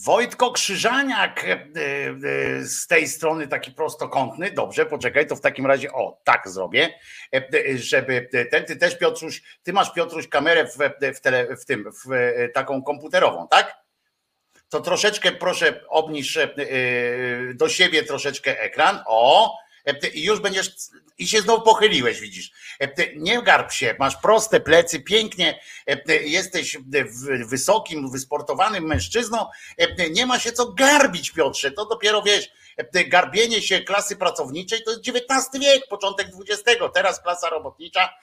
Wojtko Krzyżaniak z tej strony taki prostokątny. Dobrze, poczekaj, to w takim razie o, tak zrobię, żeby ten, ty też Piotruś, ty masz Piotruś kamerę w taką komputerową, tak? To troszeczkę proszę obniż do siebie troszeczkę ekran, o, i już będziesz, i się znowu pochyliłeś, widzisz. Nie garb się, masz proste plecy, pięknie, jesteś wysokim, wysportowanym mężczyzną, nie ma się co garbić, Piotrze, to dopiero wiesz, garbienie się klasy pracowniczej to jest XIX wiek, początek XX, teraz klasa robotnicza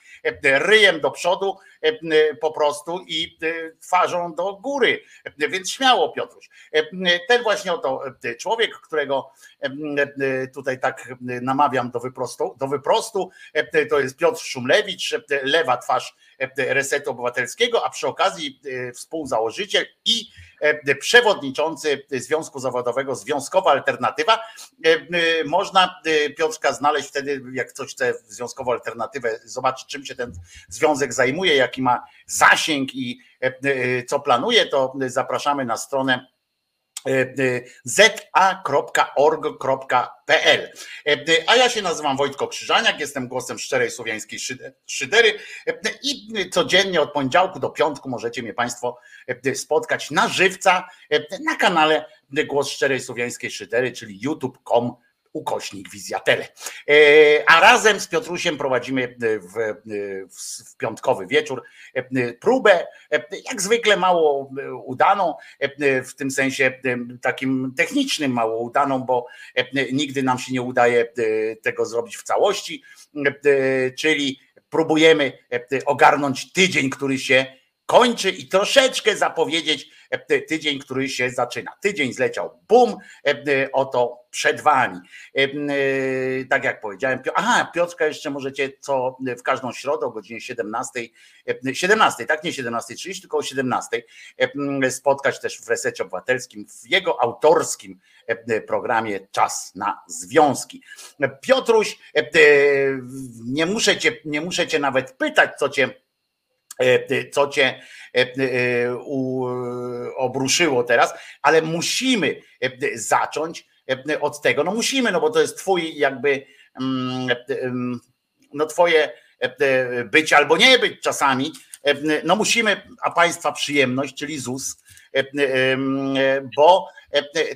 ryjem do przodu po prostu i twarzą do góry, więc śmiało, Piotruś. Ten właśnie oto człowiek, którego tutaj tak namawiam do wyprostu, to jest Piotr Szumlewicz, lewa twarz Resetu Obywatelskiego, a przy okazji współzałożyciel i przewodniczący Związku Zawodowego Związkowa Alternatywa. Można Piotrka znaleźć wtedy, jak coś chce Związkową Alternatywę, zobaczyć czym się ten związek zajmuje, jaki ma zasięg i co planuje, to zapraszamy na stronę za.org.pl. A ja się nazywam Wojtko Krzyżaniak, jestem głosem Szczerej Słowiańskiej Szydery i codziennie od poniedziałku do piątku możecie mnie Państwo spotkać na żywca na kanale Głos Szczerej Słowiańskiej Szydery, czyli youtube.com/wizjatele. A razem z Piotrusiem prowadzimy w piątkowy wieczór próbę, jak zwykle mało udaną, w tym sensie takim technicznym mało udaną, bo nigdy nam się nie udaje tego zrobić w całości, czyli próbujemy ogarnąć tydzień, który się kończy i troszeczkę zapowiedzieć tydzień, który się zaczyna. Tydzień zleciał, bum, oto przed wami. Tak jak powiedziałem, Piotrka jeszcze możecie co w każdą środę o godzinie 17, tak nie 17:30, tylko o 17:00 spotkać też w Resecie Obywatelskim, w jego autorskim programie Czas na Związki. Piotruś, nie muszę cię nawet pytać, co cię obruszyło teraz, ale musimy zacząć od tego, no bo to jest twój jakby, no twoje być albo nie być czasami, no musimy, a państwa przyjemność, czyli ZUS, bo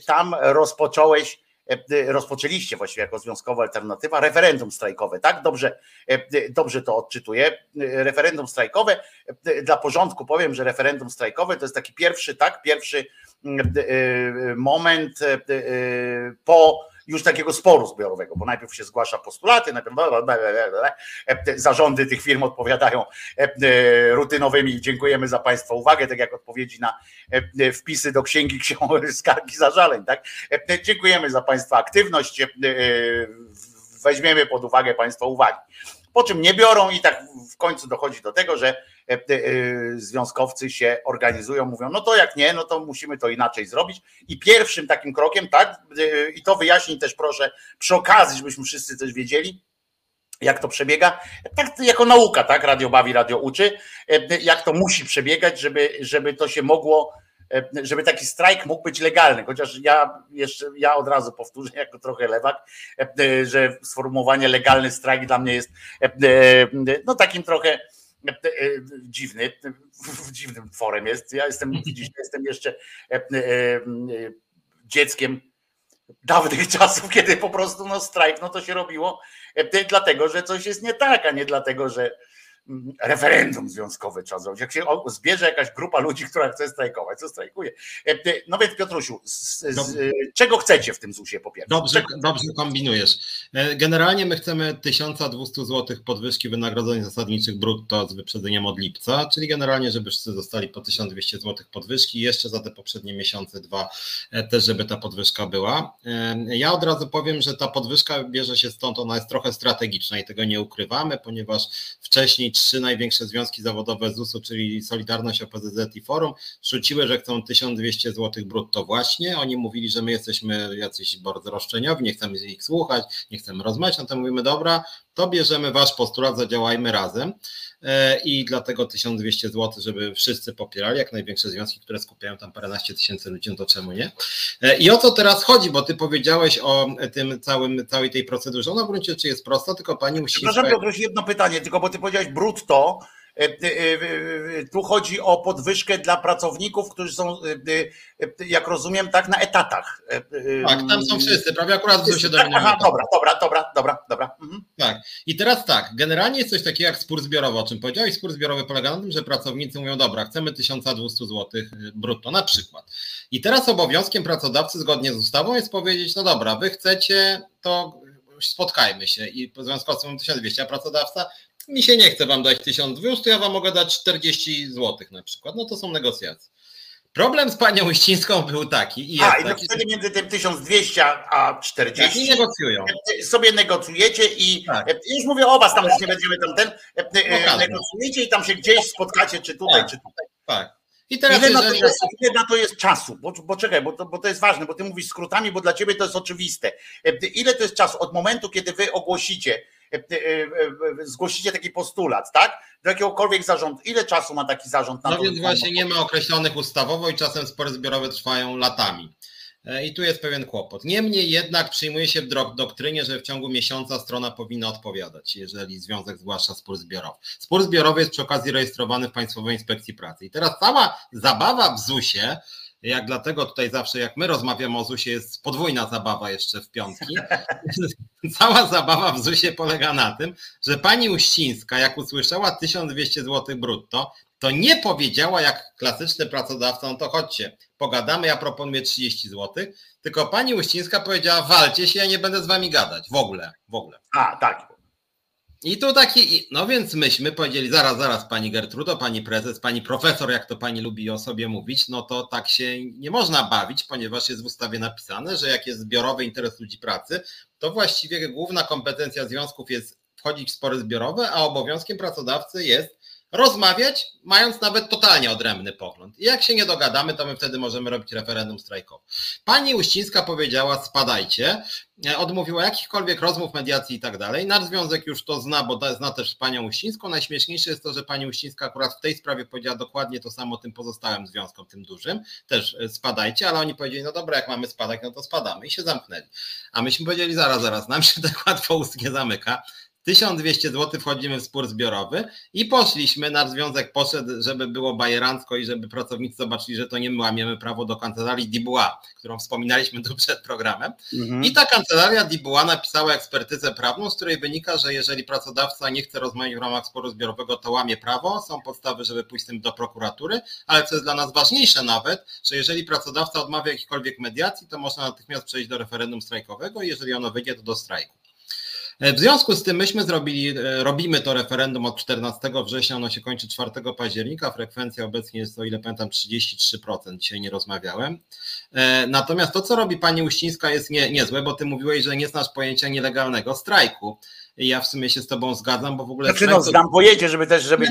tam rozpoczęliście właściwie jako Związkowa Alternatywa referendum strajkowe, tak? Dobrze to odczytuję. Referendum strajkowe, dla porządku powiem, że referendum strajkowe to jest taki pierwszy moment po już takiego sporu zbiorowego, bo najpierw się zgłasza postulaty, najpierw zarządy tych firm odpowiadają rutynowymi dziękujemy za Państwa uwagę, tak jak odpowiedzi na wpisy do księgi skargi zażaleń, tak? Dziękujemy za Państwa aktywność, weźmiemy pod uwagę Państwa uwagi. Po czym nie biorą i tak w końcu dochodzi do tego, że związkowcy się organizują, mówią, no to jak nie, no to musimy to inaczej zrobić. I pierwszym takim krokiem, tak, i to wyjaśnij też proszę przy okazji, żebyśmy wszyscy coś wiedzieli, jak to przebiega, tak jako nauka, tak, radio bawi, radio uczy, jak to musi przebiegać, żeby to się mogło, żeby taki strajk mógł być legalny, chociaż ja od razu powtórzę jako trochę lewak, że sformułowanie legalny strajk dla mnie jest no takim trochę dziwnym tworem jest. Ja jestem jeszcze dzieckiem dawnych czasów, kiedy po prostu no strajk, no to się robiło dlatego, że coś jest nie tak, a nie dlatego, że referendum związkowe trzeba zrobić. Jak się zbierze jakaś grupa ludzi, która chce strajkować, co strajkuje. No więc Piotrusiu, czego chcecie w tym ZUS-ie po pierwsze? Dobrze kombinujesz. Generalnie my chcemy 1200 zł podwyżki wynagrodzeń zasadniczych brutto z wyprzedzeniem od lipca, czyli generalnie, żeby wszyscy dostali po 1200 zł podwyżki, jeszcze za te poprzednie miesiące dwa też, żeby ta podwyżka była. Ja od razu powiem, że ta podwyżka bierze się stąd, ona jest trochę strategiczna i tego nie ukrywamy, ponieważ wcześniej 3 największe związki zawodowe ZUS-u, czyli Solidarność, OPZZ i Forum, rzuciły, że chcą 1200 zł brutto właśnie. Oni mówili, że my jesteśmy jacyś bardzo roszczeniowi, nie chcemy ich słuchać, nie chcemy rozmawiać, no to mówimy dobra, to bierzemy wasz postulat, zadziałajmy razem i dlatego 1200 zł, żeby wszyscy popierali, jak największe związki, które skupiają tam paręnaście tysięcy ludzi, no to czemu nie? I o co teraz chodzi, bo ty powiedziałeś o tym całej tej procedurze, ona w gruncie rzeczy jest prosta, tylko pani musi... Przepraszam, Piotr, jedno pytanie, tylko bo ty powiedziałeś brutto, tu chodzi o podwyżkę dla pracowników, którzy są, jak rozumiem, tak, na etatach. Tak, tam są wszyscy, prawie akurat w się do mnie. Aha, dobra. Mhm. Tak. I teraz tak, generalnie jest coś takiego jak spór zbiorowy, o czym powiedziałeś. Spór zbiorowy polega na tym, że pracownicy mówią, dobra, chcemy 1200 zł brutto na przykład. I teraz obowiązkiem pracodawcy zgodnie z ustawą jest powiedzieć, no dobra, wy chcecie, to spotkajmy się i w związku z tym 1200, a pracodawca... Mi się nie chce wam dać 1200, ja wam mogę dać 40 zł na przykład. No to są negocjacje. Problem z panią Uścińską był taki. I jest taki, wtedy między tym 1200 a 40 tak, negocjują. Sobie negocjujecie i tak. Już mówię o was, tam już nie będziemy tam ten. Negocjujecie i tam się gdzieś spotkacie, czy tutaj, tak, czy tutaj. Tak. I teraz ile na to jest czasu? Bo czekaj, bo to jest ważne, bo ty mówisz skrótami, bo dla ciebie to jest oczywiste. Ile to jest czasu od momentu, kiedy wy zgłosicie taki postulat, tak? Do jakiegokolwiek zarządu. Ile czasu ma taki zarząd na to? No więc właśnie nie ma określonych ustawowo i czasem spory zbiorowe trwają latami. I tu jest pewien kłopot. Niemniej jednak przyjmuje się w doktrynie, że w ciągu miesiąca strona powinna odpowiadać, jeżeli związek zgłasza spór zbiorowy. Spór zbiorowy jest przy okazji rejestrowany w Państwowej Inspekcji Pracy. I teraz cała zabawa w ZUS-ie, jak dlatego tutaj zawsze jak my rozmawiamy o ZUS-ie jest podwójna zabawa jeszcze w piątki. Cała zabawa w ZUS-ie polega na tym, że pani Uścińska jak usłyszała 1200 zł brutto, to nie powiedziała jak klasyczny pracodawca, no to chodźcie, pogadamy, ja proponuję 30 zł, tylko pani Uścińska powiedziała walcie się, ja nie będę z wami gadać, w ogóle. A, tak. I tu taki, no więc myśmy powiedzieli, zaraz pani Gertrudo, pani prezes, pani profesor, jak to pani lubi o sobie mówić, no to tak się nie można bawić, ponieważ jest w ustawie napisane, że jak jest zbiorowy interes ludzi pracy, to właściwie główna kompetencja związków jest wchodzić w spory zbiorowe, a obowiązkiem pracodawcy jest rozmawiać, mając nawet totalnie odrębny pogląd. I jak się nie dogadamy, to my wtedy możemy robić referendum strajkowe. Pani Uścińska powiedziała, spadajcie, odmówiła jakichkolwiek rozmów, mediacji i tak dalej. Nasz związek już to zna, bo zna też panią Uścińską. Najśmieszniejsze jest to, że pani Uścińska akurat w tej sprawie powiedziała dokładnie to samo tym pozostałym związkom, tym dużym. Też spadajcie, ale oni powiedzieli, no dobra, jak mamy spadać, no to spadamy i się zamknęli. A myśmy powiedzieli, zaraz, nam się tak łatwo ust nie zamyka. 1200 zł wchodzimy w spór zbiorowy i poszliśmy, nasz związek poszedł, żeby było bajerancko i żeby pracownicy zobaczyli, że to nie my łamiemy prawo do kancelarii Dibua, którą wspominaliśmy tu przed programem. I ta kancelaria Dibua napisała ekspertyzę prawną, z której wynika, że jeżeli pracodawca nie chce rozmawiać w ramach sporu zbiorowego, to łamie prawo, są podstawy, żeby pójść z tym do prokuratury, ale co jest dla nas ważniejsze nawet, że jeżeli pracodawca odmawia jakichkolwiek mediacji, to można natychmiast przejść do referendum strajkowego i jeżeli ono wyjdzie, to do strajku. W związku z tym myśmy robimy to referendum od 14 września, ono się kończy 4 października, frekwencja obecnie jest, o ile pamiętam, 33%, dzisiaj nie rozmawiałem. Natomiast to, co robi pani Uścińska jest niezłe, bo ty mówiłeś, że nie znasz pojęcia nielegalnego strajku. Ja w sumie się z tobą zgadzam, bo w ogóle... Znaczy znam pojęcie, żeby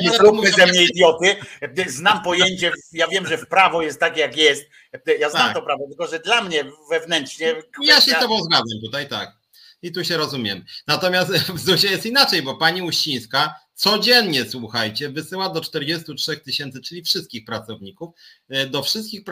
nie zróbmy ze mnie idioty. Znam pojęcie, ja wiem, że w prawo jest tak, jak jest. Ja znam to prawo, tylko że dla mnie wewnętrznie... Ja się z tobą zgadzam tutaj, tak. I tu się rozumiemy. Natomiast w ZUS-ie jest inaczej, bo pani Uścińska codziennie, słuchajcie, wysyła do 43 tysięcy, czyli wszystkich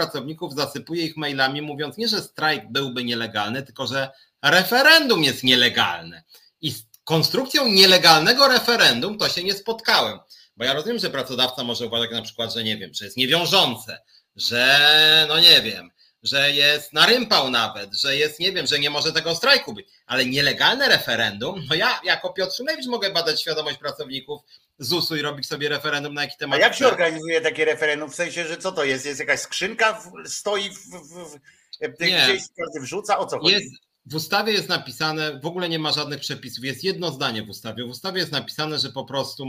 pracowników, zasypuje ich mailami, mówiąc nie, że strajk byłby nielegalny, tylko że referendum jest nielegalne. I z konstrukcją nielegalnego referendum to się nie spotkałem. Bo ja rozumiem, że pracodawca może uważać na przykład, że nie wiem, że jest niewiążące, że no nie wiem, że jest narympał nawet, że jest, nie wiem, że nie może tego strajku być, ale nielegalne referendum, no ja jako Piotr Szumlewicz mogę badać świadomość pracowników ZUS-u i robić sobie referendum na jaki temat. A jak się organizuje takie referendum? W sensie, że co to jest? Jest jakaś skrzynka, stoi gdzieś, każdy wrzuca? O co chodzi? W ustawie jest napisane, w ogóle nie ma żadnych przepisów, jest jedno zdanie w ustawie. W ustawie jest napisane, że po prostu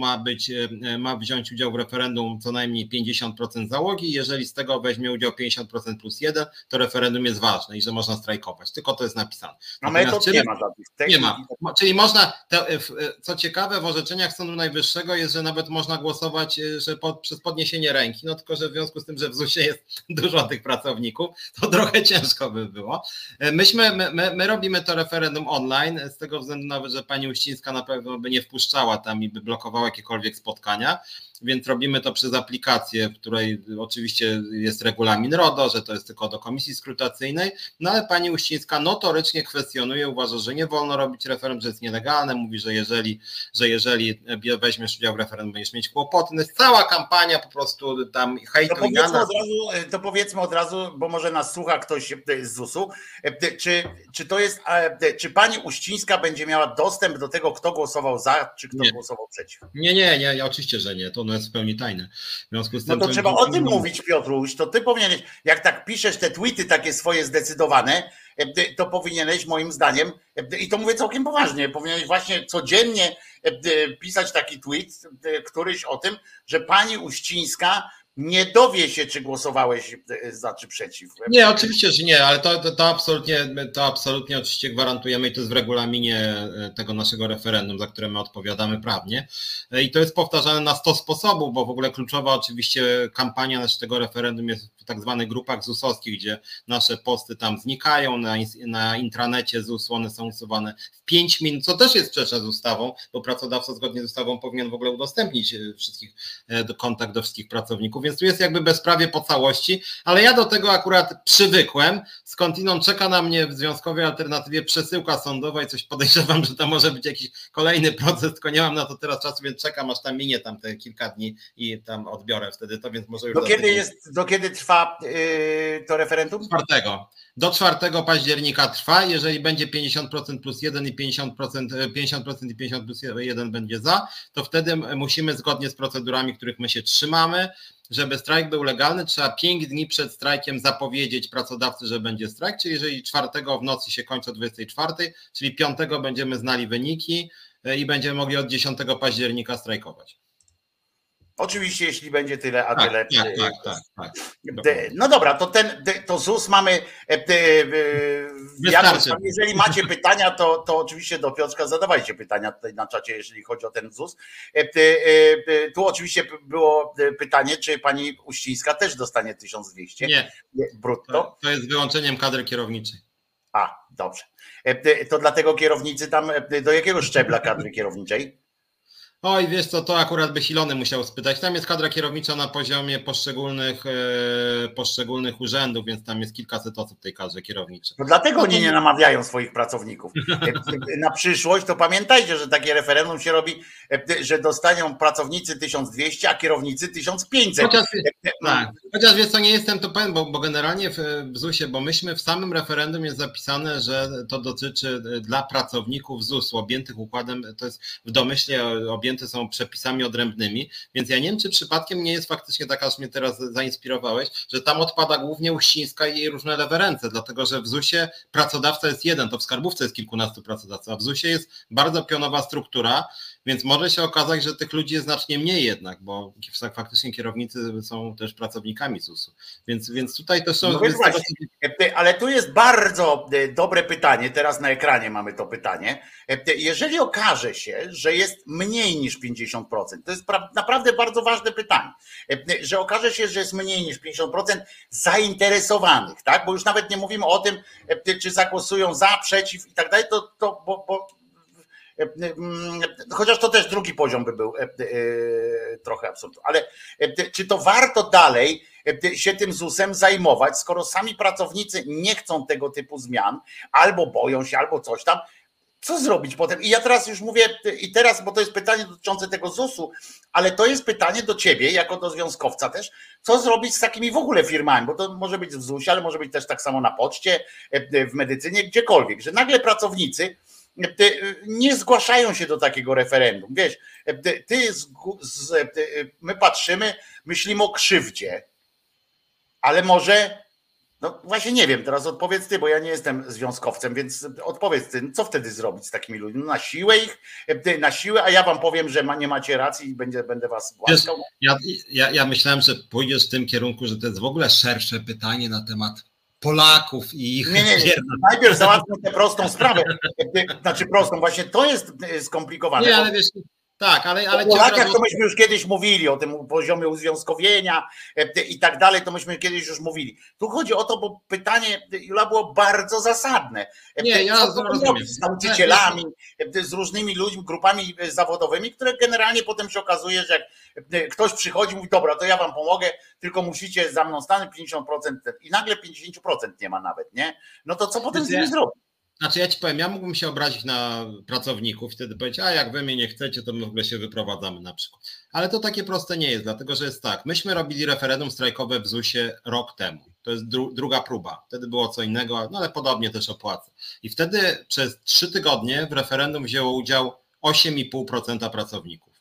ma wziąć udział w referendum co najmniej 50% załogi. Jeżeli z tego weźmie udział 50% plus 1, to referendum jest ważne i że można strajkować. Tylko to jest napisane. No metod nie ma żadnych. Nie ma. Czyli można, co ciekawe, w orzeczeniach Sądu Najwyższego jest, że nawet można głosować że przez podniesienie ręki, no tylko że w związku z tym, że w ZUS-ie jest dużo tych pracowników, to trochę ciężko by było. Myśmy, my my robimy to referendum online z tego względu nawet, że pani Uścińska na pewno by nie wpuszczała tam i by blokowała jakiekolwiek spotkania, więc robimy to przez aplikację, w której oczywiście jest regulamin RODO, że to jest tylko do komisji skrutacyjnej, no ale pani Uścińska notorycznie kwestionuje, uważa, że nie wolno robić referendum, że jest nielegalne, mówi, że jeżeli weźmiesz udział w referendum, będziesz mieć kłopoty. Jest cała kampania po prostu tam hejtu. To powiedzmy od razu, bo może nas słucha ktoś z ZUS-u, czy pani Uścińska będzie miała dostęp do tego, kto głosował za, czy kto głosował przeciw? Nie, oczywiście, że nie. To ono jest w pełni tajne. W związku z tym, no to trzeba o tym mówić, Piotruś, to ty powinieneś, jak tak piszesz te tweety takie swoje zdecydowane, to powinieneś moim zdaniem, i to mówię całkiem poważnie, powinieneś właśnie codziennie pisać taki tweet, któryś o tym, że pani Uścińska nie dowie się, czy głosowałeś za czy przeciw. Nie, oczywiście, że nie, ale to absolutnie oczywiście gwarantujemy i to jest w regulaminie tego naszego referendum, za które my odpowiadamy prawnie. I to jest powtarzane na 100 sposobów, bo w ogóle kluczowa oczywiście kampania naszego referendum jest w tak zwanych grupach ZUS-owskich, gdzie nasze posty tam znikają, na intranecie ZUS one są usuwane w 5 minut, co też jest sprzeczne z ustawą, bo pracodawca zgodnie z ustawą powinien w ogóle udostępnić wszystkich kontakt do wszystkich pracowników, więc tu jest jakby bezprawie po całości, ale ja do tego akurat przywykłem, skądinąd czeka na mnie w Związkowej Alternatywie przesyłka sądowa i coś podejrzewam, że to może być jakiś kolejny proces, tylko nie mam na to teraz czasu, więc czekam, aż tam minie tam te kilka dni i tam odbiorę wtedy to, więc może już... Do kiedy trwa to referendum? Do 4 października trwa, jeżeli będzie 50% plus 1 i 50% i 50 plus 1 będzie za, to wtedy musimy zgodnie z procedurami, których my się trzymamy, żeby strajk był legalny, trzeba 5 dni przed strajkiem zapowiedzieć pracodawcy, że będzie strajk, czyli jeżeli 4 w nocy się kończy o 24, czyli 5 będziemy znali wyniki i będziemy mogli od 10 października strajkować. Oczywiście, jeśli będzie tyle, a tak, tyle. Tak. No dobra, to ZUS mamy. Jeżeli macie pytania, to oczywiście do Piotrka zadawajcie pytania tutaj na czacie, jeżeli chodzi o ten ZUS. Tu oczywiście było pytanie, czy pani Uścińska też dostanie 1200 brutto. To jest wyłączeniem kadry kierowniczej. A, dobrze. To dlatego kierownicy tam, do jakiego szczebla kadry kierowniczej? Oj, wiesz co, to akurat by Ilony musiał spytać. Tam jest kadra kierownicza na poziomie poszczególnych urzędów, więc tam jest kilkaset osób w tej kadrze kierowniczej. No dlatego oni nie namawiają swoich pracowników. Na przyszłość to pamiętajcie, że takie referendum się robi, że dostanią pracownicy 1200, a kierownicy 1500. Chociaż wiesz co, nie jestem tu pewien, bo generalnie w ZUS-ie, bo myśmy w samym referendum jest zapisane, że to dotyczy dla pracowników ZUS-u objętych układem, to jest w domyśle objęte są przepisami odrębnymi, więc ja nie wiem, czy przypadkiem nie jest faktycznie taka, aż mnie teraz zainspirowałeś, że tam odpada głównie Uścińska i jej różne lewe ręce, dlatego że w ZUS-ie pracodawca jest jeden, to w skarbówce jest kilkunastu pracodawców, a w ZUS-ie jest bardzo pionowa struktura, więc może się okazać, że tych ludzi jest znacznie mniej jednak, bo faktycznie kierownicy są też pracownikami ZUS-u. Więc tutaj to są... No właśnie, ale tu jest bardzo dobre pytanie, teraz na ekranie mamy to pytanie. Jeżeli okaże się, że jest mniej niż 50%, to jest naprawdę bardzo ważne pytanie, że okaże się, że jest mniej niż 50% zainteresowanych, tak? Bo już nawet nie mówimy o tym, czy zagłosują za, przeciw i tak dalej, bo chociaż to też drugi poziom by był trochę absurdu, ale czy to warto dalej się tym ZUS-em zajmować, skoro sami pracownicy nie chcą tego typu zmian, albo boją się, albo coś tam, co zrobić potem? I ja teraz już mówię, bo to jest pytanie dotyczące tego ZUS-u, ale to jest pytanie do ciebie, jako do związkowca też, co zrobić z takimi w ogóle firmami, bo to może być w ZUS-ie, ale może być też tak samo na poczcie, w medycynie, gdziekolwiek, że nagle pracownicy nie zgłaszają się do takiego referendum. Wiesz, my patrzymy, myślimy o krzywdzie, ale może, no właśnie nie wiem, teraz odpowiedz ty, bo ja nie jestem związkowcem, więc odpowiedz ty, co wtedy zrobić z takimi ludźmi? Na siłę, a ja wam powiem, że nie macie racji i będę was głaskał. Ja myślałem, że pójdziesz w tym kierunku, że to jest w ogóle szersze pytanie na temat Polaków i ich... Nie. Najpierw załatwmy tę prostą sprawę. Znaczy prostą, właśnie to jest skomplikowane. Nie, ale wiesz, Tak, ale o Polakach to myśmy już kiedyś mówili, o tym poziomie uzwiązkowienia i tak dalej, to myśmy kiedyś już mówili. Tu chodzi o to, bo pytanie Jula było bardzo zasadne. Nie, ja rozumiem. Z nauczycielami, z różnymi ludźmi, grupami zawodowymi, które generalnie potem się okazuje, że jak ktoś przychodzi i mówi, dobra, to ja wam pomogę, tylko musicie za mną stanąć 50% i nagle 50% nie ma nawet, nie? No to co potem z nimi zrobić? Znaczy ja ci powiem, ja mógłbym się obrazić na pracowników, wtedy powiedzieć, a jak wy mnie nie chcecie, to my w ogóle się wyprowadzamy na przykład. Ale to takie proste nie jest, dlatego że jest tak, myśmy robili referendum strajkowe w ZUS-ie rok temu. To jest druga próba. Wtedy było co innego, no ale podobnie też o płacy. I wtedy przez 3 tygodnie w referendum wzięło udział 8,5% pracowników.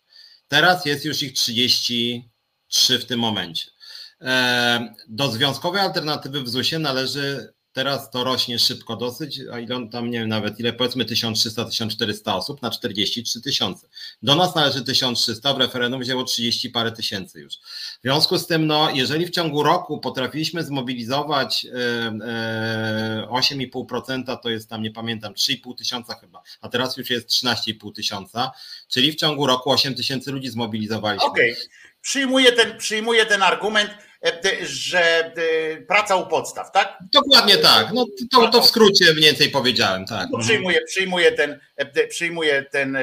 Teraz jest już ich 33 w tym momencie. Do Związkowej Alternatywy w ZUS-ie należy... Teraz to rośnie szybko dosyć, a ile tam, nie wiem nawet ile, powiedzmy 1300-1400 osób na 43 000. Do nas należy 1300, w referendum wzięło 30 parę tysięcy już. W związku z tym, no, jeżeli w ciągu roku potrafiliśmy zmobilizować 8,5%, to jest tam, nie pamiętam, 3,5 tysiąca chyba, a teraz już jest 13,5 tysiąca, czyli w ciągu roku 8 tysięcy ludzi zmobilizowaliśmy. Okej, przyjmuję ten argument, że praca u podstaw, tak? Dokładnie tak. No to w skrócie mniej więcej powiedziałem, tak. No, przyjmuję ten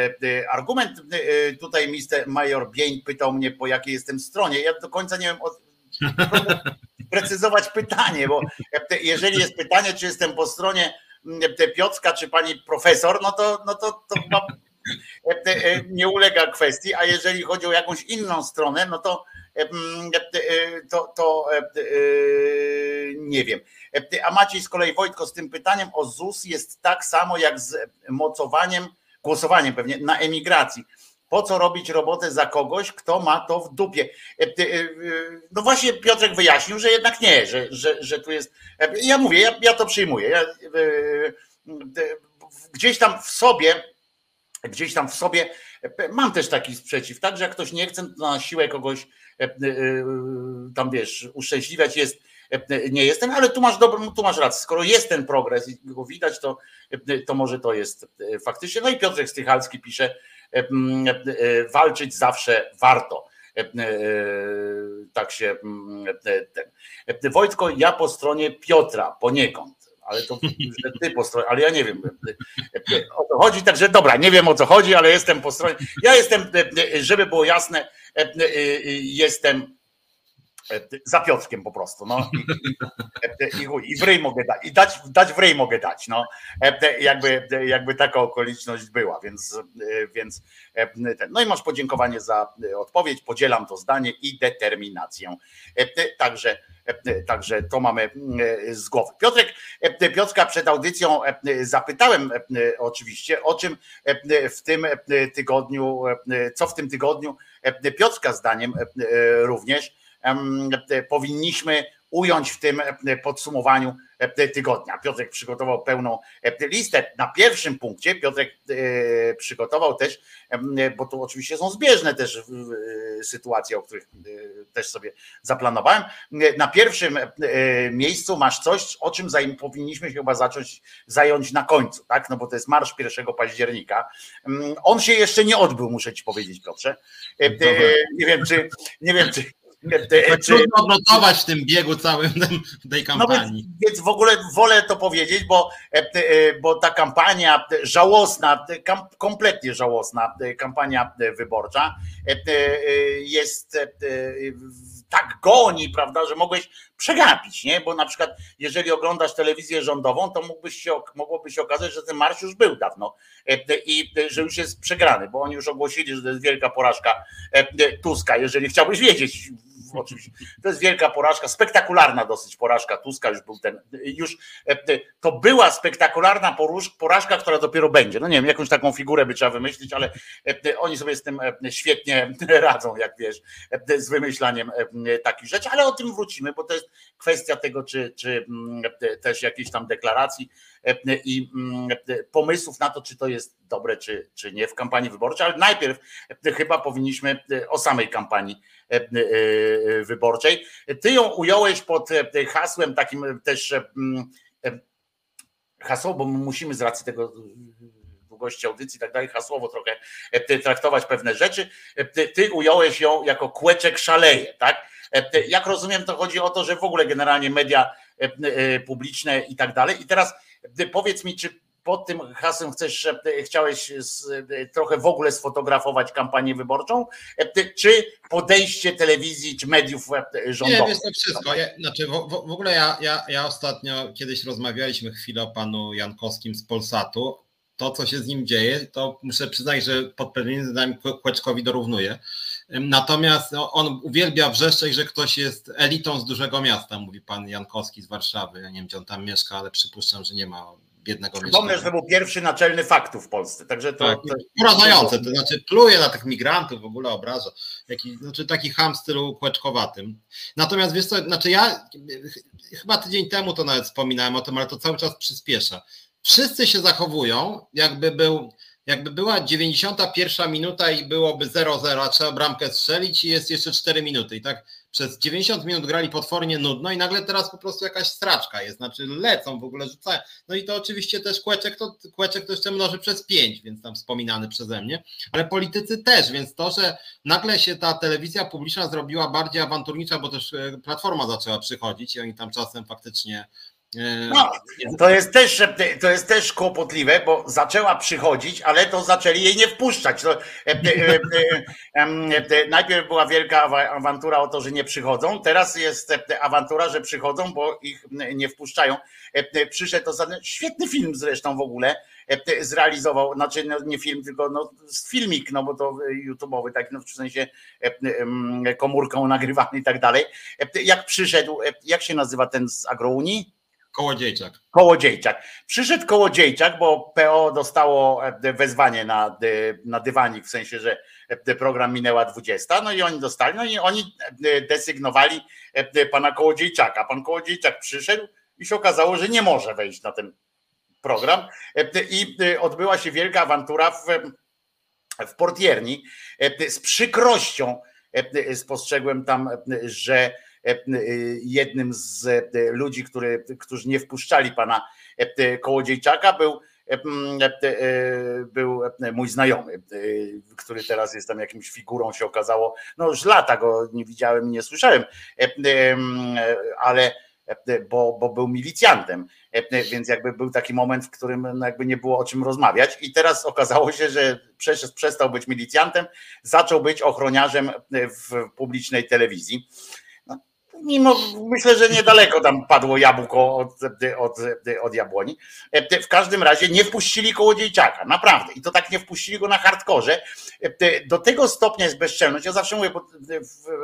argument. Tutaj mister Major Bień pytał mnie, po jakiej jestem stronie. Ja do końca nie wiem, precyzować pytanie, bo jeżeli jest pytanie, czy jestem po stronie Piotrka, czy pani profesor, no to chyba nie ulega kwestii, a jeżeli chodzi o jakąś inną stronę, no to nie wiem. A Maciej z kolei, Wojtko, z tym pytaniem o ZUS jest tak samo jak z mocowaniem, głosowaniem pewnie na emigracji. Po co robić robotę za kogoś, kto ma to w dupie? No właśnie Piotrek wyjaśnił, że jednak nie, że tu jest... Ja mówię, ja to przyjmuję. Gdzieś tam w sobie mam też taki sprzeciw, tak, że jak ktoś nie chce, to na siłę kogoś tam, wiesz, uszczęśliwiać jest, nie jestem, ale tu masz rację, skoro jest ten progres i go widać, to może to jest faktycznie. No i Piotrek Strychalski pisze, walczyć zawsze warto. Tak się ten. Wojtko, ja po stronie Piotra poniekąd. Ale to że ty po stronie, ale ja nie wiem o co chodzi, także dobra, nie wiem o co chodzi, ale jestem po stronie. Ja jestem, żeby było jasne, jestem za Piotrkiem po prostu. No. I w ryj mogę dać, i dać w ryj mogę dać. No. Jakby taka okoliczność była, więc ten. No i masz podziękowanie za odpowiedź, podzielam to zdanie i determinację. Także to mamy z głowy. Piotrka przed audycją zapytałem oczywiście, o czym w tym tygodniu, co w tym tygodniu Piotrka zdaniem również powinniśmy ująć w tym podsumowaniu tygodnia. Piotrek przygotował pełną listę. Na pierwszym punkcie Piotrek przygotował też, bo tu oczywiście są zbieżne też sytuacje, o których też sobie zaplanowałem. Na pierwszym miejscu masz coś, o czym powinniśmy się chyba zająć na końcu, tak? No bo to jest marsz 1 października. On się jeszcze nie odbył, muszę ci powiedzieć, Piotrze. Nie wiem, czy trudno odnotować w tym biegu całym tej kampanii. No więc w ogóle wolę to powiedzieć, bo ta kampania żałosna, kompletnie żałosna kampania wyborcza jest tak goni, prawda, że mogłeś przegapić, nie? Bo na przykład jeżeli oglądasz telewizję rządową, to mogłoby się okazać, że ten marsz już był dawno i że już jest przegrany, bo oni już ogłosili, że to jest wielka porażka Tuska, jeżeli chciałbyś wiedzieć. Oczywiście. To jest wielka porażka, spektakularna dosyć porażka Tuska, to była spektakularna porażka, która dopiero będzie. No nie wiem, jakąś taką figurę by trzeba wymyślić, ale oni sobie z tym świetnie radzą, jak wiesz, z wymyślaniem takich rzeczy, ale o tym wrócimy, bo to jest kwestia tego, czy też jakiejś tam deklaracji i pomysłów na to, czy to jest dobre, czy nie w kampanii wyborczej, ale najpierw chyba powinniśmy o samej kampanii wyborczej. Ty ją ująłeś pod hasłem takim też hasło, bo musimy z racji tego gości audycji i tak dalej, hasłowo trochę traktować pewne rzeczy. Ty ująłeś ją jako Kłeczek szaleje, tak? Jak rozumiem, to chodzi o to, że w ogóle generalnie media publiczne i tak dalej. I teraz powiedz mi, czy pod tym hasłem chciałeś trochę w ogóle sfotografować kampanię wyborczą, czy podejście telewizji, czy mediów rządowych? Nie, jest to wszystko. Ja ostatnio, kiedyś rozmawialiśmy chwilę o panu Jankowskim z Polsatu. To, co się z nim dzieje, to muszę przyznać, że pod pewnymi względami Kłeczkowi dorównuje. Natomiast on uwielbia wrzeszczeć, że ktoś jest elitą z dużego miasta, mówi pan Jankowski z Warszawy. Ja nie wiem, gdzie on tam mieszka, ale przypuszczam, że nie ma biednego mieszkania. Przypomnę, że to był pierwszy naczelny faktów w Polsce. Także to porażające, to znaczy pluje na tych migrantów, w ogóle obraża. Znaczy taki ham w stylu kłeczkowatym. Natomiast wiesz co, znaczy ja chyba tydzień temu to nawet wspominałem o tym, ale to cały czas przyspiesza. Wszyscy się zachowują, jakby była 91 minuta i byłoby 0-0, a trzeba bramkę strzelić i jest jeszcze 4 minuty. I tak przez 90 minut grali potwornie nudno i nagle teraz po prostu jakaś straczka jest, znaczy lecą w ogóle, rzucają. No i to oczywiście też Kłeczek to jeszcze mnoży przez 5, więc tam wspominany przeze mnie, ale politycy też, więc to, że nagle się ta telewizja publiczna zrobiła bardziej awanturnicza, bo też Platforma zaczęła przychodzić i oni tam czasem faktycznie... No, to jest też kłopotliwe, bo zaczęła przychodzić, ale to zaczęli jej nie wpuszczać. Najpierw była wielka awantura o to, że nie przychodzą, teraz jest awantura, że przychodzą, bo ich nie wpuszczają. Przyszedł to świetny film zresztą w ogóle, zrealizował, znaczy nie film, tylko filmik, bo to YouTube'owy, tak, w sensie komórką nagrywany i tak dalej. Jak przyszedł, jak się nazywa ten z Agrounii? Kołodziejczak. Przyszedł Kołodziejczak, bo PO dostało wezwanie na dywanik, w sensie, że program minęła 20, no i oni dostali, no i oni desygnowali pana Kołodziejczaka. Pan Kołodziejczak przyszedł i się okazało, że nie może wejść na ten program i odbyła się wielka awantura w portierni. Z przykrością spostrzegłem tam, że jednym z ludzi, którzy nie wpuszczali pana Kołodziejczaka, był mój znajomy, który teraz jest tam jakimś figurą, się okazało. No już lata go nie widziałem i nie słyszałem, ale bo był milicjantem, więc jakby był taki moment, w którym jakby nie było o czym rozmawiać i teraz okazało się, że przestał być milicjantem, zaczął być ochroniarzem w publicznej telewizji. Mimo, myślę, że niedaleko tam padło jabłko od jabłoni. W każdym razie nie wpuścili Kołodziejczaka, naprawdę. I to tak nie wpuścili go na hardkorze. Do tego stopnia jest bezczelność. Ja zawsze mówię,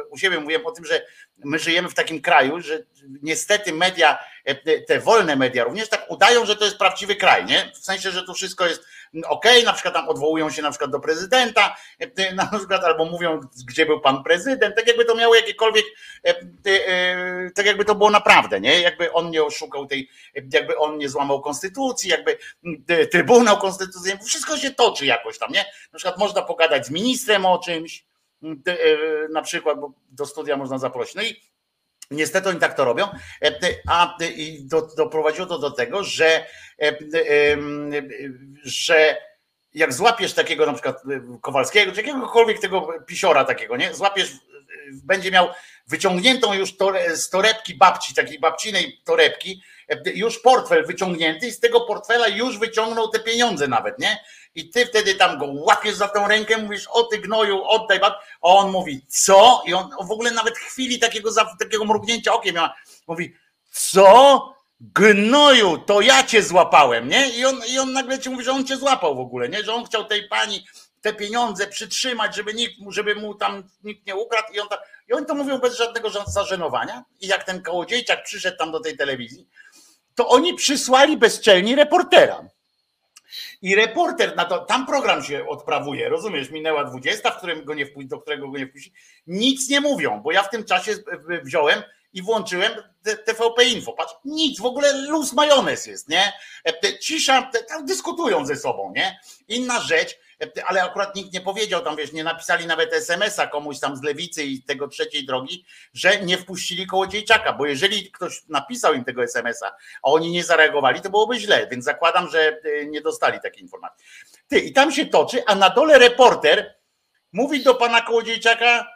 u siebie mówię o tym, że my żyjemy w takim kraju, że niestety media, te wolne media również tak udają, że to jest prawdziwy kraj, nie? W sensie, że tu wszystko jest okej, na przykład tam odwołują się na przykład do prezydenta, na przykład albo mówią, gdzie był pan prezydent, tak jakby to miało jakiekolwiek, tak jakby to było naprawdę, nie? Jakby on nie oszukał tej, jakby on nie złamał konstytucji, jakby Trybunał Konstytucyjny, wszystko się toczy jakoś tam, nie? Na przykład można pogadać z ministrem o czymś, na przykład, bo do studia można zaprosić. No i niestety oni tak to robią, a doprowadziło to do tego, że jak złapiesz takiego na przykład Kowalskiego, czy jakiegokolwiek tego pisiora takiego, nie? Złapiesz, będzie miał wyciągniętą już z torebki babci, takiej babcinej torebki, już portfel wyciągnięty i z tego portfela już wyciągnął te pieniądze nawet, nie? I ty wtedy tam go łapiesz za tą rękę, mówisz, o ty gnoju, oddaj, a on mówi, co? I on w ogóle nawet chwili takiego mrugnięcia okiem miał, mówi, co? Gnoju, to ja cię złapałem, nie? I on nagle ci mówi, że on cię złapał w ogóle, nie? Że on chciał tej pani te pieniądze przytrzymać, żeby mu tam nikt nie ukradł. I oni to mówią bez żadnego zażenowania. I jak ten Kołodziejczak przyszedł tam do tej telewizji, to oni przysłali bezczelni reportera. I reporter na to, tam program się odprawuje, rozumiesz, minęła 20, do którego go nie wpuści, nic nie mówią, bo ja w tym czasie wziąłem i włączyłem TVP Info. Patrz, nic, w ogóle luz majonez jest, nie? Cisza, tam dyskutują ze sobą, nie? Inna rzecz, ale akurat nikt nie powiedział, tam wiesz, nie napisali nawet SMS-a komuś tam z lewicy i tego trzeciej drogi, że nie wpuścili Kołodziejczaka, bo jeżeli ktoś napisał im tego SMS-a, a oni nie zareagowali, to byłoby źle, więc zakładam, że nie dostali takiej informacji. Ty, i tam się toczy, a na dole reporter mówi do pana Kołodziejczaka,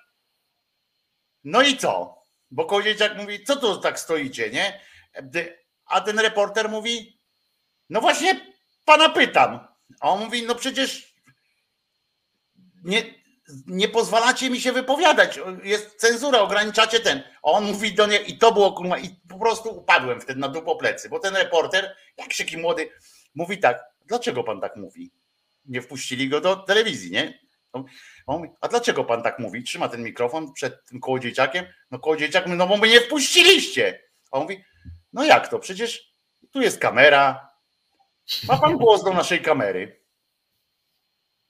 no i co? Bo Kołodziejczak mówi, co tu tak stoicie, nie? A ten reporter mówi, no właśnie pana pytam. A on mówi, no przecież nie pozwalacie mi się wypowiadać, jest cenzura, ograniczacie ten. A on mówi do niej, i to było kurwa, i po prostu upadłem wtedy na dupoplecy, bo ten reporter, jak się kim młody, mówi tak, dlaczego pan tak mówi? Nie wpuścili go do telewizji, nie? On mówi, a dlaczego pan tak mówi? Trzyma ten mikrofon przed tym Kołodziejczakiem. No Kołodziejczak, no bo mnie wpuściliście. A on mówi, no jak to? Przecież tu jest kamera. Ma pan głos do naszej kamery.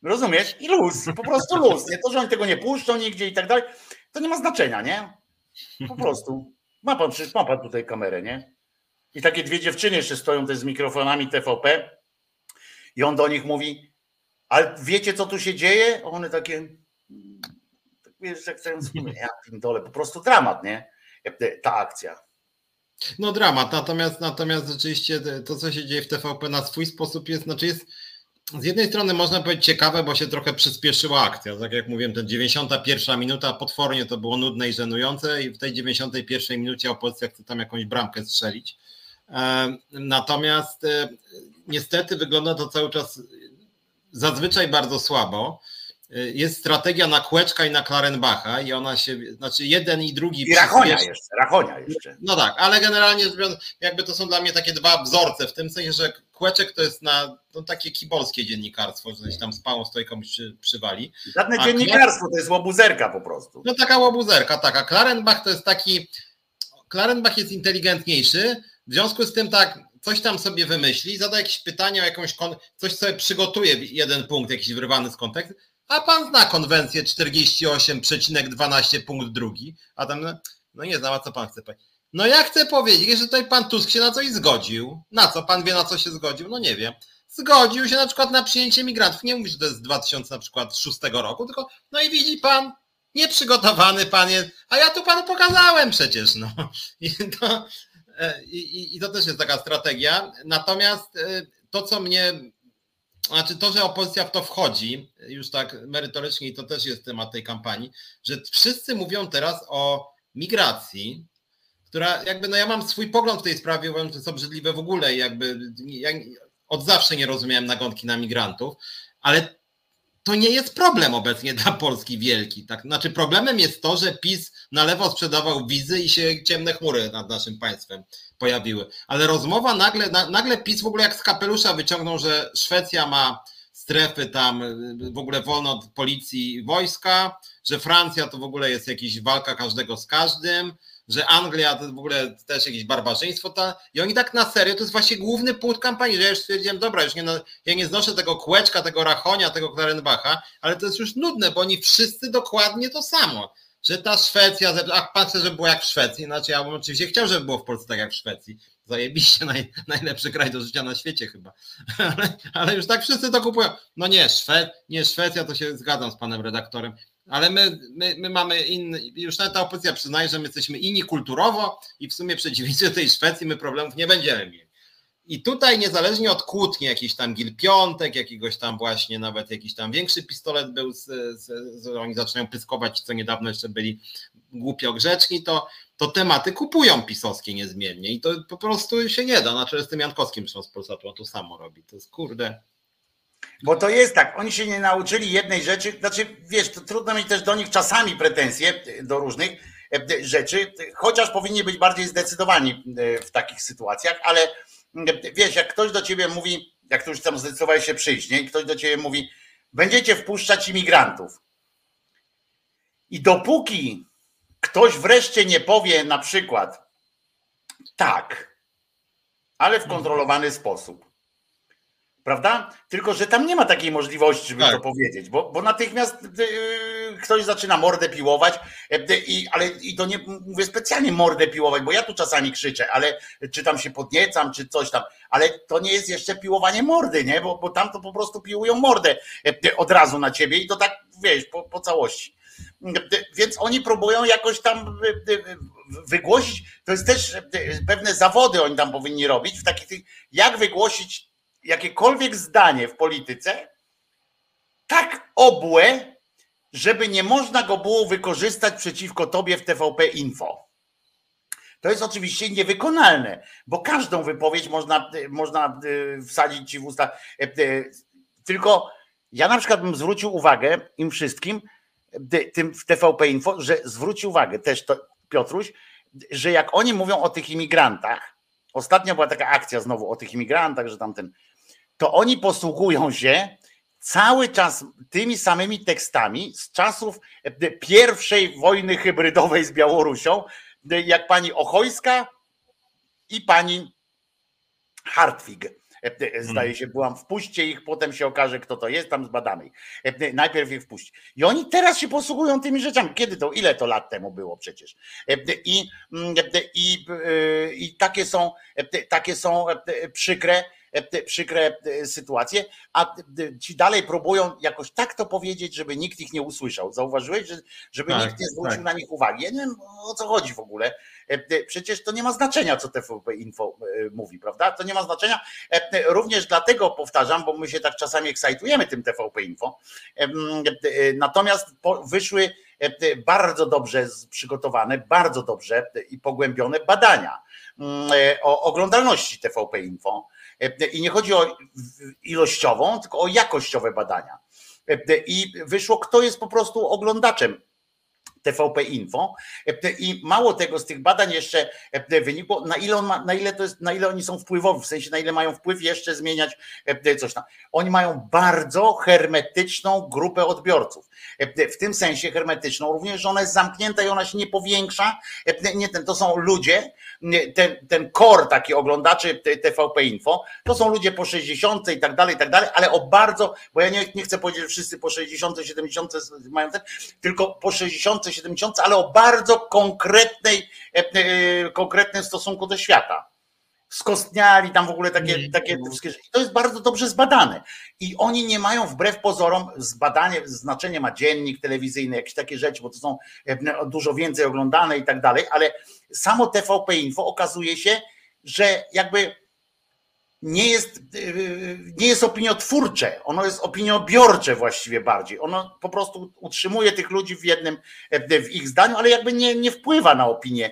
Rozumiesz? I luz, po prostu luz. Nie? To, że oni tego nie puszczą nigdzie i tak dalej, to nie ma znaczenia, nie? Po prostu. Ma pan, przecież ma pan tutaj kamerę, nie? I takie dwie dziewczyny jeszcze stoją też z mikrofonami TVP i on do nich mówi, ale wiecie, co tu się dzieje? One takie, wiesz, jak chcę wspomnieć, ja w tym dole, po prostu dramat, nie? Ta akcja. No dramat, natomiast rzeczywiście to, co się dzieje w TVP na swój sposób jest, znaczy jest z jednej strony można powiedzieć ciekawe, bo się trochę przyspieszyła akcja. Tak jak mówiłem, ta 91 minuta, potwornie to było nudne i żenujące i w tej 91 minucie opozycja chce tam jakąś bramkę strzelić. Natomiast niestety wygląda to cały czas zazwyczaj bardzo słabo. Jest strategia na Kłeczka i na Klarenbacha i ona się, znaczy jeden i drugi... I Rachonia jeszcze. No tak, ale generalnie jakby to są dla mnie takie dwa wzorce, w tym sensie, że Kłeczek to jest na no, takie kibolskie dziennikarstwo, że się tam z pałą stoi komuś przywali. Żadne dziennikarstwo, to jest łobuzerka po prostu. No taka łobuzerka, tak, a Klarenbach to jest taki... Klarenbach jest inteligentniejszy, w związku z tym tak... Coś tam sobie wymyśli, zada jakieś pytanie o jakąś, coś sobie przygotuje, jeden punkt jakiś wyrwany z kontekstu, a pan zna konwencję 48,12 punkt drugi, a tam, no nie znam, a co pan chce powiedzieć? No ja chcę powiedzieć, że tutaj pan Tusk się na coś zgodził. Na co? Pan wie, na co się zgodził? No nie wiem. Zgodził się na przykład na przyjęcie migrantów. Nie mówi, że to jest z 2006 roku, tylko no i widzi pan, nieprzygotowany pan jest, a ja tu panu pokazałem przecież, no. I to też jest taka strategia. Natomiast to, co mnie, znaczy to, że opozycja w to wchodzi, już tak merytorycznie, i to też jest temat tej kampanii, że wszyscy mówią teraz o migracji, która jakby, no ja mam swój pogląd w tej sprawie, uważam, że to jest obrzydliwe w ogóle i jakby ja od zawsze nie rozumiałem nagonki na migrantów, ale to nie jest problem obecnie dla Polski wielki. Tak? Znaczy problemem jest to, że PiS na lewo sprzedawał wizy i się ciemne chmury nad naszym państwem pojawiły. Ale rozmowa nagle PiS w ogóle jak z kapelusza wyciągnął, że Szwecja ma strefy tam w ogóle wolne od policji i wojska, że Francja to w ogóle jest jakaś walka każdego z każdym, że Anglia to w ogóle też jakieś barbarzyństwo. I oni tak na serio, to jest właśnie główny punkt kampanii, że ja już stwierdziłem, dobra, już ja nie znoszę tego Kłeczka, tego Rachonia, tego Klarenbacha, ale to jest już nudne, bo oni wszyscy dokładnie to samo. Że ta Szwecja, ach, patrzę, żeby było jak w Szwecji, znaczy ja bym oczywiście chciał, żeby było w Polsce tak jak w Szwecji. Zajebiście, najlepszy kraj do życia na świecie chyba. Ale już tak wszyscy to kupują. No nie, Szwecja, to się zgadzam z panem redaktorem. Ale my mamy inny, już nawet ta opozycja przyznaje, że my jesteśmy inni kulturowo i w sumie przeciwnicy tej Szwecji my problemów nie będziemy mieli. I tutaj niezależnie od kłótni, jakiś tam Gil Piątek, jakiegoś tam właśnie nawet jakiś tam większy pistolet był, oni zaczynają pyskować, co niedawno jeszcze byli głupio grzeczni, to tematy kupują pisowskie niezmiennie i to po prostu się nie da. Na czele z tym Jankowskim z Polsatu, on to samo robi, to jest kurde... Bo to jest tak, oni się nie nauczyli jednej rzeczy, znaczy wiesz, to trudno mieć też do nich czasami pretensje do różnych rzeczy, chociaż powinni być bardziej zdecydowani w takich sytuacjach, ale wiesz, jak ktoś do ciebie mówi, jak ktoś tam zdecydowałeś się przyjść, nie? I ktoś do ciebie mówi, będziecie wpuszczać imigrantów. I dopóki ktoś wreszcie nie powie na przykład tak, ale w kontrolowany sposób, prawda? Tylko, że tam nie ma takiej możliwości, żeby tak to powiedzieć, bo natychmiast ktoś zaczyna mordę piłować, ale to nie mówię specjalnie mordę piłować, bo ja tu czasami krzyczę, ale czy tam się podniecam, czy coś tam, ale to nie jest jeszcze piłowanie mordy, nie? Bo tam to po prostu piłują mordę od razu na ciebie i to tak, wiesz, po całości. Więc oni próbują jakoś tam wygłosić, to jest też pewne zawody oni tam powinni robić, w takich, jak wygłosić jakiekolwiek zdanie w polityce, tak obłe, żeby nie można go było wykorzystać przeciwko tobie w TVP Info. To jest oczywiście niewykonalne, bo każdą wypowiedź można wsadzić ci w usta. Tylko ja na przykład bym zwrócił uwagę im wszystkim, tym w TVP Info, że zwróć uwagę też to, Piotruś, że jak oni mówią o tych imigrantach, ostatnio była taka akcja znowu o tych imigrantach, że tamten, to oni posługują się cały czas tymi samymi tekstami z czasów pierwszej wojny hybrydowej z Białorusią, jak pani Ochojska i pani Hartwig. Zdaje się, byłam, wpuśćcie ich, potem się okaże, kto to jest, tam zbadamy. Najpierw ich wpuść. I oni teraz się posługują tymi rzeczami. Kiedy to? Ile to lat temu było przecież? I takie są przykre sytuacje, a ci dalej próbują jakoś tak to powiedzieć, żeby nikt ich nie usłyszał. Zauważyłeś, żeby nikt nie zwrócił na nich uwagi. Ja nie wiem, o co chodzi w ogóle. Przecież to nie ma znaczenia, co TVP Info mówi, prawda? To nie ma znaczenia. Również dlatego powtarzam, bo my się tak czasami ekscytujemy tym TVP Info. Natomiast wyszły bardzo dobrze przygotowane, bardzo dobrze i pogłębione badania o oglądalności TVP Info. I nie chodzi o ilościową, tylko o jakościowe badania. I wyszło, kto jest po prostu oglądaczem TVP Info. I mało tego, z tych badań jeszcze wynikło, na ile oni są wpływowi, w sensie na ile mają wpływ jeszcze zmieniać coś tam. Oni mają bardzo hermetyczną grupę odbiorców. W tym sensie hermetyczną również, że ona jest zamknięta i ona się nie powiększa. To są ludzie, ten core taki oglądaczy TVP Info, to są ludzie po 60 i tak dalej, ale o bardzo, bo ja nie chcę powiedzieć, że wszyscy po 60, 70 mają ten, tylko po 60, 70, ale o bardzo konkretnym stosunku do świata. Skostniali tam w ogóle takie wszystkie rzeczy. To jest bardzo dobrze zbadane. I oni nie mają wbrew pozorom, zbadanie, znaczenie ma dziennik telewizyjny, jakieś takie rzeczy, bo to są dużo więcej oglądane i tak dalej, ale samo TVP Info okazuje się, że jakby nie jest opiniotwórcze, ono jest opiniobiorcze właściwie bardziej. Ono po prostu utrzymuje tych ludzi w ich zdaniu, ale jakby nie wpływa na opinię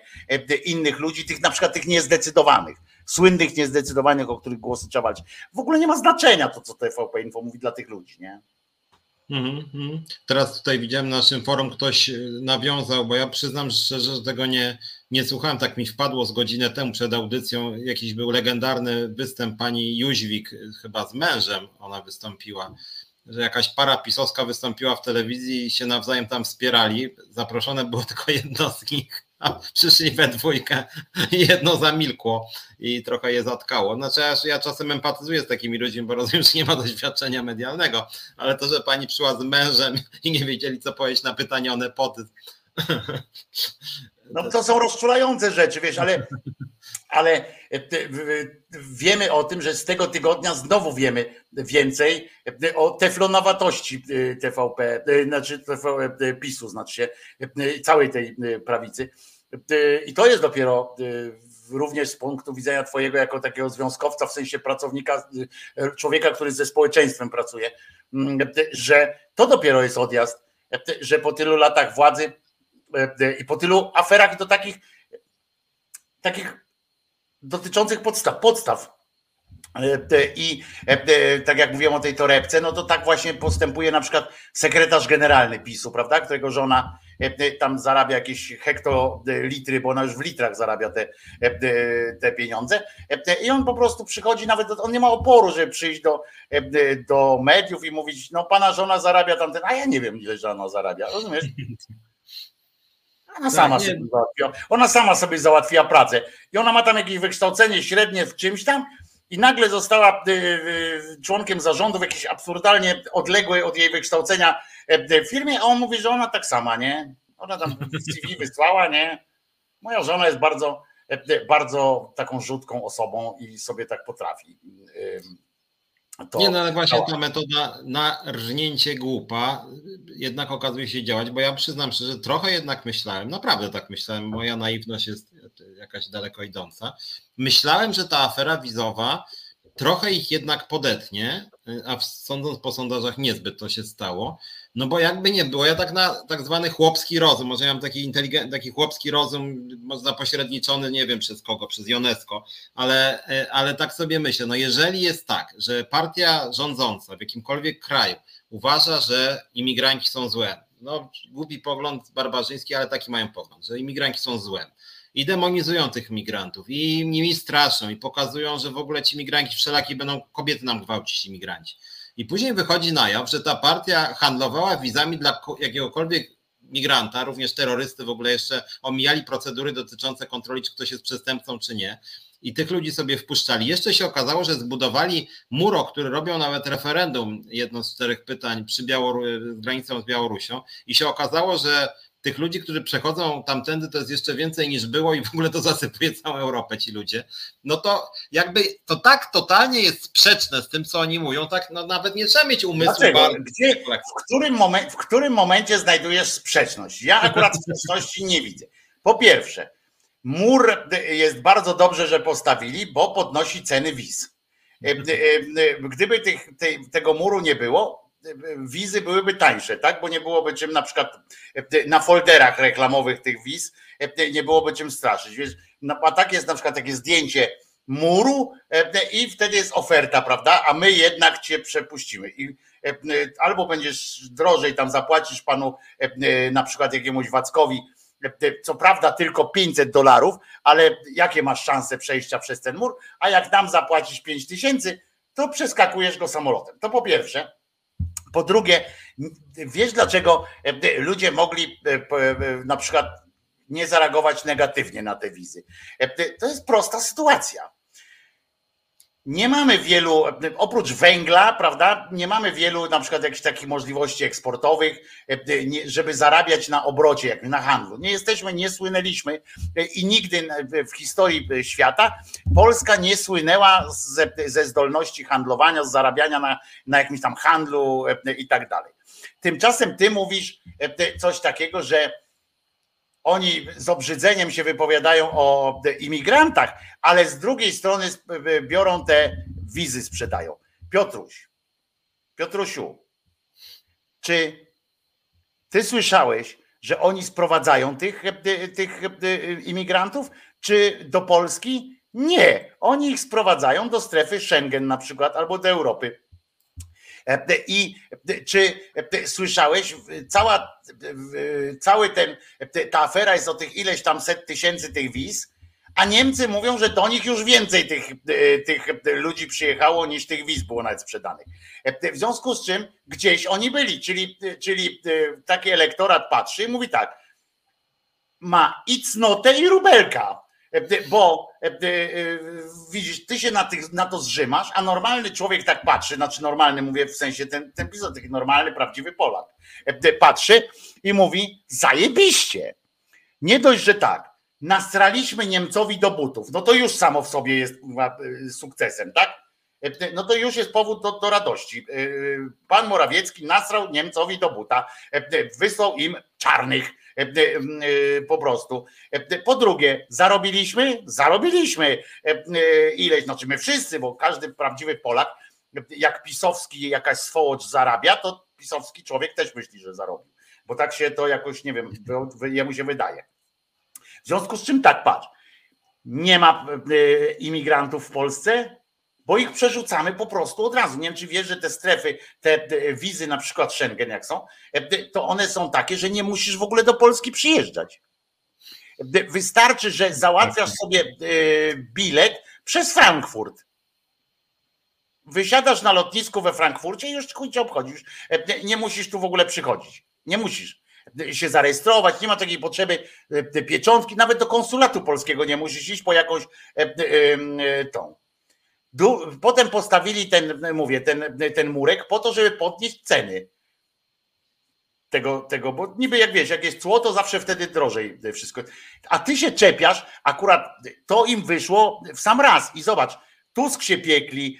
innych ludzi, tych na przykład tych niezdecydowanych. Słynnych, niezdecydowanych, o których głosy trzeba walczyć. W ogóle nie ma znaczenia to, co TVP Info mówi dla tych ludzi, nie? Teraz tutaj widziałem na naszym forum, ktoś nawiązał, bo ja przyznam szczerze, że tego nie słuchałem, tak mi wpadło z godzinę temu przed audycją, jakiś był legendarny występ pani Jóźwik, chyba z mężem ona wystąpiła, że jakaś para pisowska wystąpiła w telewizji i się nawzajem tam wspierali, zaproszone było tylko jedno z nich. A przyszli we dwójkę, jedno zamilkło i trochę je zatkało. Znaczy ja czasem empatyzuję z takimi ludźmi, bo rozumiem, że nie ma doświadczenia medialnego, ale to, że pani przyszła z mężem i nie wiedzieli, co powiedzieć na pytanie o nepotyzm. No to są rozczulające rzeczy, wiesz, ale wiemy o tym, że z tego tygodnia znowu wiemy więcej o teflonowatości TVP, znaczy PiS-u, znaczy się, całej tej prawicy. I to jest dopiero również z punktu widzenia twojego jako takiego związkowca, w sensie pracownika, człowieka, który ze społeczeństwem pracuje, że to dopiero jest odjazd, że po tylu latach władzy i po tylu aferach do takich dotyczących podstaw. I tak jak mówiłem o tej torebce, no to tak właśnie postępuje na przykład sekretarz generalny PiS-u, prawda, którego żona tam zarabia jakieś hektolitry, bo ona już w litrach zarabia te pieniądze. I on po prostu przychodzi, nawet on nie ma oporu, żeby przyjść do mediów i mówić, no pana żona zarabia tamten, a ja nie wiem, ile żona zarabia, rozumiesz? Ona sama sobie załatwiła pracę i ona ma tam jakieś wykształcenie średnie w czymś tam i nagle została członkiem zarządu w jakiejś absurdalnie odległej od jej wykształcenia firmie, a on mówi, że ona tak sama, nie? Ona tam CV wysłała, nie? Moja żona jest bardzo, bardzo taką rzutką osobą i sobie tak potrafi. To nie, no ale właśnie ta metoda na rżnięcie głupa jednak okazuje się działać, bo ja przyznam szczerze, że trochę jednak myślałem, naprawdę tak myślałem, moja naiwność jest jakaś daleko idąca. Myślałem, że ta afera wizowa trochę ich jednak podetnie, a sądząc po sondażach niezbyt to się stało, no bo jakby nie było, ja tak na tak zwany chłopski rozum, może ja mam taki chłopski rozum, może zapośredniczony, nie wiem przez kogo, przez Jonesko, ale tak sobie myślę, no jeżeli jest tak, że partia rządząca w jakimkolwiek kraju uważa, że imigranci są złem, no głupi pogląd barbarzyński, ale taki mają pogląd, że imigranci są złem, i demonizują tych migrantów i nimi straszą i pokazują, że w ogóle ci migranci wszelaki będą kobiety nam gwałcić imigranci. I później wychodzi na jaw, że ta partia handlowała wizami dla jakiegokolwiek migranta, również terrorysty w ogóle jeszcze omijali procedury dotyczące kontroli, czy ktoś jest przestępcą, czy nie. I tych ludzi sobie wpuszczali. Jeszcze się okazało, że zbudowali muro, który robią nawet referendum, jedno z 4 pytań przy granicą z Białorusią i się okazało, że tych ludzi, którzy przechodzą tamtędy, to jest jeszcze więcej niż było i w ogóle to zasypuje całą Europę ci ludzie. No to jakby to tak totalnie jest sprzeczne z tym, co oni mówią, tak no nawet nie trzeba mieć umysłu. W którym momencie znajdujesz sprzeczność? Ja akurat sprzeczności nie widzę. Po pierwsze, mur jest bardzo dobrze, że postawili, bo podnosi ceny wiz. Gdyby tego muru nie było, wizy byłyby tańsze, tak? Bo nie byłoby czym na przykład na folderach reklamowych tych wiz, nie byłoby czym straszyć. Wiesz, a tak jest na przykład takie zdjęcie muru i wtedy jest oferta, prawda? A my jednak cię przepuścimy. I albo będziesz drożej tam zapłacisz panu na przykład jakiemuś Wackowi, co prawda tylko $500, ale jakie masz szanse przejścia przez ten mur? A jak nam zapłacisz 5000, to przeskakujesz go samolotem. To po pierwsze. Po drugie, wiesz dlaczego ludzie mogli na przykład nie zareagować negatywnie na te wizy? To jest prosta sytuacja. Nie mamy wielu, oprócz węgla, prawda, nie mamy wielu na przykład jakichś takich możliwości eksportowych, żeby zarabiać na obrocie, na handlu. Nie słynęliśmy i nigdy w historii świata Polska nie słynęła ze zdolności handlowania, z zarabiania na jakimś tam handlu i tak dalej. Tymczasem ty mówisz coś takiego, że oni z obrzydzeniem się wypowiadają o imigrantach, ale z drugiej strony biorą te wizy, sprzedają. Piotrusiu, czy ty słyszałeś, że oni sprowadzają tych imigrantów, czy do Polski? Nie, oni ich sprowadzają do strefy Schengen na przykład albo do Europy. I czy słyszałeś, ta afera jest o tych ileś tam 100 tysięcy tych wiz, a Niemcy mówią, że do nich już więcej tych ludzi przyjechało niż tych wiz było nawet sprzedanych. W związku z czym gdzieś oni byli, czyli taki elektorat patrzy i mówi tak, ma i cnotę i rubelka. Bo widzisz, ty się na to zrzymasz, a normalny człowiek tak patrzy, znaczy normalny mówię w sensie ten pisarz, taki normalny, prawdziwy Polak, patrzy i mówi zajebiście. Nie dość, że tak, nastraliśmy Niemcowi do butów, no to już samo w sobie jest sukcesem, tak? No to już jest powód do radości. Pan Morawiecki nasrał Niemcowi do buta, wysłał im czarnych po prostu. Po drugie, zarobiliśmy. Ileś, znaczy my wszyscy, bo każdy prawdziwy Polak, jak pisowski jakaś swołocz zarabia, to pisowski człowiek też myśli, że zarobił. Bo tak się to jakoś, nie wiem, jemu się wydaje. W związku z czym tak patrz, nie ma imigrantów w Polsce, bo ich przerzucamy po prostu od razu. Nie wiem, czy wiesz, że te strefy, te wizy na przykład Schengen jak są, to one są takie, że nie musisz w ogóle do Polski przyjeżdżać. Wystarczy, że załatwiasz sobie bilet przez Frankfurt. Wysiadasz na lotnisku we Frankfurcie i już chuj cię obchodzisz. Nie musisz tu w ogóle przychodzić. Nie musisz się zarejestrować, nie ma takiej potrzeby pieczątki, nawet do konsulatu polskiego nie musisz iść po jakąś tą. Potem postawili ten murek po to, żeby podnieść ceny tego, bo niby jak wiesz, jak jest cło, to zawsze wtedy drożej wszystko. A ty się czepiasz, akurat to im wyszło w sam raz. I zobacz, Tusk się piekli.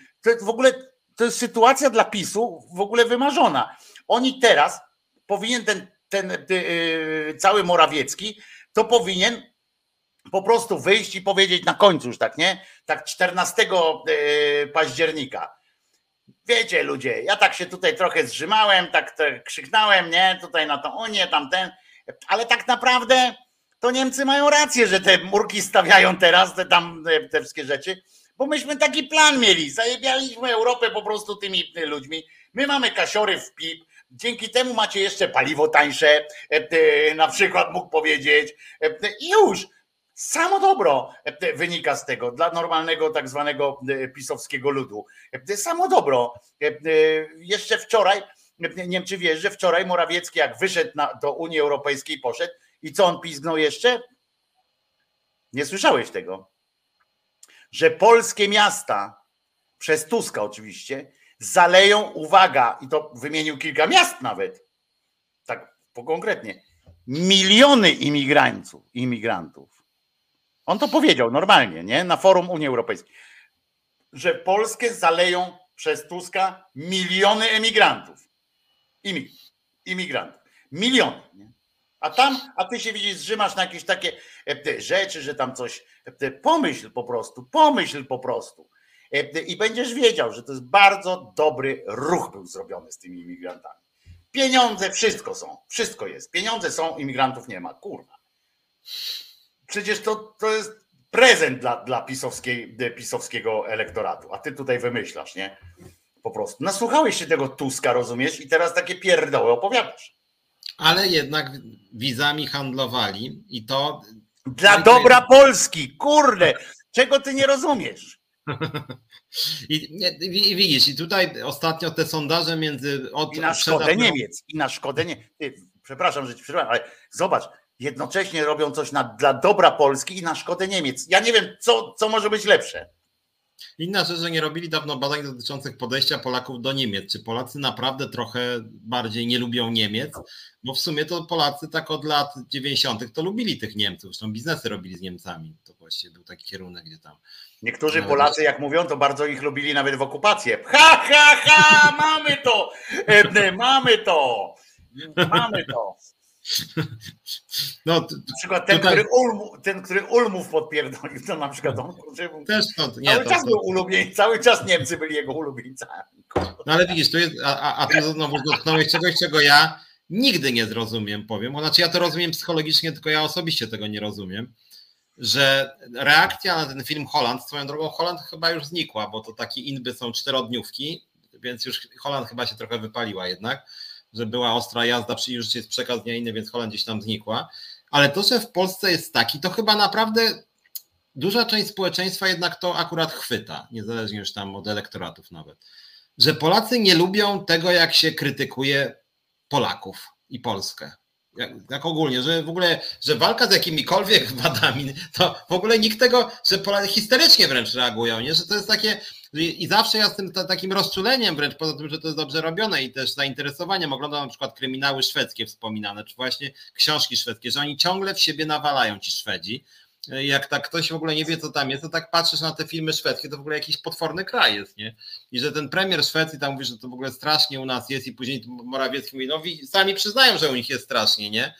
To jest sytuacja dla PiS-u w ogóle wymarzona. Oni teraz, powinien ten cały Morawiecki, to powinien po prostu wyjść i powiedzieć na końcu już tak, nie? Tak 14 października. Wiecie ludzie, ja tak się tutaj trochę zżymałem, tak krzyknąłem, nie? Tutaj na tą Unię, tamten. Ale tak naprawdę to Niemcy mają rację, że te murki stawiają teraz, te wszystkie rzeczy. Bo myśmy taki plan mieli, zajebialiśmy Europę po prostu tymi ludźmi. My mamy kasiory w pip, dzięki temu macie jeszcze paliwo tańsze, na przykład mógł powiedzieć. I już, samo dobro wynika z tego dla normalnego tak zwanego pisowskiego ludu. Samo dobro. Jeszcze wczoraj, nie wiem czy wiesz, że wczoraj Morawiecki jak wyszedł do Unii Europejskiej poszedł i co on piznął jeszcze? Nie słyszałeś tego. Że polskie miasta, przez Tuska oczywiście, zaleją, uwaga, i to wymienił kilka miast nawet, tak konkretnie, miliony imigrantów. On to powiedział normalnie, nie? Na forum Unii Europejskiej, że Polskę zaleją przez Tuska miliony emigrantów. Imigrantów. Miliony, nie? A ty się widzisz, zrzymasz na jakieś takie rzeczy, że tam coś, pomyśl po prostu. I będziesz wiedział, że to jest bardzo dobry ruch był zrobiony z tymi imigrantami. Pieniądze, wszystko jest. Pieniądze są, imigrantów nie ma, kurwa. Przecież to jest prezent dla pisowskiego elektoratu, a ty tutaj wymyślasz, nie? Po prostu. Nasłuchałeś się tego Tuska, rozumiesz? I teraz takie pierdoły opowiadasz. Ale jednak wizami handlowali i to... Dla dobra Polski, kurde, czego ty nie rozumiesz? I widzisz, i tutaj ostatnio te sondaże między... I na szkodę Niemiec, Przepraszam, że ci przerwałem, ale zobacz, jednocześnie robią coś dla dobra Polski i na szkodę Niemiec. Ja nie wiem, co może być lepsze. Inna rzecz, że nie robili dawno badań dotyczących podejścia Polaków do Niemiec. Czy Polacy naprawdę trochę bardziej nie lubią Niemiec? Bo w sumie to Polacy tak od lat 90. to lubili tych Niemców. Zresztą biznesy robili z Niemcami. To właściwie był taki kierunek, gdzie tam... Niektórzy Polacy, jak mówią, to bardzo ich lubili nawet w okupację. Ha, ha, ha! Mamy to! No, na przykład ten, tutaj... który Ulmów podpierdolił, to na przykład on też cały czas był ulubieńcem, cały czas Niemcy byli jego ulubieńcami. No ale widzisz, tu jest, a tu znowu dotknąłeś czegoś, czego ja nigdy nie zrozumiem, powiem. Znaczy ja to rozumiem psychologicznie, tylko ja osobiście tego nie rozumiem, że reakcja na ten film Holand, swoją drogą Holand chyba już znikła, bo to taki inby są czterodniówki, więc już Holand chyba się trochę wypaliła jednak, że była ostra jazda, już jest przekaz dnia inny, więc Holand gdzieś tam znikła. Ale to, że w Polsce jest taki, to chyba naprawdę duża część społeczeństwa jednak to akurat chwyta, niezależnie już tam od elektoratów nawet, że Polacy nie lubią tego, jak się krytykuje Polaków i Polskę. Jak ogólnie, że w ogóle, że walka z jakimikolwiek wadami, to w ogóle nikt tego, że Polacy histerycznie wręcz reagują, nie? Że to jest takie... I zawsze ja z tym takim rozczuleniem wręcz, poza tym, że to jest dobrze robione i też zainteresowaniem, oglądam na przykład kryminały szwedzkie wspominane, czy właśnie książki szwedzkie, że oni ciągle w siebie nawalają, ci Szwedzi. Jak tak ktoś w ogóle nie wie, co tam jest, to tak patrzysz na te filmy szwedzkie, to w ogóle jakiś potworny kraj jest, nie? I że ten premier Szwecji tam mówi, że to w ogóle strasznie u nas jest i później Morawiecki mówi, no sami przyznają, że u nich jest strasznie, nie?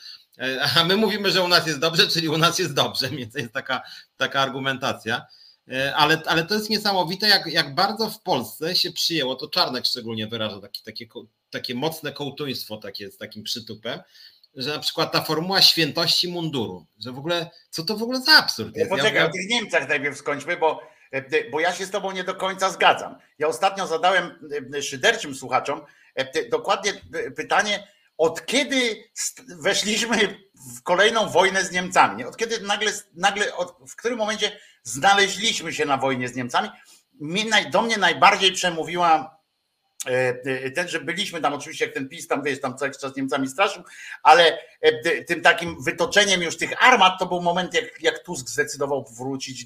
A my mówimy, że u nas jest dobrze, czyli u nas jest dobrze, więc jest taka argumentacja. Ale to jest niesamowite, jak bardzo w Polsce się przyjęło, to Czarnek szczególnie wyraża takie mocne kołtuństwo takie, z takim przytupem, że na przykład ta formuła świętości munduru, że w ogóle, co to w ogóle za absurd jest? Poczekaj, o tych Niemcach najpierw skończmy, bo ja się z tobą nie do końca zgadzam. Ja ostatnio zadałem szyderczym słuchaczom dokładnie pytanie, od kiedy weszliśmy w kolejną wojnę z Niemcami? Od kiedy w którym momencie znaleźliśmy się na wojnie z Niemcami? Do mnie najbardziej przemówiła ten, że byliśmy tam oczywiście, jak ten PiS tam, wiesz, tam cały czas Niemcami straszył, ale tym takim wytoczeniem już tych armat to był moment, jak Tusk zdecydował wrócić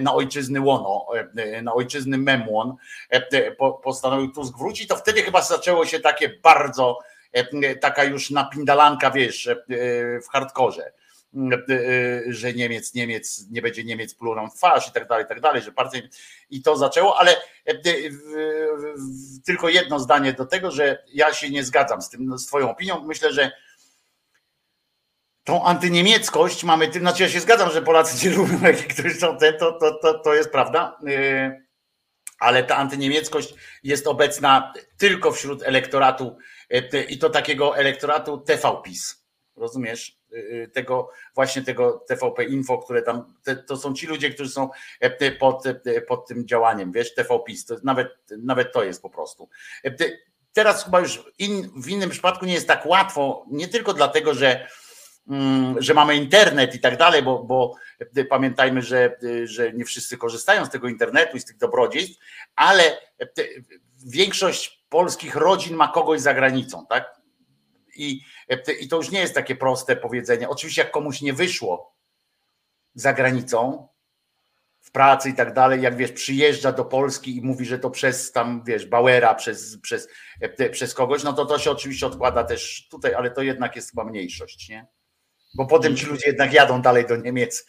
na ojczyzny łono, na ojczyzny memłon, postanowił Tusk wrócić, to wtedy chyba zaczęło się takie bardzo, taka już napindalanka, wiesz, w hardkorze, że Niemiec, nie będzie Niemiec plurą w twarz i tak dalej, że partia i to zaczęło, ale tylko jedno zdanie do tego, że ja się nie zgadzam z tym, z twoją opinią. Myślę, że tą antyniemieckość mamy, znaczy ja się zgadzam, że Polacy nie lubią, jak ktoś to jest prawda, ale ta antyniemieckość jest obecna tylko wśród elektoratu i to takiego elektoratu TVPiS. Rozumiesz? Tego właśnie tego TVP Info, które tam, to są ci ludzie, którzy są pod tym działaniem, wiesz, TVPiS, to nawet to jest po prostu. Teraz chyba już w innym przypadku nie jest tak łatwo, nie tylko dlatego, że mamy internet i tak dalej, bo pamiętajmy, że nie wszyscy korzystają z tego internetu i z tych dobrodziejstw, ale większość polskich rodzin ma kogoś za granicą, tak? I to już nie jest takie proste powiedzenie. Oczywiście jak komuś nie wyszło za granicą, w pracy i tak dalej, jak wiesz, przyjeżdża do Polski i mówi, że to przez tam, wiesz, Bauera, przez kogoś, no to się oczywiście odkłada też tutaj, ale to jednak jest chyba mniejszość, nie? Bo potem ci ludzie jednak jadą dalej do Niemiec,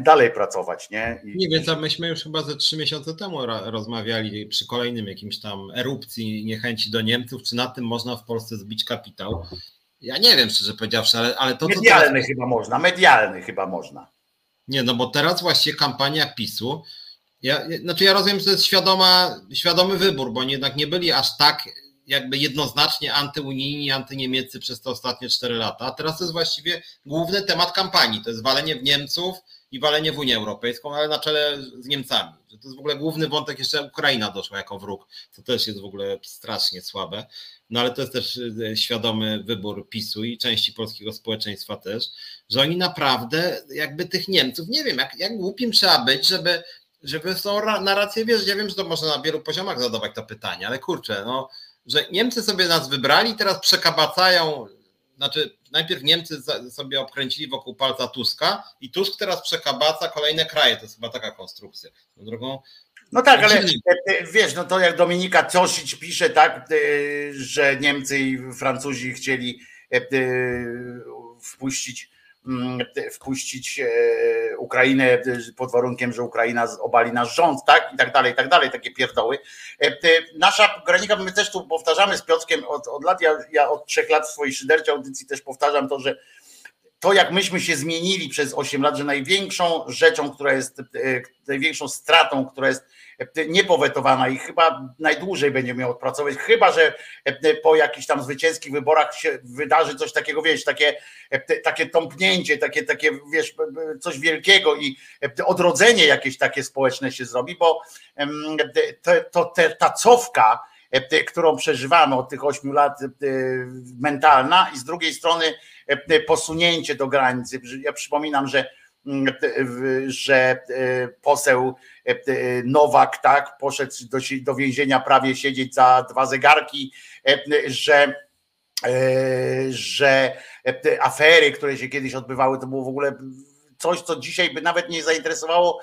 dalej pracować, nie? Nie, więc myśmy już chyba ze 3 miesiące temu rozmawiali przy kolejnym jakimś tam erupcji niechęci do Niemców, czy na tym można w Polsce zbić kapitał. Ja nie wiem, szczerze powiedziawszy, ale to... Medialny teraz... chyba można, medialny chyba można. Nie, no bo teraz właśnie kampania PiS-u, ja rozumiem, że to jest świadomy wybór, bo oni jednak nie byli aż tak jakby jednoznacznie antyunijni, antyniemieccy przez te ostatnie 4 lata, a teraz to jest właściwie główny temat kampanii, to jest walenie w Niemców i walenie w Unię Europejską, ale na czele z Niemcami. To jest w ogóle główny wątek, jeszcze Ukraina doszła jako wróg, co też jest w ogóle strasznie słabe, no ale to jest też świadomy wybór PiS-u i części polskiego społeczeństwa też, że oni naprawdę jakby tych Niemców, nie wiem, jak głupim trzeba być, żeby w tą narrację wierzyć. Ja wiem, że to można na wielu poziomach zadawać to pytanie, ale kurczę, no że Niemcy sobie nas wybrali, teraz przekabacają, znaczy najpierw Niemcy sobie obkręcili wokół palca Tuska i Tusk teraz przekabaca kolejne kraje, to jest chyba taka konstrukcja. Tą drogą... No tak, ale wiesz, no to jak Dominika Cosić pisze, tak, że Niemcy i Francuzi chcieli wpuścić Ukrainę pod warunkiem, że Ukraina obali nasz rząd, tak? I tak dalej, takie pierdoły. Nasza granica, my też tu powtarzamy z Piotrkiem od lat, ja od 3 lat w swojej szyderczej audycji też powtarzam to, że to jak myśmy się zmienili przez 8 lat, że największą rzeczą, która jest, największą stratą, która jest niepowetowana i chyba najdłużej będziemy ją odpracować, chyba że po jakichś tam zwycięskich wyborach się wydarzy coś takiego, wiesz, takie tąpnięcie, takie wiesz, coś wielkiego i odrodzenie jakieś takie społeczne się zrobi, bo ta cofka, którą przeżywamy od tych 8 lat, mentalna, i z drugiej strony posunięcie do granicy. Ja przypominam, że poseł Nowak, tak, poszedł do więzienia prawie siedzieć za 2 zegarki, że afery, które się kiedyś odbywały, to było w ogóle coś, co dzisiaj by nawet nie zainteresowało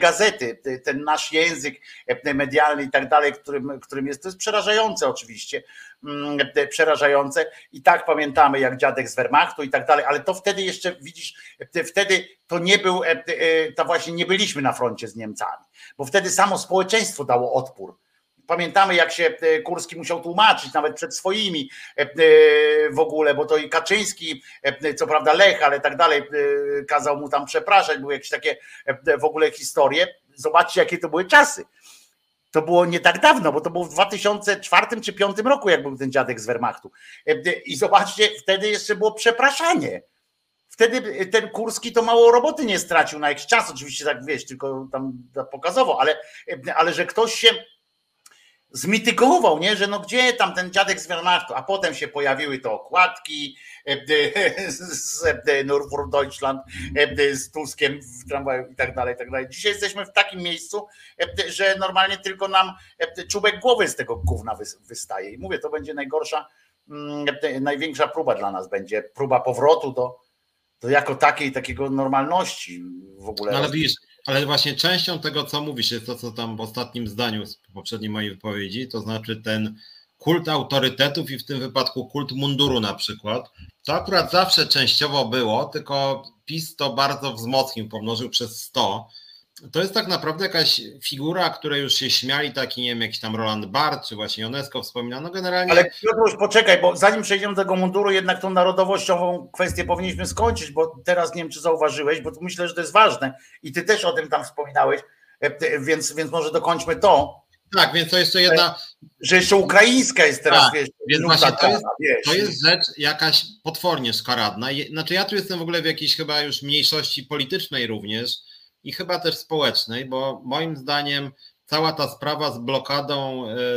gazety, ten nasz język medialny i tak dalej, którym jest, to jest przerażające oczywiście, przerażające, i tak pamiętamy jak dziadek z Wehrmachtu i tak dalej, ale to wtedy jeszcze, widzisz, wtedy to nie był, to właśnie nie byliśmy na froncie z Niemcami, bo wtedy samo społeczeństwo dało odpór. Pamiętamy, jak się Kurski musiał tłumaczyć nawet przed swoimi w ogóle, bo to i Kaczyński, co prawda Lech, ale tak dalej, kazał mu tam przepraszać, były jakieś takie w ogóle historie. Zobaczcie, jakie to były czasy. To było nie tak dawno, bo to było w 2004 czy 2005 roku, jak był ten dziadek z Wehrmachtu. I zobaczcie, wtedy jeszcze było przepraszanie. Wtedy ten Kurski to mało roboty nie stracił na jakiś czas, oczywiście tak, wiesz, tylko tam pokazowo, ale że ktoś się zmitykował, nie? Że no gdzie tam ten dziadek z Wehrmachtu, a potem się pojawiły te okładki z Norddeutschland, z Tuskiem w tramwaju i tak dalej, i tak dalej. Dzisiaj jesteśmy w takim miejscu, że normalnie tylko nam czubek głowy z tego gówna wystaje. I mówię, to będzie największa próba dla nas będzie, próba powrotu do jako takiej, takiego normalności w ogóle. No, ale widzisz, ale właśnie częścią tego, co mówisz, jest to, co tam w ostatnim zdaniu z poprzedniej mojej wypowiedzi, to znaczy ten kult autorytetów i w tym wypadku kult munduru na przykład. To akurat zawsze częściowo było, tylko PiS to bardzo wzmocnił, pomnożył przez 100. To jest tak naprawdę jakaś figura, której już się śmiali, taki nie wiem, jakiś tam Roland Barthes, czy właśnie Jonesko wspominał, no generalnie... Ale Piotruś, poczekaj, bo zanim przejdziemy do tego munduru, jednak tą narodowościową kwestię powinniśmy skończyć, bo teraz nie wiem, czy zauważyłeś, bo tu myślę, że to jest ważne i ty też o tym tam wspominałeś, więc może dokończmy to. Tak, więc to jeszcze jedna... Że jeszcze ukraińska jest teraz, tak, wiesz... Więc właśnie to jest rzecz jakaś potwornie szkaradna. Znaczy ja tu jestem w ogóle w jakiejś chyba już mniejszości politycznej również, i chyba też społecznej, bo moim zdaniem cała ta sprawa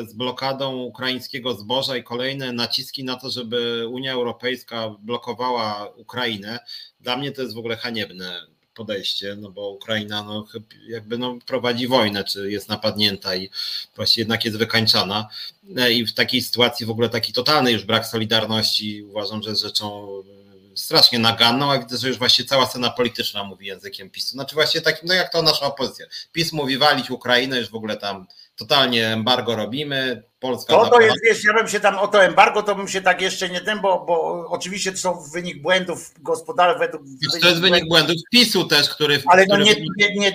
z blokadą ukraińskiego zboża i kolejne naciski na to, żeby Unia Europejska blokowała Ukrainę, dla mnie to jest w ogóle haniebne podejście, no bo Ukraina prowadzi wojnę, czy jest napadnięta i właściwie jednak jest wykańczana i w takiej sytuacji w ogóle taki totalny już brak solidarności uważam, że jest rzeczą strasznie naganną, a widzę, że już właśnie cała scena polityczna mówi językiem PiS-u. Znaczy właśnie takim, no jak to nasza opozycja. PiS mówi walić Ukrainę, już w ogóle tam totalnie embargo robimy, Polska... To jest, wiesz, ja bym się tam o to embargo, to bym się tak jeszcze nie ten, bo oczywiście to są wynik błędów gospodarek według... To jest wynik błędów PiS-u też, który... Ale no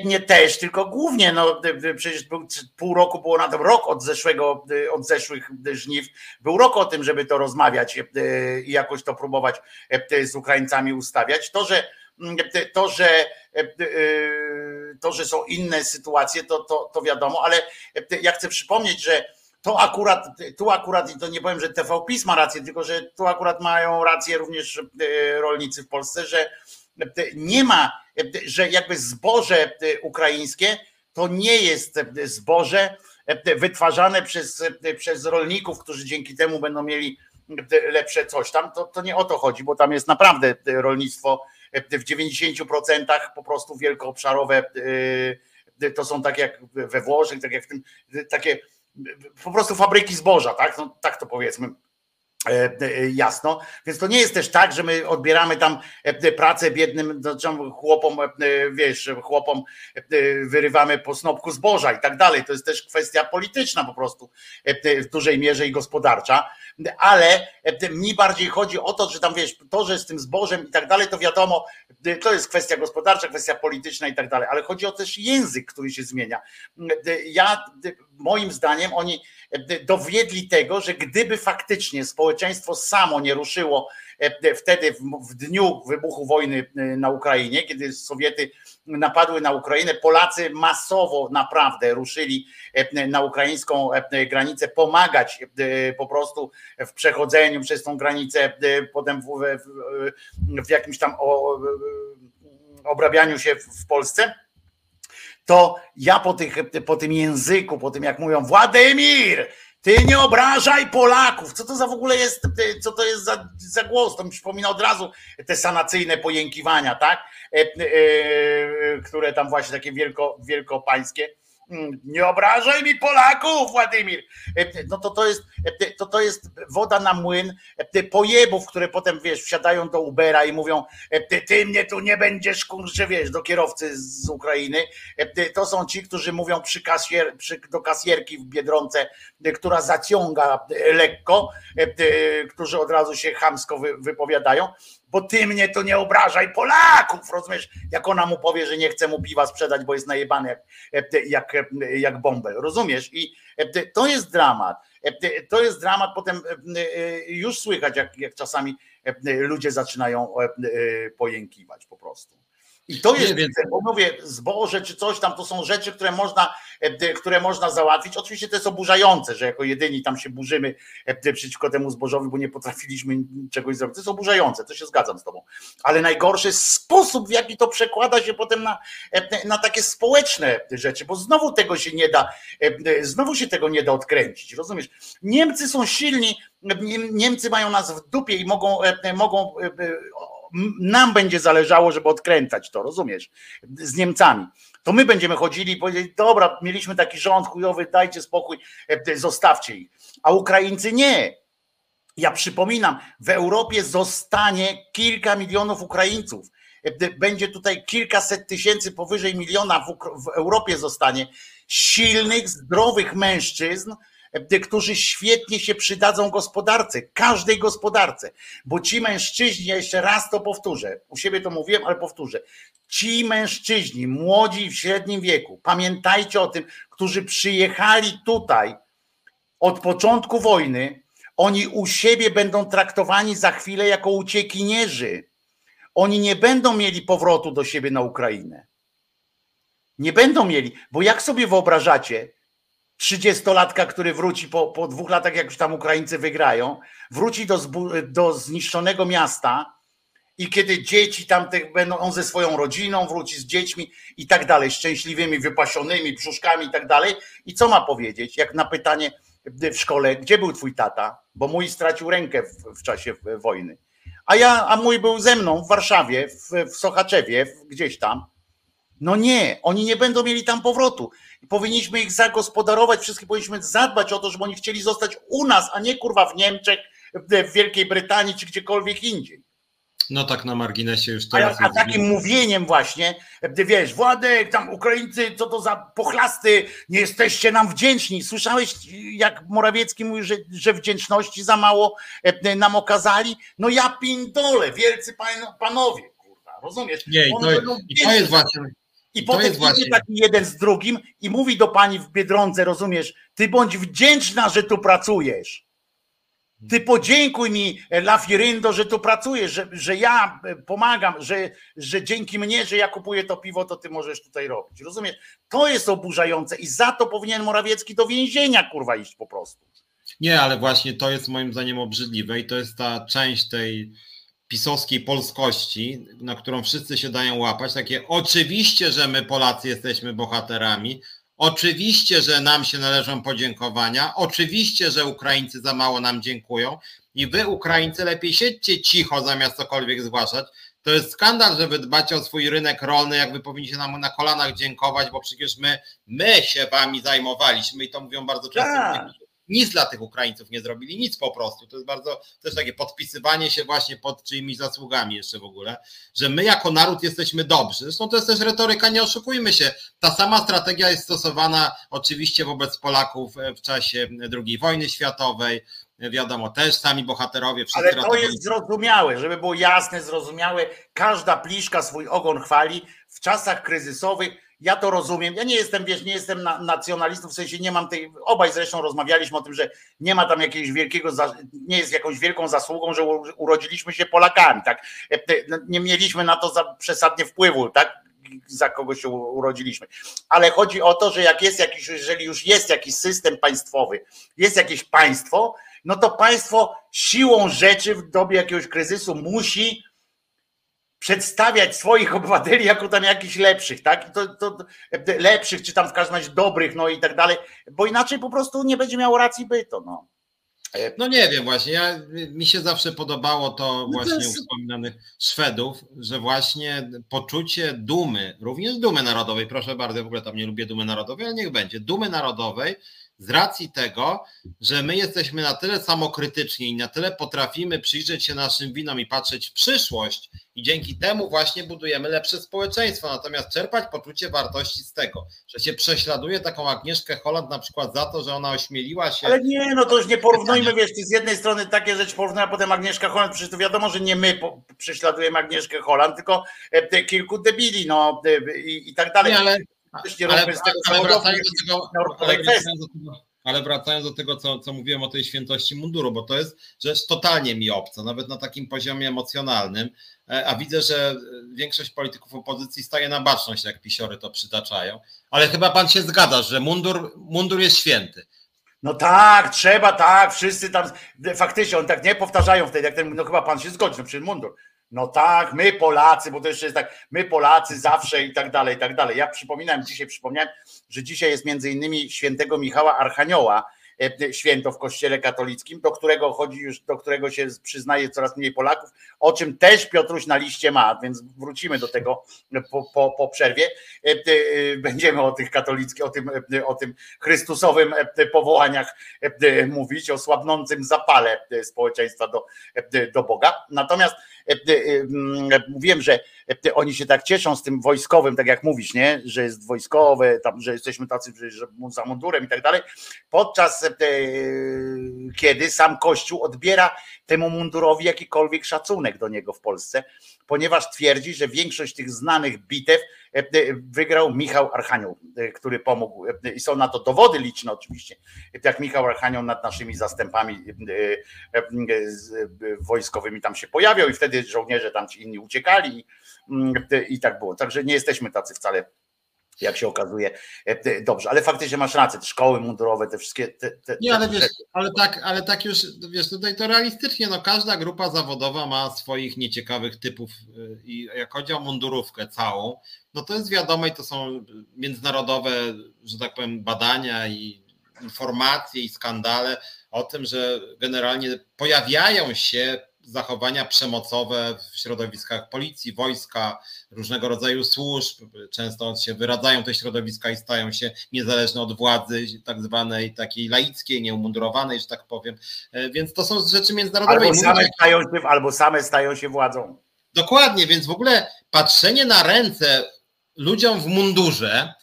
nie też, tylko głównie, no przecież był, pół roku było na tym, rok od zeszłych żniw, był rok o tym, żeby to rozmawiać i jakoś to próbować z Ukraińcami ustawiać. To, że są inne sytuacje, to wiadomo, ale ja chcę przypomnieć, że tu akurat, i to nie powiem, że TV PiS ma rację, tylko że tu akurat mają rację również rolnicy w Polsce, że nie ma, że jakby zboże ukraińskie to nie jest zboże wytwarzane przez rolników, którzy dzięki temu będą mieli lepsze coś tam, to nie o to chodzi, bo tam jest naprawdę rolnictwo w 90% po prostu wielkoobszarowe, to są tak jak we Włoszech, tak jak w tym, takie po prostu fabryki zboża, tak? No, tak to powiedzmy jasno. Więc to nie jest też tak, że my odbieramy tam pracę biednym chłopom, wiesz, chłopom wyrywamy po snopku zboża i tak dalej. To jest też kwestia polityczna po prostu w dużej mierze i gospodarcza, ale mi bardziej chodzi o to, że tam wiesz, to, że z tym zbożem i tak dalej, to wiadomo, to jest kwestia gospodarcza, kwestia polityczna i tak dalej, ale chodzi o też język, który się zmienia. Moim zdaniem oni dowiedli tego, że gdyby faktycznie społeczeństwo samo nie ruszyło wtedy w dniu wybuchu wojny na Ukrainie, kiedy Sowiety napadły na Ukrainę, Polacy masowo naprawdę ruszyli na ukraińską granicę pomagać po prostu w przechodzeniu przez tą granicę, potem w jakimś tam obrabianiu się w Polsce, to ja po tym języku, po tym jak mówią Władimir, ty nie obrażaj Polaków. Co to za w ogóle jest, co to jest za głos? To mi przypomina od razu te sanacyjne pojękiwania, tak? Które tam właśnie takie wielkopańskie. Nie obrażaj mi Polaków, Władimir. No to jest woda na młyn pojebów, które potem wiesz, wsiadają do Ubera i mówią, ty mnie tu nie będziesz, kurczę, wiesz, do kierowcy z Ukrainy. To są ci, którzy mówią do kasjerki w Biedronce, która zaciąga lekko, którzy od razu się chamsko wypowiadają. Bo ty mnie to nie obrażaj Polaków, rozumiesz? Jak ona mu powie, że nie chce mu piwa sprzedać, bo jest najebany jak bąbel, rozumiesz? I to jest dramat. To jest dramat, potem już słychać, jak czasami ludzie zaczynają pojękiwać po prostu. I to jest, bo mówię, zboże czy coś tam, to są rzeczy, które można załatwić. Oczywiście to jest oburzające, że jako jedyni tam się burzymy przeciwko temu zbożowi, bo nie potrafiliśmy czegoś zrobić. To jest oburzające, to się zgadzam z tobą. Ale najgorszy jest sposób, w jaki to przekłada się potem na takie społeczne rzeczy, bo znowu tego się nie da, odkręcić, rozumiesz? Niemcy są silni, Niemcy mają nas w dupie i mogą nam będzie zależało, żeby odkręcać to, rozumiesz, z Niemcami. To my będziemy chodzili i powiedzieli, dobra, mieliśmy taki rząd chujowy, dajcie spokój, zostawcie ich. A Ukraińcy nie. Ja przypominam, w Europie zostanie kilka milionów Ukraińców. Będzie tutaj kilkaset tysięcy, powyżej miliona w Europie zostanie silnych, zdrowych mężczyzn, którzy świetnie się przydadzą gospodarce, każdej gospodarce, bo ci mężczyźni, ja jeszcze raz to powtórzę, u siebie to mówiłem, ale powtórzę, ci mężczyźni, młodzi w średnim wieku, pamiętajcie o tym, którzy przyjechali tutaj od początku wojny, oni u siebie będą traktowani za chwilę jako uciekinierzy. Oni nie będą mieli powrotu do siebie na Ukrainę. Nie będą mieli, bo jak sobie wyobrażacie, 30-latka, który wróci po 2 latach, jak już tam Ukraińcy wygrają, wróci do zniszczonego miasta i kiedy dzieci tamtych będą, on ze swoją rodziną wróci z dziećmi i tak dalej, szczęśliwymi, wypasionymi, brzuszkami i tak dalej. I co ma powiedzieć, jak na pytanie w szkole, gdzie był twój tata, bo mój stracił rękę w czasie wojny. A mój był ze mną w Warszawie, w Sochaczewie, gdzieś tam. No nie, oni nie będą mieli tam powrotu. Powinniśmy ich zagospodarować, wszystkich powinniśmy zadbać o to, żeby oni chcieli zostać u nas, a nie kurwa w Niemczech, w Wielkiej Brytanii czy gdziekolwiek indziej. No tak na marginesie już teraz. A takim mówieniem właśnie, wiesz, Władek, tam Ukraińcy, co to za pochlasty, nie jesteście nam wdzięczni. Słyszałeś, jak Morawiecki mówił, że wdzięczności za mało nam okazali? No ja pindolę, wielcy panowie, kurwa, rozumiesz? Nie, to jest właśnie... I potem idzie taki jeden z drugim i mówi do pani w Biedronce, rozumiesz, ty bądź wdzięczna, że tu pracujesz. Ty podziękuj mi, Lafiryndo, że tu pracujesz, że ja pomagam, że dzięki mnie, że ja kupuję to piwo, to ty możesz tutaj robić. Rozumiesz? To jest oburzające i za to powinien Morawiecki do więzienia, kurwa, iść po prostu. Nie, ale właśnie to jest moim zdaniem obrzydliwe i to jest ta część tej pisowskiej polskości, na którą wszyscy się dają łapać, takie oczywiście, że my Polacy jesteśmy bohaterami, oczywiście, że nam się należą podziękowania, oczywiście, że Ukraińcy za mało nam dziękują i wy Ukraińcy lepiej siedźcie cicho zamiast cokolwiek zgłaszać. To jest skandal, że wy dbacie o swój rynek rolny, jak wy powinniście nam na kolanach dziękować, bo przecież my się wami zajmowaliśmy i to mówią bardzo często. Tak. Nic dla tych Ukraińców nie zrobili, nic po prostu. To jest bardzo też takie podpisywanie się właśnie pod czyimiś zasługami jeszcze w ogóle, że my jako naród jesteśmy dobrzy. Zresztą to jest też retoryka, nie oszukujmy się. Ta sama strategia jest stosowana oczywiście wobec Polaków w czasie II wojny światowej. Wiadomo, też sami bohaterowie. Ale to jest zrozumiałe, żeby było jasne, zrozumiałe. Każda pliszka swój ogon chwali w czasach kryzysowych. Ja to rozumiem. Ja nie jestem nacjonalistą, w sensie nie mam tej, obaj zresztą rozmawialiśmy o tym, że nie ma tam jakiegoś wielkiego, nie jest jakąś wielką zasługą, że urodziliśmy się Polakami, tak? Nie mieliśmy na to przesadnie wpływu, tak? Za kogo się urodziliśmy. Ale chodzi o to, że jeżeli już jest jakiś system państwowy, jest jakieś państwo, no to państwo siłą rzeczy w dobie jakiegoś kryzysu musi przedstawiać swoich obywateli jako tam jakichś lepszych, tak? To lepszych, czy tam w każdym razie dobrych, no i tak dalej, bo inaczej po prostu nie będzie miał racji bytu. No nie wiem właśnie, mi się zawsze podobało to właśnie u wspominanych Szwedów, że właśnie poczucie dumy, również dumy narodowej, proszę bardzo, ja w ogóle tam nie lubię dumy narodowej, ale niech będzie, dumy narodowej z racji tego, że my jesteśmy na tyle samokrytyczni i na tyle potrafimy przyjrzeć się naszym winom i patrzeć w przyszłość i dzięki temu właśnie budujemy lepsze społeczeństwo, natomiast czerpać poczucie wartości z tego, że się prześladuje taką Agnieszkę Holland na przykład za to, że ona ośmieliła się... Ale nie, no to już nie porównujmy, wiesz, ty z jednej strony takie rzeczy porównała, potem Agnieszka Holland, przecież to wiadomo, że nie my prześladujemy Agnieszkę Holland, tylko kilku debili, no i tak dalej. Nie, ale... Ale wracając do tego, ale wracając do tego, co mówiłem o tej świętości munduru, bo to jest rzecz totalnie mi obca, nawet na takim poziomie emocjonalnym, a widzę, że większość polityków opozycji staje na baczność, jak pisiory to przytaczają, ale chyba pan się zgadza, że mundur jest święty. No tak, trzeba, tak, wszyscy tam, faktycznie oni tak nie powtarzają wtedy, jak ten, no chyba pan się zgodzi, no przecież mundur. No tak, my Polacy, bo to jeszcze jest tak, my Polacy zawsze i tak dalej, i tak dalej. Ja przypomniałem, że dzisiaj jest między innymi świętego Michała Archanioła, święto w kościele katolickim, do którego się przyznaje coraz mniej Polaków, o czym też Piotruś na liście ma, więc wrócimy do tego po przerwie. Będziemy o tych katolickich, o tym chrystusowym powołaniach mówić, o słabnącym zapale społeczeństwa do Boga. Natomiast mówiłem, że oni się tak cieszą z tym wojskowym, tak jak mówisz, nie? Że jest wojskowe, tam, że jesteśmy tacy, że za mundurem i tak dalej, podczas kiedy sam Kościół odbiera temu mundurowi jakikolwiek szacunek do niego w Polsce, ponieważ twierdzi, że większość tych znanych bitew wygrał Michał Archanioł, który pomógł, i są na to dowody liczne oczywiście, jak Michał Archanioł nad naszymi zastępami wojskowymi tam się pojawiał i wtedy żołnierze tam ci inni uciekali i tak było. Także nie jesteśmy tacy wcale, jak się okazuje, dobrze, ale faktycznie masz rację, te szkoły mundurowe, te wszystkie... Nie, ale wiesz, ale tak już, wiesz, tutaj to realistycznie, no każda grupa zawodowa ma swoich nieciekawych typów i jak chodzi o mundurówkę całą, no to jest wiadome i to są międzynarodowe, że tak powiem, badania i informacje i skandale o tym, że generalnie pojawiają się zachowania przemocowe w środowiskach policji, wojska, różnego rodzaju służb. Często się wyradzają te środowiska i stają się niezależne od władzy tak zwanej takiej laickiej, nieumundurowanej, że tak powiem. Więc to są rzeczy międzynarodowe. Albo same stają się władzą. Dokładnie, więc w ogóle patrzenie na ręce ludziom w mundurze,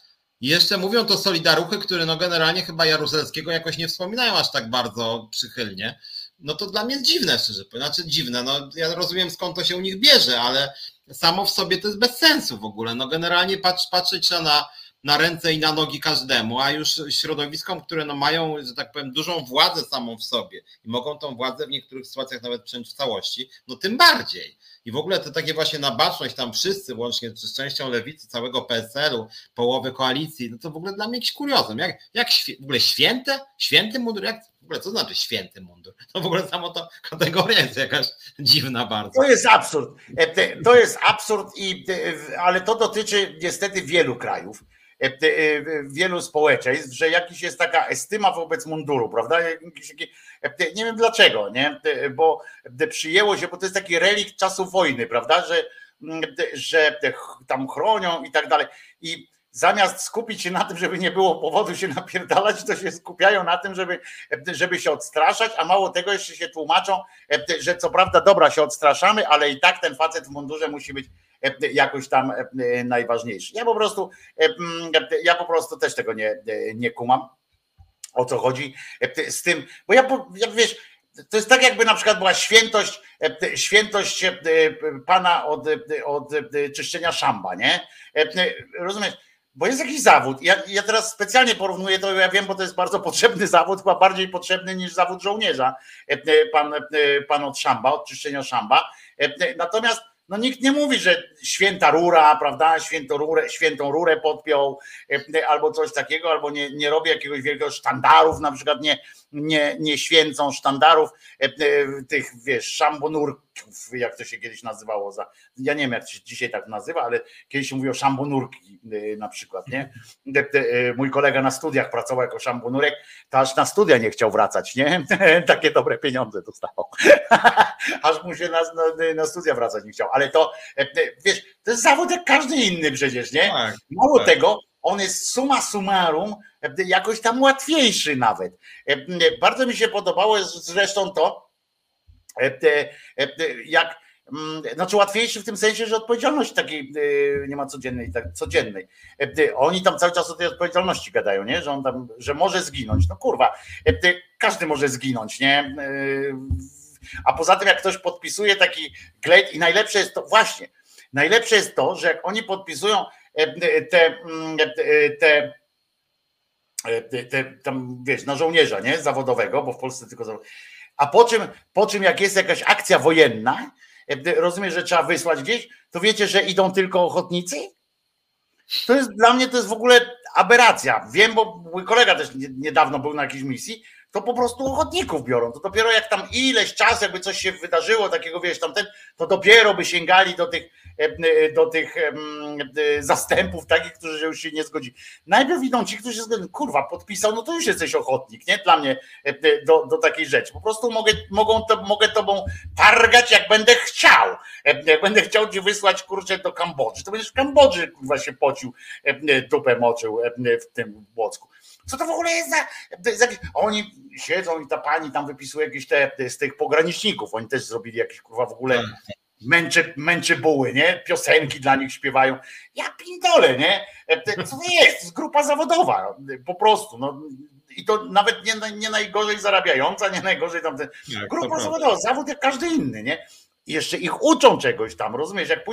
jeszcze mówią to solidaruchy, które no generalnie chyba Jaruzelskiego jakoś nie wspominają aż tak bardzo przychylnie. No to dla mnie jest dziwne, szczerze powiem. Znaczy dziwne, no ja rozumiem skąd to się u nich bierze, ale samo w sobie to jest bez sensu w ogóle. No generalnie patrzeć na ręce i na nogi każdemu, a już środowiskom, które no mają, że tak powiem, dużą władzę samą w sobie i mogą tą władzę w niektórych sytuacjach nawet przejąć w całości, no tym bardziej. I w ogóle to takie właśnie na baczność tam wszyscy, łącznie z częścią lewicy, całego PSL-u, połowy koalicji, no to w ogóle dla mnie jakiś kuriozum. Jak w ogóle święty mundur, jak w ogóle co znaczy święty mundur? No w ogóle samo to kategoria jest jakaś dziwna bardzo. To jest absurd, ale to dotyczy niestety wielu krajów, wielu społeczeństw, że jakiś jest taka estyma wobec munduru, prawda? Nie wiem dlaczego, nie? Bo przyjęło się, bo to jest taki relikt czasu wojny, prawda? Że tam chronią i tak dalej. I zamiast skupić się na tym, żeby nie było powodu się napierdalać, to się skupiają na tym, żeby się odstraszać, a mało tego jeszcze się tłumaczą, że co prawda dobra się odstraszamy, ale i tak ten facet w mundurze musi być jakoś tam najważniejszy. Ja po prostu też tego nie kumam, o co chodzi z tym, bo ja wiesz, to jest tak jakby na przykład była świętość pana od czyszczenia szamba, nie? Rozumiesz? Bo jest jakiś zawód. Ja teraz specjalnie porównuję to, ja wiem, bo to jest bardzo potrzebny zawód, chyba bardziej potrzebny niż zawód żołnierza, pan od czyszczenia szamba. Natomiast no nikt nie mówi, że święta rura, prawda, świętą rurę podpiął albo coś takiego, albo nie robi jakiegoś wielkiego sztandarów, na przykład nie święcą sztandarów tych, wiesz, szambonurków, jak to się kiedyś nazywało, ja nie wiem jak to się dzisiaj tak nazywa, ale kiedyś się mówiło szambonurki na przykład, nie? Mój kolega na studiach pracował jako szambonurek, to aż na studia nie chciał wracać, nie? Takie dobre pieniądze dostawał, aż mu się na studia wracać nie chciał, ale to, wiesz, to jest zawód jak każdy inny przecież, nie? Mało tego, on jest summa summarum jakoś tam łatwiejszy nawet. Bardzo mi się podobało zresztą to, jak, znaczy łatwiejszy w tym sensie, że odpowiedzialności takiej nie ma codziennej. Oni tam cały czas o tej odpowiedzialności gadają, nie? Że on tam, że może zginąć. No kurwa, każdy może zginąć, nie? A poza tym jak ktoś podpisuje taki glejt i najlepsze jest to, że jak oni podpisują te tam wiesz, na żołnierza, nie? Zawodowego, bo w Polsce tylko zawodowego. A po czym jak jest jakaś akcja wojenna, rozumiesz, że trzeba wysłać gdzieś, to wiecie, że idą tylko ochotnicy? To jest dla mnie, to jest w ogóle aberracja. Wiem, bo mój kolega też niedawno był na jakiejś misji, to po prostu ochotników biorą. To dopiero jak tam ileś czasu, jakby coś się wydarzyło takiego, wiesz, tamten, to dopiero by sięgali do tych zastępów takich, którzy już się nie zgodzili. Najpierw idą ci, którzy się zgodzili. Kurwa, podpisał, no to już jesteś ochotnik, nie? Dla mnie do takiej rzeczy. Po prostu mogę tobą targać, jak będę chciał. Jak będę chciał ci wysłać, kurczę, do Kambodży. To będziesz w Kambodży, kurwa, się pocił, dupę moczył w tym Błocku. Co to w ogóle jest za... Oni siedzą i ta pani tam wypisuje jakieś te z tych pograniczników. Oni też zrobili jakieś, kurwa, w ogóle męczybuły, nie? Piosenki dla nich śpiewają. Ja pindolę, nie? Co to jest? Grupa zawodowa. Po prostu. No. I to nawet nie najgorzej zarabiająca, nie najgorzej tam... Grupa zawodowa. Zawód jak każdy inny, nie? I jeszcze ich uczą czegoś tam, rozumiesz? Jak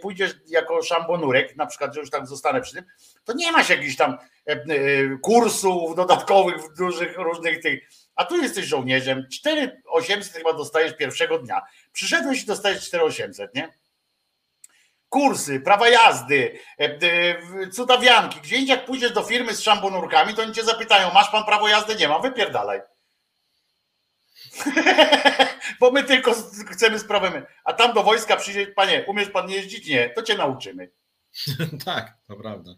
pójdziesz jako szambonurek, na przykład, że już tam zostanę przy tym, to nie masz jakichś tam kursów dodatkowych w dużych różnych tych. A tu jesteś żołnierzem, 4800 chyba dostajesz pierwszego dnia. Przyszedłeś i dostajesz 4800, nie? Kursy, prawa jazdy, cudawianki. Gdzie indziej jak pójdziesz do firmy z szambonurkami, to oni cię zapytają, masz pan prawo jazdy? Nie mam, wypierdalaj. Bo my tylko chcemy sprawę. A tam do wojska przyjdzie, panie, umiesz pan jeździć? Nie, to cię nauczymy. Tak, to prawda.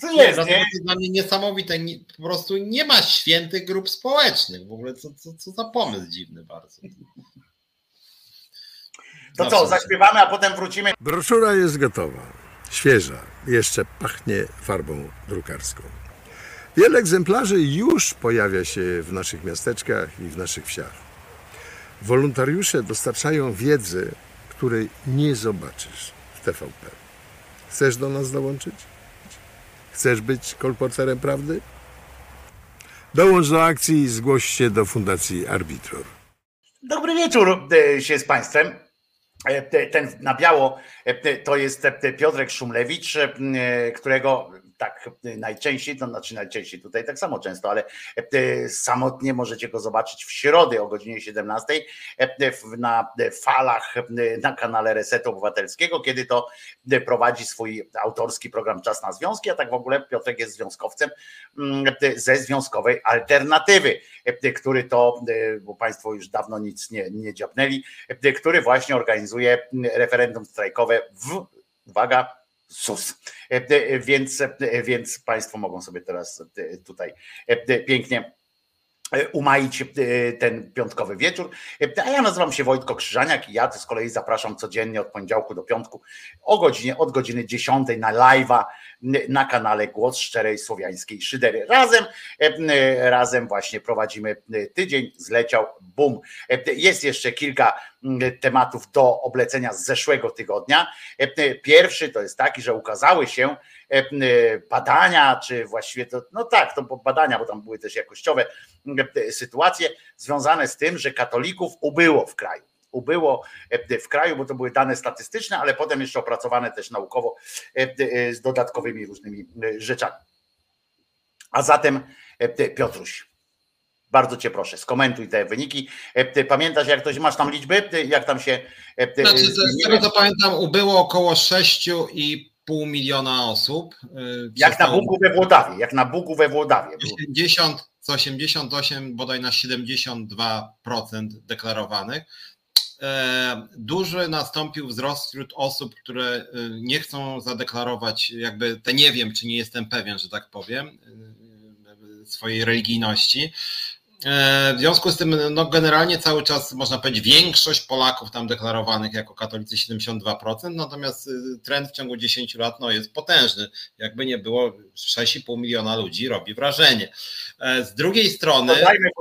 To jest, nie? To jest dla mnie niesamowite. Po prostu nie ma świętych grup społecznych. W ogóle co za pomysł dziwny bardzo. To co, zaśpiewamy, a potem wrócimy. Broszura jest gotowa, świeża, jeszcze pachnie farbą drukarską. Wiele egzemplarzy już pojawia się w naszych miasteczkach i w naszych wsiach. Wolontariusze dostarczają wiedzy, której nie zobaczysz w TVP. Chcesz do nas dołączyć? Chcesz być kolporterem prawdy? Dołącz do akcji i zgłoś się do Fundacji Arbitror. Dobry wieczór się z Państwem. Ten na biało to jest Piotrek Szumlewicz, którego... Tak, najczęściej, to znaczy najczęściej tutaj tak samo często, ale samotnie możecie go zobaczyć w środę o godzinie 17 na falach na kanale Resetu Obywatelskiego, kiedy to prowadzi swój autorski program Czas na Związki, a tak w ogóle Piotrek jest związkowcem ze Związkowej Alternatywy, który to, bo Państwo już dawno nic nie dziabnęli, który właśnie organizuje referendum strajkowe w, uwaga, ZUS. Więc Państwo mogą sobie teraz tutaj pięknie umaić ten piątkowy wieczór. A ja nazywam się Wojtko Krzyżaniak i ja tu z kolei zapraszam codziennie od poniedziałku do piątku od godziny 10 na live'a na kanale Głos Szczerej Słowiańskiej Szydery. Razem właśnie prowadzimy tydzień, zleciał, bum. Jest jeszcze kilka tematów do oblecenia z zeszłego tygodnia. Pierwszy to jest taki, że ukazały się badania, czy właściwie to, no tak, to badania, bo tam były też jakościowe sytuacje związane z tym, że katolików ubyło w kraju. Bo to były dane statystyczne, ale potem jeszcze opracowane też naukowo z dodatkowymi różnymi rzeczami. A zatem Piotruś, bardzo cię proszę, skomentuj te wyniki. Pamiętasz, jak to masz tam liczby? Jak tam się... Znaczy, z tego co pamiętam, ubyło około 6,5 miliona osób. Jak na Bugu we Włodawie. 88 bodaj na 72% deklarowanych. Duży nastąpił wzrost wśród osób, które nie chcą zadeklarować, jakby te nie wiem, czy nie jestem pewien, że tak powiem, swojej religijności. W związku z tym, no generalnie cały czas można powiedzieć, większość Polaków tam deklarowanych jako katolicy 72%, natomiast trend w ciągu 10 lat no, jest potężny. Jakby nie było, 6,5 miliona ludzi robi wrażenie. Z drugiej strony...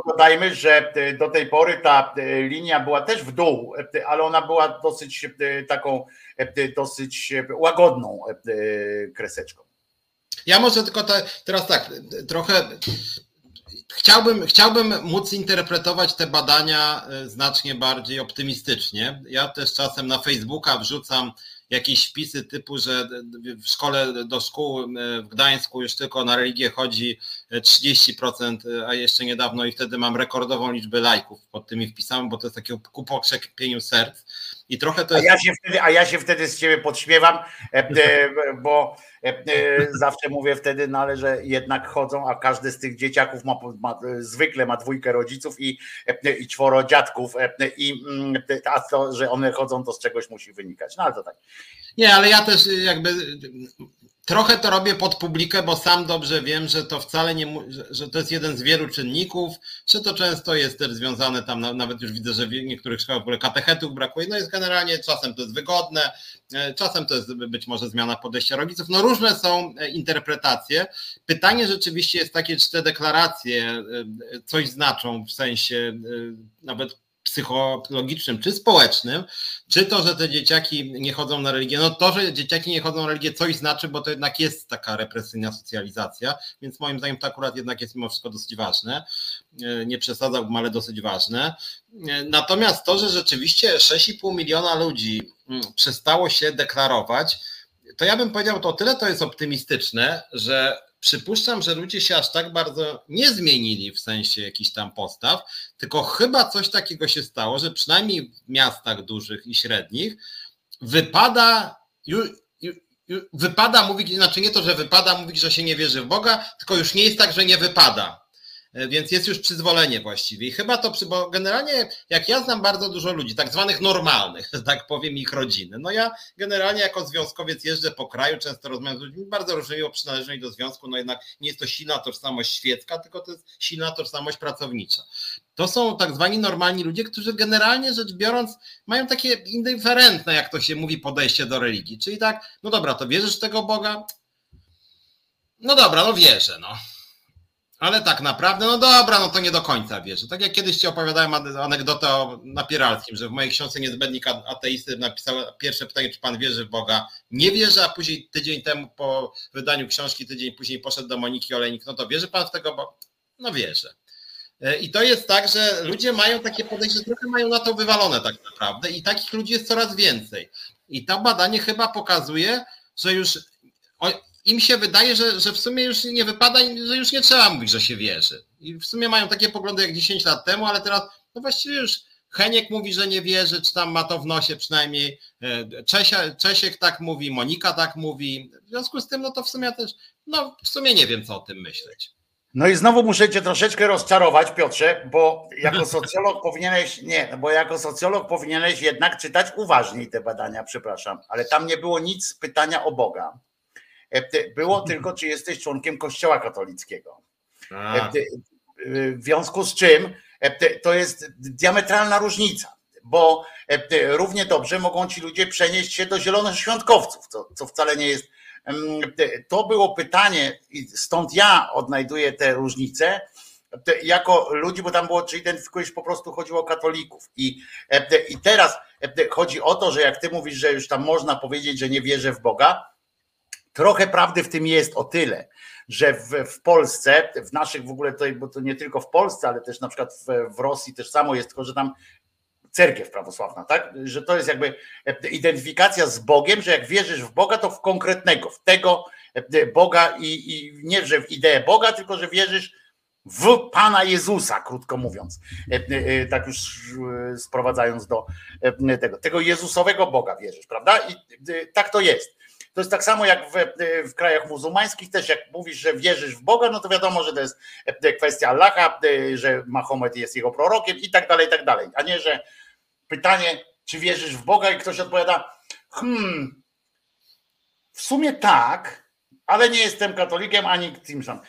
Dodajmy, że do tej pory ta linia była też w dół, ale ona była dosyć taką, dosyć łagodną kreseczką. Ja może tylko teraz tak, trochę... Chciałbym móc interpretować te badania znacznie bardziej optymistycznie. Ja też czasem na Facebooka wrzucam jakieś wpisy typu, że w szkole do szkół w Gdańsku już tylko na religię chodzi 30%, a jeszcze niedawno i wtedy mam rekordową liczbę lajków pod tymi wpisami, bo to jest taki ku pokrzepieniu serc. I trochę to jest... a ja się wtedy z ciebie podśmiewam, bo zawsze mówię wtedy, no ale że jednak chodzą, a każdy z tych dzieciaków zwykle ma dwójkę rodziców i czworo dziadków, a to, że one chodzą, to z czegoś musi wynikać. No ale to tak. Nie, ale ja też jakby trochę to robię pod publikę, bo sam dobrze wiem, że to wcale nie, że to jest jeden z wielu czynników, że to często jest też związane tam, nawet już widzę, że w niektórych szkołach w ogóle katechetów brakuje, no jest generalnie czasem to jest wygodne, czasem to jest być może zmiana podejścia rodziców, no różne są interpretacje. Pytanie rzeczywiście jest takie, czy te deklaracje coś znaczą w sensie nawet psychologicznym czy społecznym, czy to, że te dzieciaki nie chodzą na religię, no to, że dzieciaki nie chodzą na religię coś znaczy, bo to jednak jest taka represyjna socjalizacja, więc moim zdaniem to akurat jednak jest mimo wszystko dosyć ważne, nie przesadzałbym, ale dosyć ważne. Natomiast to, że rzeczywiście 6,5 miliona ludzi przestało się deklarować, to ja bym powiedział, to o tyle to jest optymistyczne, że przypuszczam, że ludzie się aż tak bardzo nie zmienili w sensie jakichś tam postaw, tylko chyba coś takiego się stało, że przynajmniej w miastach dużych i średnich wypada mówić, znaczy nie to, że wypada mówić, że się nie wierzy w Boga, tylko już nie jest tak, że nie wypada. Więc jest już przyzwolenie właściwie i chyba to, bo generalnie jak ja znam bardzo dużo ludzi, tak zwanych normalnych, tak powiem, ich rodziny, no ja generalnie jako związkowiec jeżdżę po kraju, często rozmawiam z ludźmi bardzo różnymi o przynależności do związku, no jednak nie jest to silna tożsamość świecka, tylko to jest silna tożsamość pracownicza. To są tak zwani normalni ludzie, którzy generalnie rzecz biorąc mają takie indyferentne, jak to się mówi, podejście do religii, czyli tak, no dobra, to wierzysz w tego Boga? No dobra, no wierzę, no. Ale tak naprawdę, no dobra, no to nie do końca wierzę. Tak jak kiedyś ci opowiadałem anegdotę o Napieralskim, że w mojej książce Niezbędnik ateisty napisał pierwsze pytanie, czy pan wierzy w Boga? Nie wierzę, a później tydzień temu po wydaniu książki, tydzień później poszedł do Moniki Olejnik, no to wierzy pan w tego Boga? No wierzę. I to jest tak, że ludzie mają takie podejście, trochę mają na to wywalone tak naprawdę i takich ludzi jest coraz więcej. I to badanie chyba pokazuje, że już... Im się wydaje, że w sumie już nie wypada, że już nie trzeba mówić, że się wierzy. I w sumie mają takie poglądy jak 10 lat temu, ale teraz no właściwie już Heniek mówi, że nie wierzy, czy tam ma to w nosie przynajmniej. Czesiek tak mówi, Monika tak mówi. W związku z tym no to w sumie też, no w sumie nie wiem, co o tym myśleć. No i znowu muszę cię troszeczkę rozczarować, Piotrze, bo jako socjolog powinieneś jednak czytać uważniej te badania, przepraszam, ale tam nie było nic pytania o Boga. Było tylko, czy jesteś członkiem Kościoła katolickiego. W związku z czym to jest diametralna różnica, bo równie dobrze mogą ci ludzie przenieść się do zielonoświątkowców, co wcale nie jest. To było pytanie i stąd ja odnajduję te różnice jako ludzi, bo tam było, czy identyfikujesz, po prostu chodziło o katolików. I teraz chodzi o to, że jak ty mówisz, że już tam można powiedzieć, że nie wierzę w Boga, trochę prawdy w tym jest o tyle, że w Polsce, w naszych w ogóle, bo to nie tylko w Polsce, ale też na przykład w Rosji też samo jest, tylko że tam cerkiew prawosławna, tak? Że to jest jakby identyfikacja z Bogiem, że jak wierzysz w Boga, to w konkretnego, w tego Boga i nie, że w ideę Boga, tylko że wierzysz w Pana Jezusa, krótko mówiąc. Tak już sprowadzając do tego Jezusowego Boga wierzysz, prawda? I tak to jest. To jest tak samo jak w krajach muzułmańskich też, jak mówisz, że wierzysz w Boga, no to wiadomo, że to jest kwestia Allaha, że Mahomet jest jego prorokiem i tak dalej, a nie, że pytanie, czy wierzysz w Boga i ktoś odpowiada, w sumie tak, ale nie jestem katolikiem ani tym sam.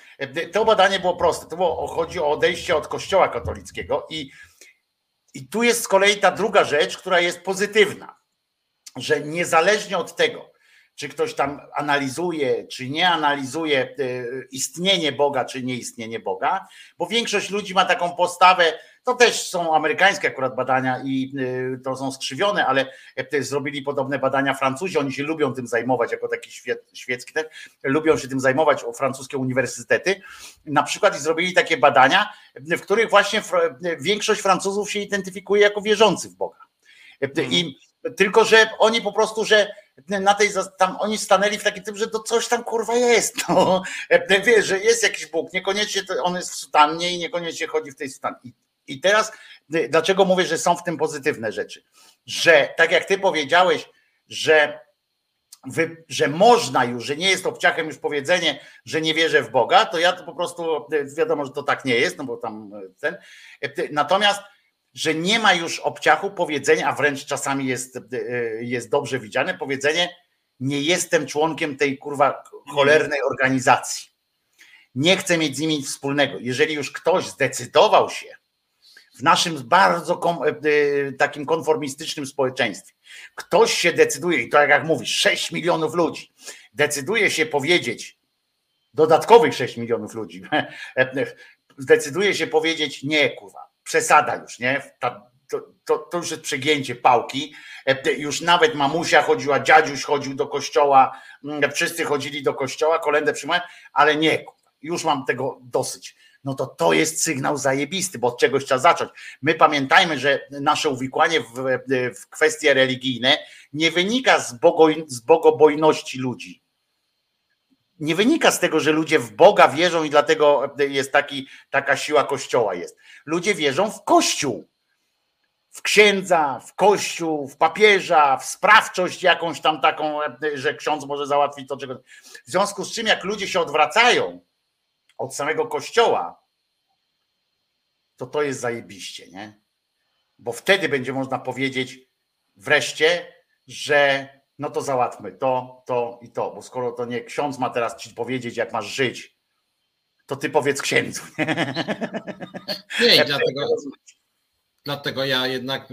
To badanie było proste, chodzi o odejście od Kościoła katolickiego i tu jest z kolei ta druga rzecz, która jest pozytywna, że niezależnie od tego, czy ktoś tam analizuje, czy nie analizuje istnienie Boga, czy nieistnienie Boga, bo większość ludzi ma taką postawę, to też są amerykańskie akurat badania i to są skrzywione, ale też zrobili podobne badania Francuzi, oni się lubią tym zajmować, jako taki świecki, lubią się tym zajmować francuskie uniwersytety, na przykład i zrobili takie badania, w których właśnie większość Francuzów się identyfikuje jako wierzący w Boga. I tylko, że oni po prostu, że na tej, tam oni stanęli w takim tym, że to coś tam kurwa jest, no. Wiesz, że jest jakiś Bóg, niekoniecznie to on jest w sutannie i niekoniecznie chodzi w tej sutannie. I teraz, dlaczego mówię, że są w tym pozytywne rzeczy? Że tak jak ty powiedziałeś, że można już, że nie jest obciachem już powiedzenie, że nie wierzę w Boga, to ja to po prostu wiadomo, że to tak nie jest, no bo tam ten. Natomiast, że nie ma już obciachu powiedzenia, a wręcz czasami jest dobrze widziane powiedzenie, nie jestem członkiem tej kurwa cholernej organizacji. Nie chcę mieć z nimi wspólnego. Jeżeli już ktoś zdecydował się w naszym bardzo takim konformistycznym społeczeństwie, ktoś się decyduje, i to jak mówisz, 6 milionów ludzi, decyduje się powiedzieć, dodatkowych 6 milionów ludzi, zdecyduje się powiedzieć, nie kurwa, przesada już, nie? To już jest przegięcie pałki. Już nawet mamusia chodziła, dziadziuś chodził do kościoła, wszyscy chodzili do kościoła, kolędę przyjmowałem, ale nie kurwa, już mam tego dosyć. No to jest sygnał zajebisty, bo od czegoś trzeba zacząć. My pamiętajmy, że nasze uwikłanie w kwestie religijne nie wynika z bogobojności ludzi. Nie wynika z tego, że ludzie w Boga wierzą i dlatego jest taka siła Kościoła jest. Ludzie wierzą w Kościół, w księdza, w Kościół, w papieża, w sprawczość jakąś tam taką, że ksiądz może załatwić to, czego. W związku z czym jak ludzie się odwracają od samego Kościoła, to jest zajebiście, nie? Bo wtedy będzie można powiedzieć wreszcie, że no to załatwmy to i to, bo skoro to nie ksiądz ma teraz ci powiedzieć, jak masz żyć, to ty powiedz księdzu. Nie, dlatego ja jednak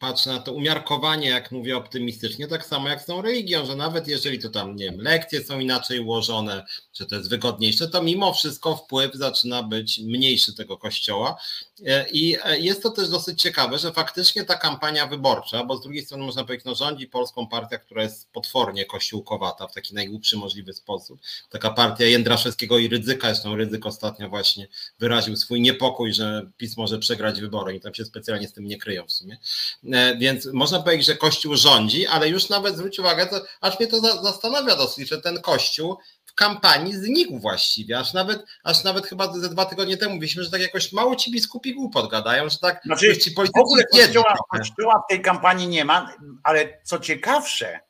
patrzę na to umiarkowanie, jak mówię optymistycznie, tak samo jak z tą religią, że nawet jeżeli to tam, nie wiem, lekcje są inaczej ułożone, że to jest wygodniejsze, to mimo wszystko wpływ zaczyna być mniejszy tego kościoła. I jest to też dosyć ciekawe, że faktycznie ta kampania wyborcza, bo z drugiej strony można powiedzieć, no rządzi polską partia, która jest potwornie kościółkowata w taki najgłupszy możliwy sposób. Taka partia Jędraszewskiego i Rydzyka, zresztą Rydzyk ostatnio właśnie wyraził swój niepokój, że PiS może przegrać wybory i tam się specjalnie z tym nie kryją w sumie. Więc można powiedzieć, że Kościół rządzi, ale już nawet zwróć uwagę, aż mnie to zastanawia dosyć, że ten Kościół w kampanii znikł właściwie, aż nawet chyba ze 2 tygodnie temu mówiliśmy, że tak jakoś mało ci biskupi głupot gadają, że tak... Znaczy, ci w ogóle kościoła w tej kampanii nie ma, ale co ciekawsze,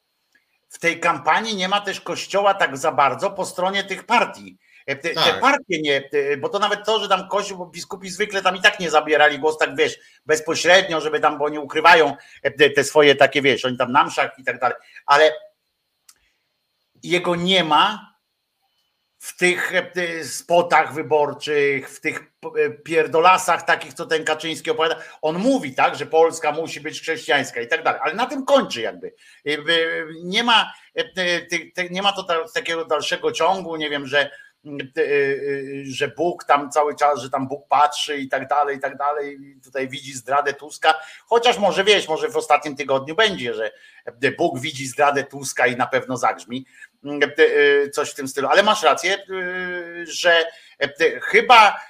w tej kampanii nie ma też kościoła tak za bardzo po stronie tych partii. Te partie nie, bo to nawet to, że tam kościół, bo biskupi zwykle tam i tak nie zabierali głosu, tak wiesz, bezpośrednio, żeby tam, bo oni ukrywają te swoje takie, wiesz, oni tam na mszach i tak dalej, ale jego nie ma w tych spotach wyborczych, w tych pierdolasach takich, co ten Kaczyński opowiada. On mówi, tak, że Polska musi być chrześcijańska i tak dalej, ale na tym kończy jakby. Nie ma to takiego dalszego ciągu, nie wiem, że Bóg tam cały czas, że tam Bóg patrzy i tak dalej, tutaj widzi zdradę Tuska, chociaż może wiesz, może w ostatnim tygodniu będzie, że Bóg widzi zdradę Tuska i na pewno zagrzmi, coś w tym stylu, ale masz rację, że chyba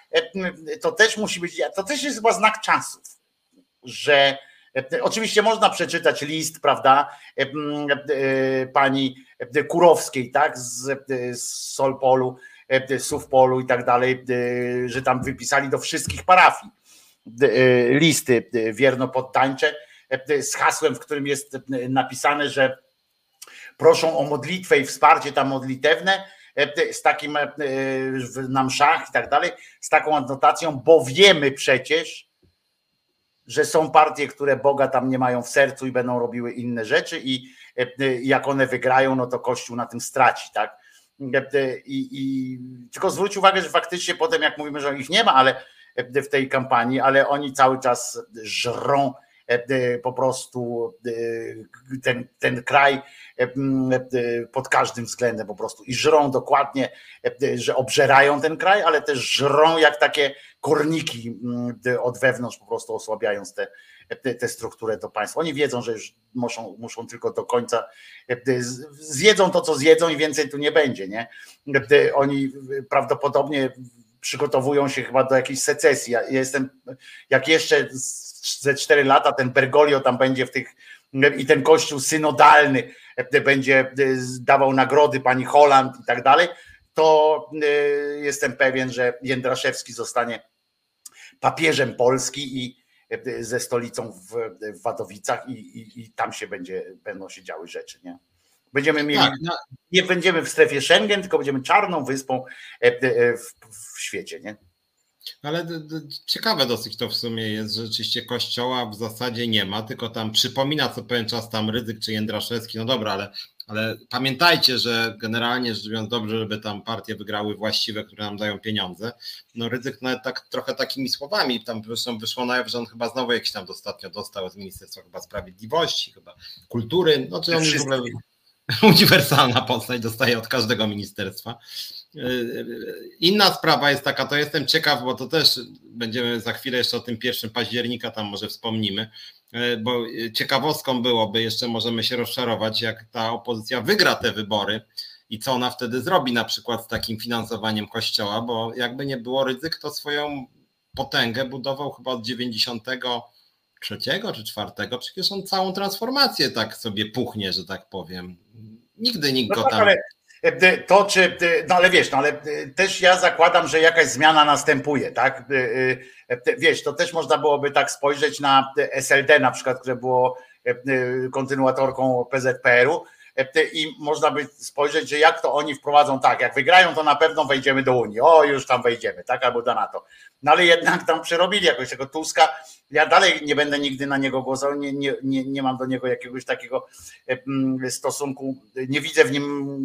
to też musi być, to też jest chyba znak czasów, że oczywiście można przeczytać list, prawda, pani Kurowskiej, tak, z Solpolu, Suwpolu i tak dalej, że tam wypisali do wszystkich parafii listy wierno-poddańcze z hasłem, w którym jest napisane, że proszą o modlitwę i wsparcie tam modlitewne, z takim na mszach i tak dalej, z taką adnotacją, bo wiemy przecież, że są partie, które Boga tam nie mają w sercu i będą robiły inne rzeczy i jak one wygrają, no to Kościół na tym straci, tak? Tylko zwróć uwagę, że faktycznie potem jak mówimy, że ich nie ma, ale w tej kampanii, ale oni cały czas żrą po prostu ten kraj pod każdym względem po prostu i żrą dokładnie, że obżerają ten kraj, ale też żrą jak takie korniki od wewnątrz, po prostu osłabiając tę strukturę to państwo. Oni wiedzą, że już muszą tylko do końca, zjedzą to, co zjedzą i więcej tu nie będzie, nie? Oni prawdopodobnie przygotowują się chyba do jakiejś secesji. Ja jestem, jak jeszcze ze 4 lata ten Bergoglio tam będzie w tych i ten kościół synodalny będzie dawał nagrody pani Holand i tak dalej, to jestem pewien, że Jędraszewski zostanie papieżem Polski i ze stolicą w Wadowicach i tam się będą się działy rzeczy, nie? Będziemy mieli, nie będziemy w strefie Schengen, tylko będziemy czarną wyspą w świecie, nie? Ale ciekawe dosyć to w sumie jest, że rzeczywiście kościoła w zasadzie nie ma, tylko tam przypomina co pewien czas tam Rydzyk czy Jędraszewski, no dobra, ale pamiętajcie, że generalnie rzecz biorąc dobrze, żeby tam partie wygrały właściwe, które nam dają pieniądze. No Rydzyk nawet tak trochę takimi słowami, tam zresztą wyszło na jaw, że on chyba znowu jakiś tam ostatnio dostał z Ministerstwa chyba Sprawiedliwości, chyba kultury, no czy on w ogóle uniwersalna postać, dostaje od każdego ministerstwa. Inna sprawa jest taka, to jestem ciekaw, bo to też będziemy za chwilę jeszcze o tym 1 października tam może wspomnimy, bo ciekawostką byłoby, jeszcze możemy się rozczarować, jak ta opozycja wygra te wybory i co ona wtedy zrobi na przykład z takim finansowaniem kościoła, bo jakby nie było Rydzyk, to swoją potęgę budował chyba od 93 czy 4, przecież on całą transformację tak sobie puchnie, że tak powiem. Nigdy go tam... To czy, no ale wiesz, no ale też ja zakładam, że jakaś zmiana następuje, tak? Wiesz, to też można byłoby tak spojrzeć na SLD na przykład, które było kontynuatorką PZPR-u i można by spojrzeć, że jak to oni wprowadzą, tak, jak wygrają, to na pewno wejdziemy do Unii, o już tam wejdziemy, tak, albo do NATO. No ale jednak tam przerobili jakoś tego Tuska, ja dalej nie będę nigdy na niego głosował, nie mam do niego jakiegoś takiego stosunku, nie widzę w nim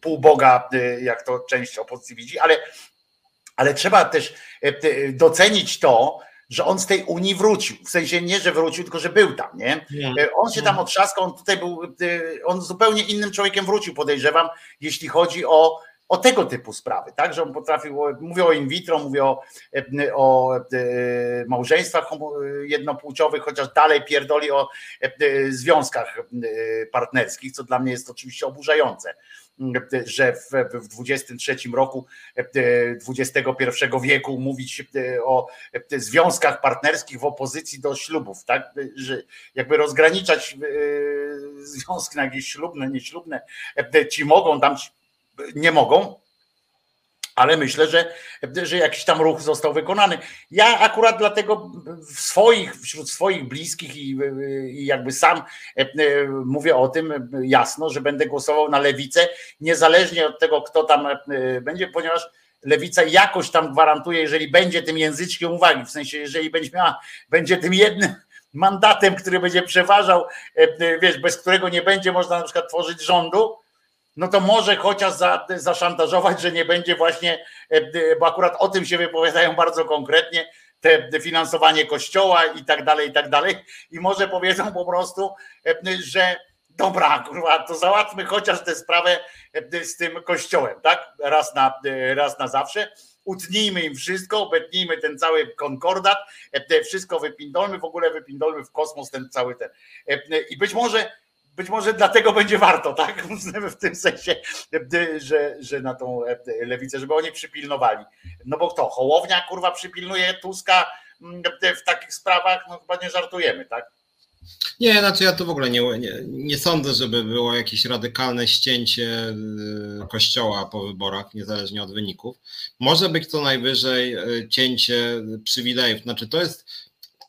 pół Boga, jak to część opozycji widzi, ale trzeba też docenić to, że on z tej Unii wrócił, w sensie nie, że wrócił, tylko że był tam, nie? On się tam otrzaskał, on tutaj był, on zupełnie innym człowiekiem wrócił, podejrzewam, jeśli chodzi o tego typu sprawy, tak, że on potrafił, mówię o in vitro, mówię o małżeństwach jednopłciowych, chociaż dalej pierdoli o związkach partnerskich, co dla mnie jest oczywiście oburzające, że w 23 roku XXI wieku mówić o związkach partnerskich w opozycji do ślubów, tak, że jakby rozgraniczać związki na jakieś ślubne, nieślubne, ci mogą, tam nie mogą, ale myślę, że jakiś tam ruch został wykonany. Ja akurat dlatego wśród swoich bliskich i jakby sam mówię o tym jasno, że będę głosował na lewicę, niezależnie od tego, kto tam będzie, ponieważ lewica jakoś tam gwarantuje, jeżeli będzie tym języczkiem uwagi, w sensie jeżeli będzie tym jednym mandatem, który będzie przeważał, wiesz, bez którego nie będzie można na przykład tworzyć rządu, no to może chociaż zaszantażować, że nie będzie właśnie, bo akurat o tym się wypowiadają bardzo konkretnie, te finansowanie kościoła i tak dalej, i może powiedzą po prostu, że dobra, kurwa, to załatwmy chociaż tę sprawę z tym kościołem, tak? Raz na zawsze. Utnijmy im wszystko, obetnijmy ten cały konkordat, wszystko wypindolmy, w ogóle wypindolmy w kosmos ten cały ten. I być może dlatego będzie warto, tak? W tym sensie, że na tą lewicę, żeby oni przypilnowali. No bo kto? Hołownia, kurwa, przypilnuje Tuska w takich sprawach? No chyba nie żartujemy, tak? Nie, znaczy ja tu w ogóle nie sądzę, żeby było jakieś radykalne ścięcie kościoła po wyborach, niezależnie od wyników. Może być co najwyżej cięcie przywilejów. Znaczy to jest...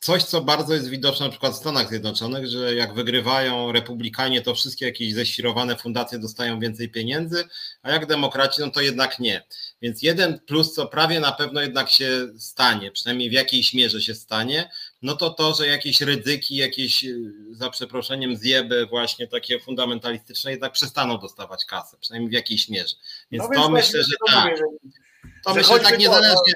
Coś, co bardzo jest widoczne na przykład w Stanach Zjednoczonych, że jak wygrywają republikanie, to wszystkie jakieś ześwirowane fundacje dostają więcej pieniędzy, a jak demokraci, no to jednak nie. Więc jeden plus, co prawie na pewno jednak się stanie, przynajmniej w jakiejś mierze się stanie, no to to, że jakieś Rydzyki, jakieś za przeproszeniem zjeby właśnie takie fundamentalistyczne jednak przestaną dostawać kasę, przynajmniej w jakiejś mierze. Więc no to myślę, że tak. To myślę, że tak niezależnie.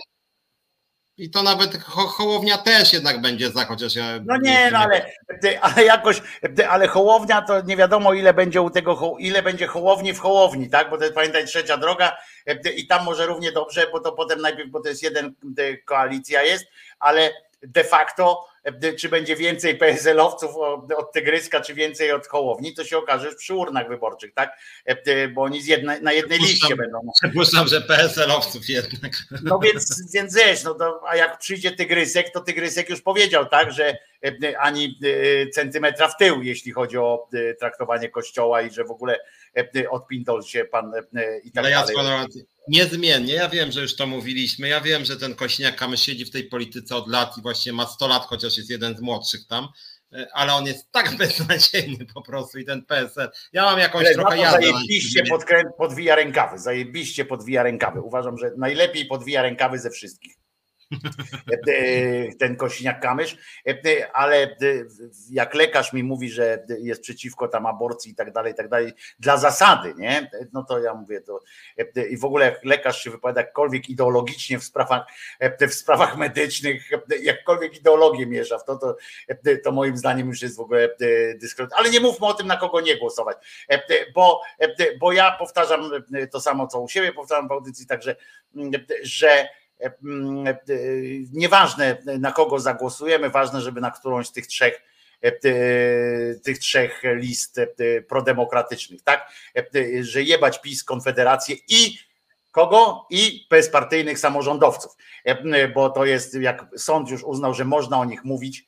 I to nawet Hołownia też jednak będzie za, chociaż ja... No nie, no ale jakoś, ale Hołownia to nie wiadomo ile będzie ile będzie Hołowni w Hołowni, tak? Bo to jest, pamiętaj, trzecia droga i tam może równie dobrze, bo to potem najpierw, bo to jest jeden, koalicja jest, ale de facto, czy będzie więcej PSL-owców od Tygryska, czy więcej od Hołowni, to się okaże przy urnach wyborczych, tak? Bo oni na jednej liście będą. Przypuszczam, że PSL-owców jednak. No więc wiesz, no to, a jak przyjdzie Tygrysek, to Tygrysek już powiedział, tak, że ani centymetra w tył, jeśli chodzi o traktowanie Kościoła i że w ogóle odpindol się pan i tak dalej. Niezmiennie, ja wiem, że już to mówiliśmy, ja wiem, że ten Kośniak-Kamysz siedzi w tej polityce od lat i właśnie ma 100 lat, chociaż jest jeden z młodszych tam, ale on jest tak beznadziejny po prostu i ten PSL, ja mam jakąś ale trochę jazdę. Zajebiście podwija rękawy, uważam, że najlepiej podwija rękawy ze wszystkich. Ten Kosiniak-Kamysz, ale jak lekarz mi mówi, że jest przeciwko tam aborcji i tak dalej, dla zasady, nie? No to ja mówię to i w ogóle jak lekarz się wypowiada jakkolwiek ideologicznie w sprawach medycznych, jakkolwiek ideologię mierza w to moim zdaniem już jest w ogóle dyskret. Ale nie mówmy o tym, na kogo nie głosować, bo ja powtarzam to samo, co u siebie, powtarzam w audycji także, że nieważne na kogo zagłosujemy, ważne, żeby na którąś z tych trzech list prodemokratycznych, tak? Że jebać PiS, Konfederację i kogo? I bezpartyjnych samorządowców, bo to jest, jak sąd już uznał, że można o nich mówić,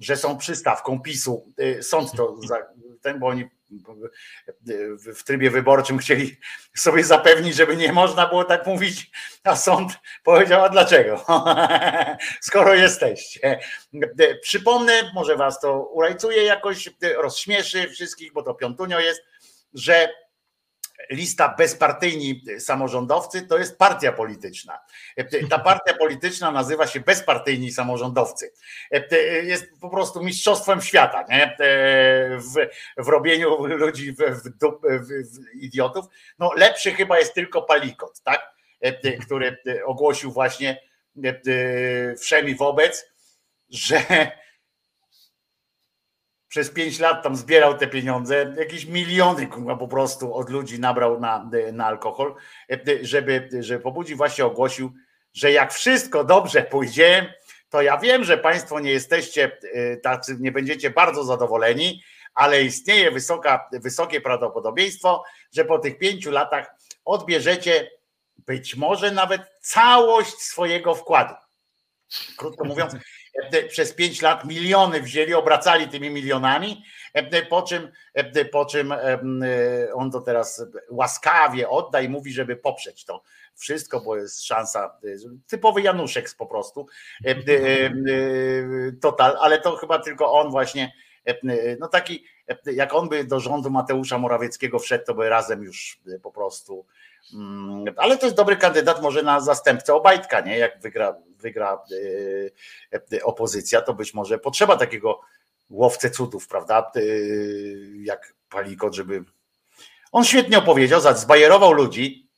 że są przystawką PiS-u. Sąd to, bo oni w trybie wyborczym chcieli sobie zapewnić, żeby nie można było tak mówić, a sąd powiedział, a dlaczego? Skoro jesteście. Przypomnę, może was to urajcuje jakoś, rozśmieszy wszystkich, bo to piątunio jest, że lista bezpartyjni samorządowcy to jest partia polityczna. Ta partia polityczna nazywa się bezpartyjni samorządowcy. Jest po prostu mistrzostwem świata, nie? W robieniu ludzi w idiotów. No, lepszy chyba jest tylko Palikot, tak? Który ogłosił właśnie wszem i wobec, że przez 5 lat tam zbierał te pieniądze, jakieś miliony po prostu od ludzi nabrał na alkohol, żeby pobudzić, właśnie ogłosił, że jak wszystko dobrze pójdzie, to ja wiem, że państwo nie jesteście tacy, nie będziecie bardzo zadowoleni, ale istnieje wysokie prawdopodobieństwo, że po tych 5 latach odbierzecie być może nawet całość swojego wkładu. Krótko mówiąc, przez 5 lat miliony wzięli, obracali tymi milionami, po czym on to teraz łaskawie odda i mówi, żeby poprzeć to wszystko, bo jest szansa, typowy Januszek po prostu, total, ale to chyba tylko on właśnie, no taki, jak on by do rządu Mateusza Morawieckiego wszedł, to by razem już po prostu, ale to jest dobry kandydat może na zastępcę Obajtka, nie? Jak wygra opozycja, to być może potrzeba takiego łowcy cudów, prawda? Jak Palikot, żeby... On świetnie opowiedział, zbajerował ludzi.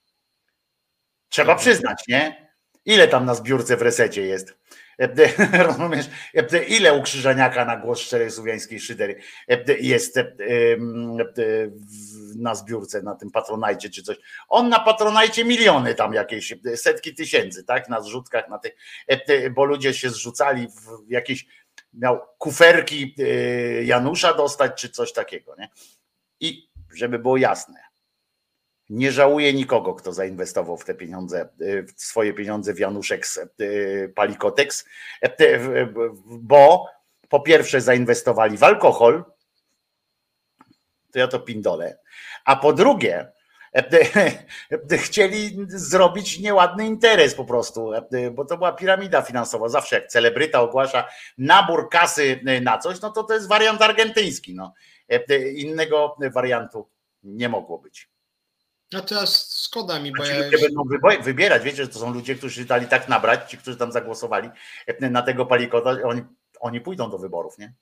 Trzeba przyznać, nie? Ile tam na zbiórce w Resecie jest? Rozumiesz? Ile u Krzyżaniaka na Głos Szczerej Słowiańskiej Szydery jest na zbiórce, na tym Patronajcie czy coś. On na Patronajcie miliony tam jakieś, setki tysięcy, tak? Na zrzutkach, na tych, bo ludzie się zrzucali w jakieś, miał kuferki Janusza dostać czy coś takiego, nie? I żeby było jasne, nie żałuję nikogo, kto zainwestował w te pieniądze, w swoje pieniądze w Januszek z Palikotex, bo po pierwsze zainwestowali w alkohol, to ja to pindolę, a po drugie chcieli zrobić nieładny interes po prostu, bo to była piramida finansowa. Zawsze jak celebryta ogłasza nabór kasy na coś, no to jest wariant argentyński. No. Innego wariantu nie mogło być. No teraz szkoda mi, bo ja... Ludzie będą wybierać, wiecie, że to są ludzie, którzy dali tak nabrać, ci, którzy tam zagłosowali na tego Palikota, oni pójdą do wyborów, nie?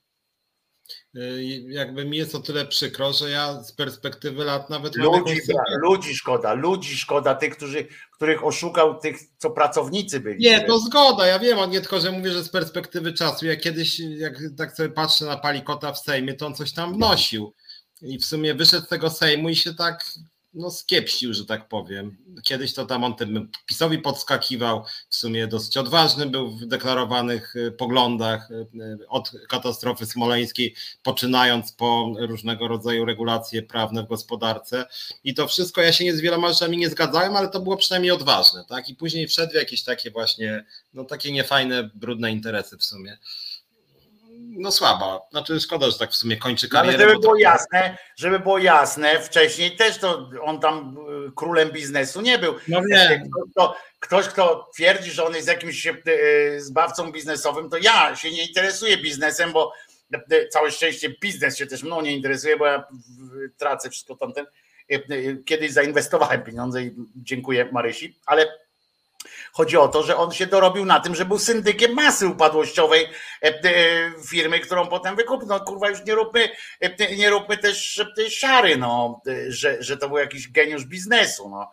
Jakby mi jest o tyle przykro, że ja z perspektywy lat nawet... Ludzi szkoda, tych, których oszukał, tych, co pracownicy byli. Nie, to zgoda, ja wiem, nie tylko, że mówię, że z perspektywy czasu. Ja kiedyś, jak tak sobie patrzę na Palikota w Sejmie, to on coś tam wnosił i w sumie wyszedł z tego Sejmu i się tak... no skiepsił, że tak powiem. Kiedyś to tam on tym PiS-owi podskakiwał, w sumie dosyć odważny był w deklarowanych poglądach, od katastrofy smoleńskiej, poczynając po różnego rodzaju regulacje prawne w gospodarce i to wszystko, ja się nie z wieloma rzeczami nie zgadzałem, ale to było przynajmniej odważne, tak? I później wszedł w jakieś takie właśnie, no takie niefajne, brudne interesy w sumie. No słaba, znaczy szkoda, że tak w sumie kończy karierę. Ale żeby było jasne, wcześniej też to on tam królem biznesu nie był. No nie. Ktoś, kto twierdzi, że on jest jakimś zbawcą biznesowym, to ja się nie interesuję biznesem, bo całe szczęście biznes się też mną nie interesuje, bo ja tracę wszystko tamten. Kiedyś zainwestowałem pieniądze i dziękuję Marysi, ale... Chodzi o to, że on się dorobił na tym, że był syndykiem masy upadłościowej firmy, którą potem wykupił. No kurwa, już nie róbmy też siary, no, że to był jakiś geniusz biznesu. No.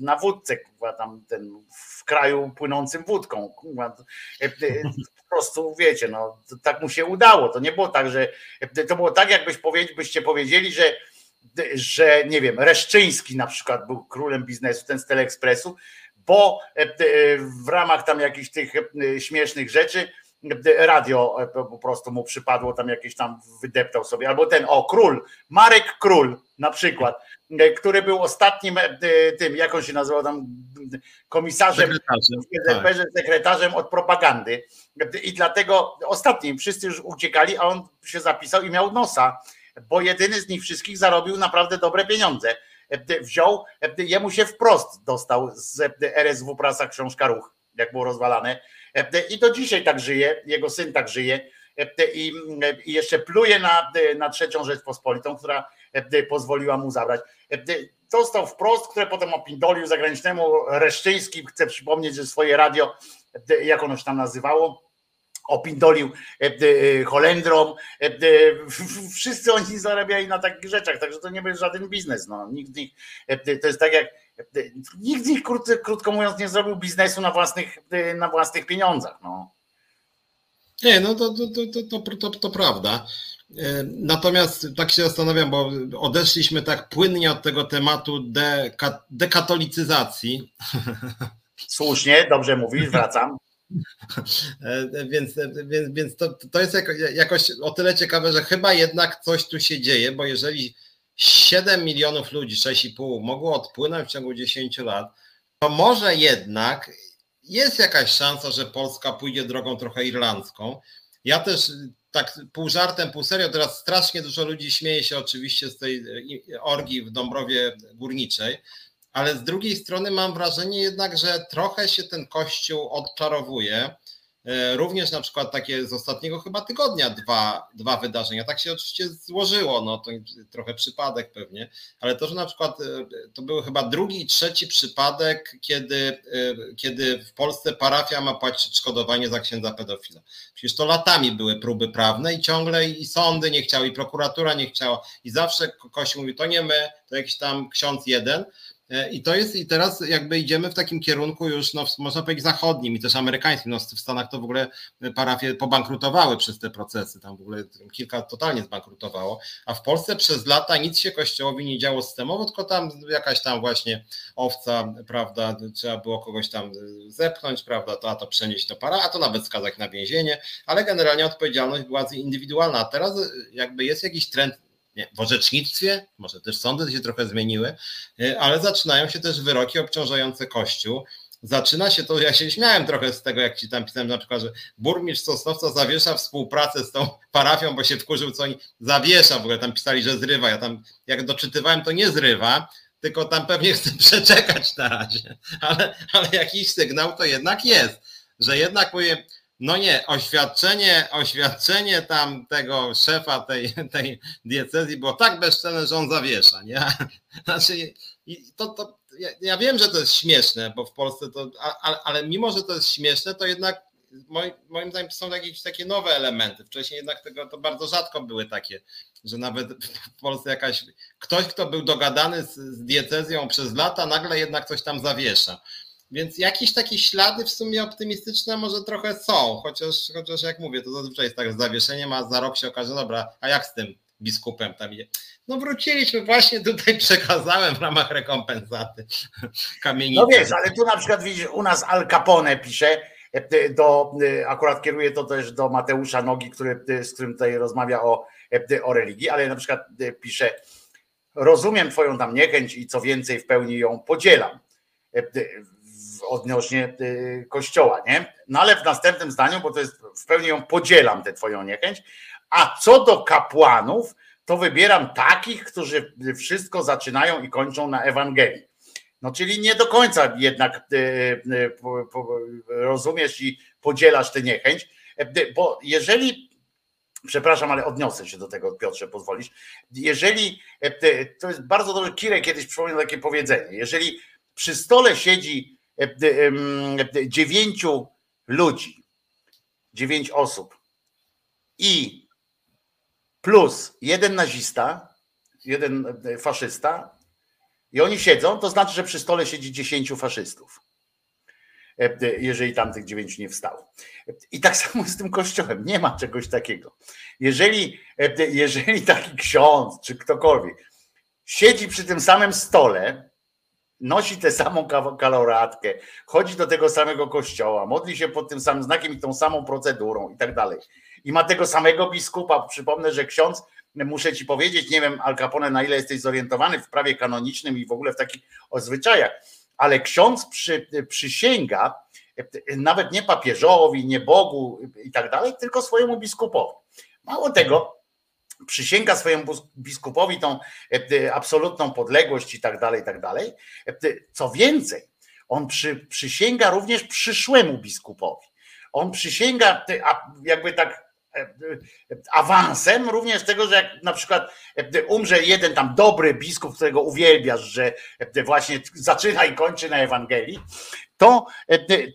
Na wódce, kurwa, tam ten w kraju płynącym wódką. Kurwa, po prostu wiecie, no, tak mu się udało. To nie było tak, że to było tak, jakbyście powiedzieli, że nie wiem, Reszczyński na przykład był królem biznesu, ten z Teleekspresu, bo w ramach tam jakichś tych śmiesznych rzeczy radio po prostu mu przypadło, tam jakieś tam wydeptał sobie, albo ten, Marek Król na przykład, który był ostatnim tym, jak on się nazywał tam, komisarzem, sekretarzem od propagandy i dlatego ostatnim, wszyscy już uciekali, a on się zapisał i miał nosa, bo jedyny z nich wszystkich zarobił naprawdę dobre pieniądze. Wziął, jemu się wprost dostał z RSW prasa książka Ruch, jak było rozwalane. I do dzisiaj tak żyje, jego syn tak żyje i jeszcze pluje na trzecią Rzeczpospolitą, która pozwoliła mu zabrać. Dostał wprost, które potem opindolił zagranicznemu. Reszczyński, chcę przypomnieć, że swoje radio, jak ono się tam nazywało, opindolił Holendrom, wszyscy oni zarabiali na takich rzeczach, także to nie był żaden biznes. No. Nikt z nich, to jest tak jak nikt z nich, krótko mówiąc, nie zrobił biznesu na własnych pieniądzach. No. Nie, no to prawda. Natomiast tak się zastanawiam, bo odeszliśmy tak płynnie od tego tematu dekatolicyzacji. Słusznie, dobrze mówisz, wracam. Więc to jest jakoś o tyle ciekawe, że chyba jednak coś tu się dzieje, bo jeżeli 7 milionów ludzi, 6,5 mogło odpłynąć w ciągu 10 lat, to może jednak jest jakaś szansa, że Polska pójdzie drogą trochę irlandzką. Ja też tak pół żartem, pół serio, teraz strasznie dużo ludzi śmieje się oczywiście z tej orgii w Dąbrowie Górniczej, ale z drugiej strony mam wrażenie jednak, że trochę się ten Kościół odczarowuje. Również na przykład takie z ostatniego chyba tygodnia dwa wydarzenia. Tak się oczywiście złożyło, no to trochę przypadek pewnie, ale to, że na przykład to był chyba drugi i trzeci przypadek, kiedy w Polsce parafia ma płacić odszkodowanie za księdza pedofila. Przecież to latami były próby prawne i ciągle i sądy nie chciały, i prokuratura nie chciała i zawsze Kościół mówi, to nie my, to jakiś tam ksiądz jeden. I to jest, i teraz jakby idziemy w takim kierunku już, no, można powiedzieć, zachodnim i też amerykańskim. No, w Stanach to w ogóle parafie pobankrutowały przez te procesy, tam w ogóle kilka totalnie zbankrutowało, a w Polsce przez lata nic się Kościołowi nie działo systemowo, tylko tam jakaś tam właśnie owca, prawda, trzeba było kogoś tam zepchnąć, prawda, to przenieść do para, a to nawet skazać na więzienie, ale generalnie odpowiedzialność była indywidualna, a teraz jakby jest jakiś trend, w orzecznictwie, może też sądy się trochę zmieniły, ale zaczynają się też wyroki obciążające Kościół. Zaczyna się to, ja się śmiałem trochę z tego, jak ci tam pisałem na przykład, że burmistrz Sosnowca zawiesza współpracę z tą parafią, bo się wkurzył, co oni zawiesza, w ogóle tam pisali, że zrywa. Ja tam jak doczytywałem, to nie zrywa, tylko tam pewnie chce przeczekać na razie, ale jakiś sygnał to jednak jest, że jednak mówię, no nie, oświadczenie tam tego szefa tej diecezji było tak bezczelne, że on zawiesza, nie? Znaczy, ja wiem, że to jest śmieszne, bo w Polsce to, ale mimo, że to jest śmieszne, to jednak moim zdaniem są jakieś takie nowe elementy. Wcześniej jednak to bardzo rzadko były takie, że nawet w Polsce ktoś, kto był dogadany z diecezją przez lata, nagle jednak coś tam zawiesza. Więc jakieś takie ślady w sumie optymistyczne może trochę są, chociaż jak mówię, to zazwyczaj jest tak z zawieszeniem, a za rok się okaże, dobra, a jak z tym? biskupem tam idzie. No wróciliśmy, właśnie tutaj przekazałem w ramach rekompensaty kamienicę. No wiesz, ale tu na przykład widzisz, u nas Al Capone pisze, akurat kieruję to też do Mateusza Nogi, z którym tutaj rozmawia o religii, ale na przykład pisze: rozumiem twoją tam niechęć i co więcej, w pełni ją podzielam odnośnie kościoła, nie? No ale w następnym zdaniu, bo to jest, w pełni ją podzielam, tę twoją niechęć, a co do kapłanów, to wybieram takich, którzy wszystko zaczynają i kończą na Ewangelii. No czyli nie do końca jednak rozumiesz i podzielasz tę niechęć, bo jeżeli, przepraszam, ale odniosę się do tego, Piotrze, pozwolisz, jeżeli, to jest bardzo dobry, Kirek kiedyś przypomniał takie powiedzenie, jeżeli przy stole siedzi 9 osób i plus 1 nazista, 1 faszysta i oni siedzą, to znaczy, że przy stole siedzi 10 faszystów, jeżeli tam tych 9 nie wstało. I tak samo z tym kościołem, nie ma czegoś takiego. Jeżeli taki ksiądz czy ktokolwiek siedzi przy tym samym stole, nosi tę samą kaloratkę, chodzi do tego samego kościoła, modli się pod tym samym znakiem i tą samą procedurą i tak dalej. I ma tego samego biskupa. Przypomnę, że ksiądz, muszę ci powiedzieć, nie wiem, Al Capone, na ile jesteś zorientowany w prawie kanonicznym i w ogóle w takich zwyczajach, ale ksiądz przysięga nawet nie papieżowi, nie Bogu i tak dalej, tylko swojemu biskupowi. Mało tego, przysięga swojemu biskupowi tą absolutną podległość i tak dalej, i tak dalej. Co więcej, on przysięga również przyszłemu biskupowi. On przysięga jakby tak awansem również tego, że jak na przykład umrze jeden tam dobry biskup, którego uwielbiasz, że właśnie zaczyna i kończy na Ewangelii,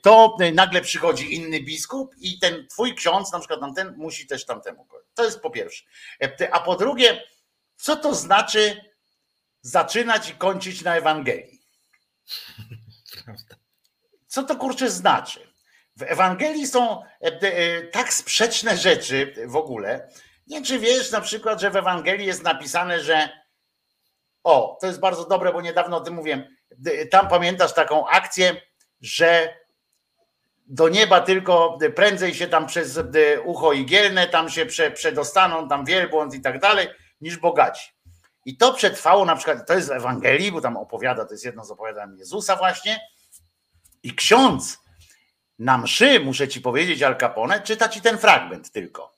to nagle przychodzi inny biskup i ten twój ksiądz, na przykład tamten, musi też tamtemu. To jest po pierwsze. A po drugie, co to znaczy zaczynać i kończyć na Ewangelii? Co to kurczę znaczy? W Ewangelii są tak sprzeczne rzeczy w ogóle. Nie wiem, czy wiesz na przykład, że w Ewangelii jest napisane, że to jest bardzo dobre, bo niedawno o tym mówiłem. Tam pamiętasz taką akcję, że do nieba tylko prędzej się tam przez ucho igielne, tam się przedostaną, tam wielbłąd i tak dalej, niż bogaci. I to przetrwało na przykład, to jest w Ewangelii, bo tam opowiada, to jest jedno z opowiadań Jezusa właśnie. I ksiądz na mszy, muszę ci powiedzieć, Al Capone, czyta ci ten fragment tylko.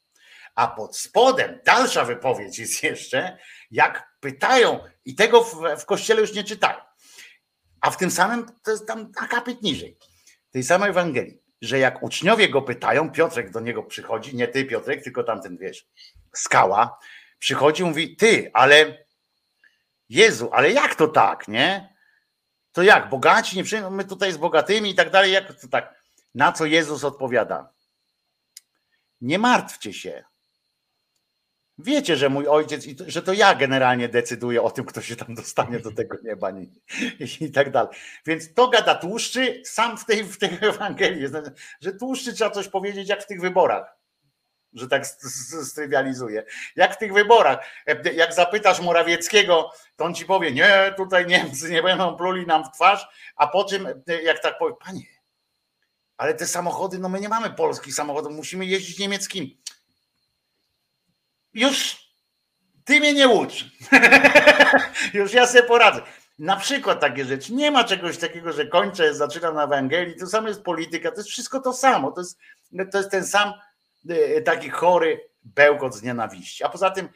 A pod spodem dalsza wypowiedź jest jeszcze, jak pytają, i tego w kościele już nie czytają. A w tym samym, to jest tam akapit niżej, tej samej Ewangelii, że jak uczniowie go pytają, Piotrek do niego przychodzi, nie ty Piotrek, tylko tamten, wiesz, skała, przychodzi i mówi: ty, ale Jezu, ale jak to tak, nie? To jak, bogaci, nie przyjmą, my tutaj z bogatymi i tak dalej, jak to tak? Na co Jezus odpowiada: nie martwcie się. Wiecie, że mój ojciec, i że to ja generalnie decyduję o tym, kto się tam dostanie do tego nieba i tak dalej. Więc to gada tłuszczy sam w tej Ewangelii. Że tłuszczy trzeba coś powiedzieć, jak w tych wyborach. Że tak strywializuję. Jak w tych wyborach. Jak zapytasz Morawieckiego, to on ci powie: nie, tutaj Niemcy nie będą pluli nam w twarz. A po czym, jak tak powie: panie, ale te samochody, no my nie mamy polskich samochodów, musimy jeździć niemieckimi. Już ty mnie nie ucz. Już ja sobie poradzę. Na przykład takie rzeczy. Nie ma czegoś takiego, że kończę, zaczynam na Ewangelii. To samo jest polityka, to jest wszystko to samo. To jest ten sam taki chory bełkot z nienawiści. A poza tym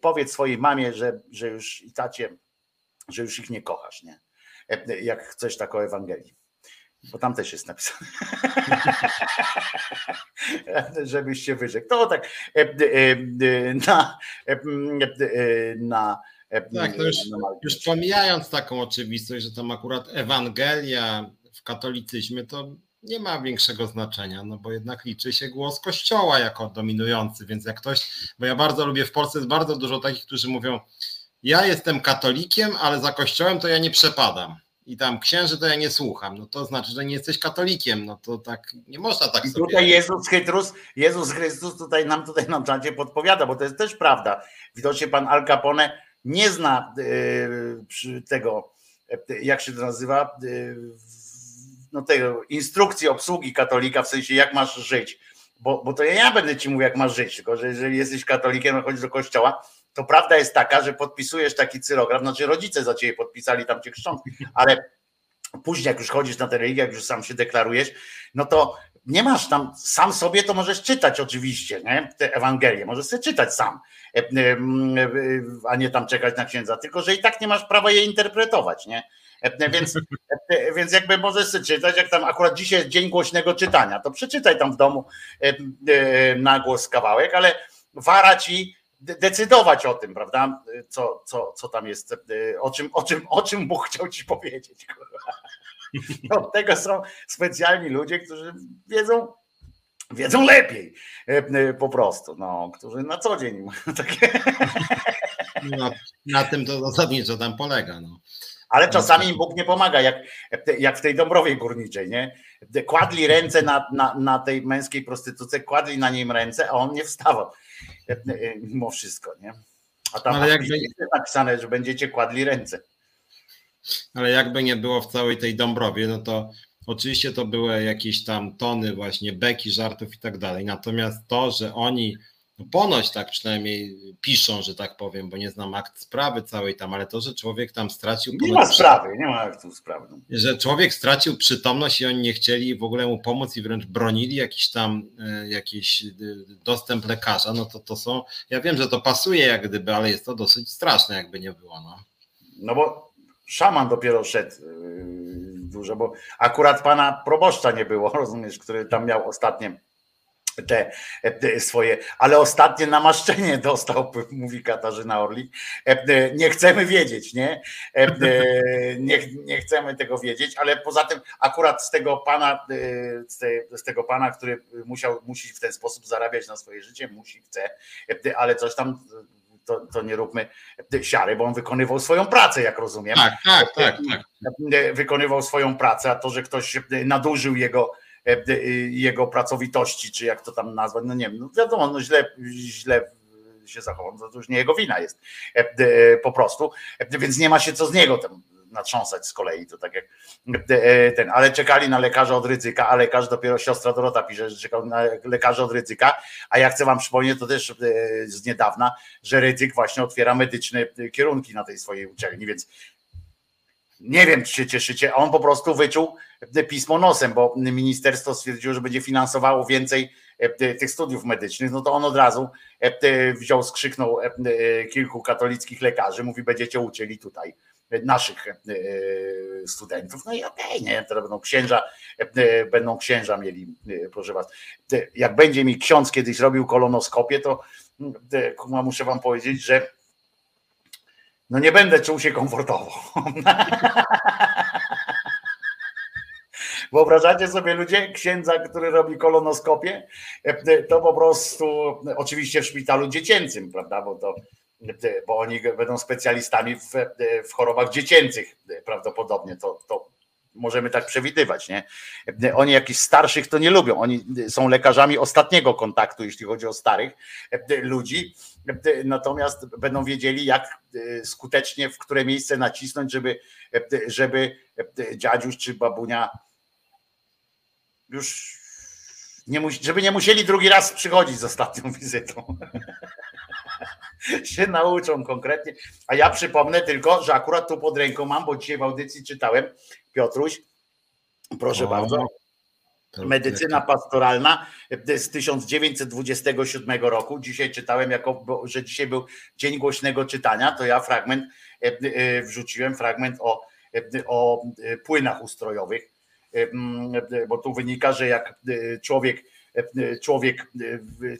powiedz swojej mamie, że już i tacie, że już ich nie kochasz, nie? Jak chcesz tak o Ewangelii. Bo tam też jest napisane, żebyś się wyrzekł. To tak Tak, już pomijając taką oczywistość, że tam akurat Ewangelia w katolicyzmie to nie ma większego znaczenia, no bo jednak liczy się głos Kościoła jako dominujący, więc jak ktoś, bo ja bardzo lubię, w Polsce jest bardzo dużo takich, którzy mówią: ja jestem katolikiem, ale za Kościołem to ja nie przepadam. i tam księży to ja nie słucham, no to znaczy, że nie jesteś katolikiem, no to tak nie można tak sobie... I tutaj Jezus Chrystus tutaj nam czacie podpowiada, bo to jest też prawda. Widocznie pan Al Capone nie zna tego, jak się to nazywa, no tego, instrukcji obsługi katolika, w sensie jak masz żyć, bo to ja będę ci mówił, jak masz żyć, tylko że jeżeli jesteś katolikiem, chodzisz do kościoła, to prawda jest taka, że podpisujesz taki cyrograf, znaczy rodzice za ciebie podpisali, tam cię chrzczą, ale później jak już chodzisz na tę religię, jak już sam się deklarujesz, no to nie masz tam, sam sobie to możesz czytać oczywiście, nie? Te Ewangelie, możesz sobie czytać sam, a nie tam czekać na księdza, tylko że i tak nie masz prawa je interpretować, nie? Więc jakby możesz sobie czytać, jak tam akurat dzisiaj jest dzień głośnego czytania, to przeczytaj tam w domu na głos kawałek, ale wara ci decydować o tym, prawda? Co tam jest, o czym Bóg chciał ci powiedzieć. Od tego są specjalni ludzie, którzy wiedzą lepiej po prostu, no, którzy na co dzień mają takie. Na tym to zasadniczo tam polega. No. Ale czasami im Bóg nie pomaga, jak w tej Dąbrowie Górniczej, nie? Kładli ręce na tej męskiej prostytuce, kładli na nim ręce, a on nie wstawał. Mimo wszystko, nie? A tam jest napisane, że będziecie kładli ręce. Ale jakby nie było w całej tej Dąbrowie, no to oczywiście to były jakieś tam tony właśnie beki, żartów i tak dalej. Natomiast to, że oni, no ponoć tak przynajmniej piszą, że tak powiem, bo nie znam akt sprawy całej tam, ale to, że człowiek tam stracił... Nie ma sprawy, nie ma aktu sprawy. Że człowiek stracił przytomność i oni nie chcieli w ogóle mu pomóc i wręcz bronili jakiś dostęp lekarza, no to są... Ja wiem, że to pasuje jak gdyby, ale jest to dosyć straszne jakby nie było. No bo szaman dopiero szedł dużo, bo akurat pana proboszcza nie było, rozumiesz, który tam miał ostatnie... Te swoje, ale ostatnie namaszczenie dostał, mówi Katarzyna Orlik. Nie chcemy wiedzieć, nie? Nie chcemy tego wiedzieć, ale poza tym akurat z tego pana, który musi w ten sposób zarabiać na swoje życie, chce, ale coś tam to nie róbmy siary, bo on wykonywał swoją pracę, jak rozumiem. Tak. Wykonywał swoją pracę, a to, że ktoś nadużył jego pracowitości, czy jak to tam nazwać, no nie wiem, no wiadomo, no źle się zachował, to już nie jego wina jest po prostu, więc nie ma się co z niego tam natrząsać z kolei, to tak jak ten, ale czekali na lekarza od Rydzyka, a lekarz dopiero, siostra Dorota pisze, że czekał na lekarza od Rydzyka, a ja chcę wam przypomnieć, to też z niedawna, że Rydzyk właśnie otwiera medyczne kierunki na tej swojej uczelni, więc nie wiem, czy się cieszycie, a on po prostu wyczuł pismo nosem, bo ministerstwo stwierdziło, że będzie finansowało więcej tych studiów medycznych, no to on od razu wziął, skrzyknął kilku katolickich lekarzy, mówi, będziecie uczyli tutaj naszych studentów, no i okej, nie, teraz będą księża mieli, proszę was. Jak będzie mi ksiądz kiedyś robił kolonoskopię, to muszę wam powiedzieć, że no nie będę czuł się komfortowo. Wyobrażacie sobie ludzie, księdza, który robi kolonoskopię, to po prostu oczywiście w szpitalu dziecięcym, prawda, bo oni będą specjalistami w chorobach dziecięcych prawdopodobnie, to możemy tak przewidywać, nie? Oni jakichś starszych to nie lubią, oni są lekarzami ostatniego kontaktu, jeśli chodzi o starych ludzi, natomiast będą wiedzieli, jak skutecznie, w które miejsce nacisnąć, żeby dziadziuś czy babunia już żeby nie musieli drugi raz przychodzić z ostatnią wizytą. Się nauczą konkretnie. A ja przypomnę tylko, że akurat tu pod ręką mam, bo dzisiaj w audycji czytałem, Piotruś, proszę bardzo, medycyna pastoralna z 1927 roku. Dzisiaj czytałem, że dzisiaj był Dzień Głośnego Czytania, to ja wrzuciłem fragment o płynach ustrojowych, bo tu wynika, że jak człowiek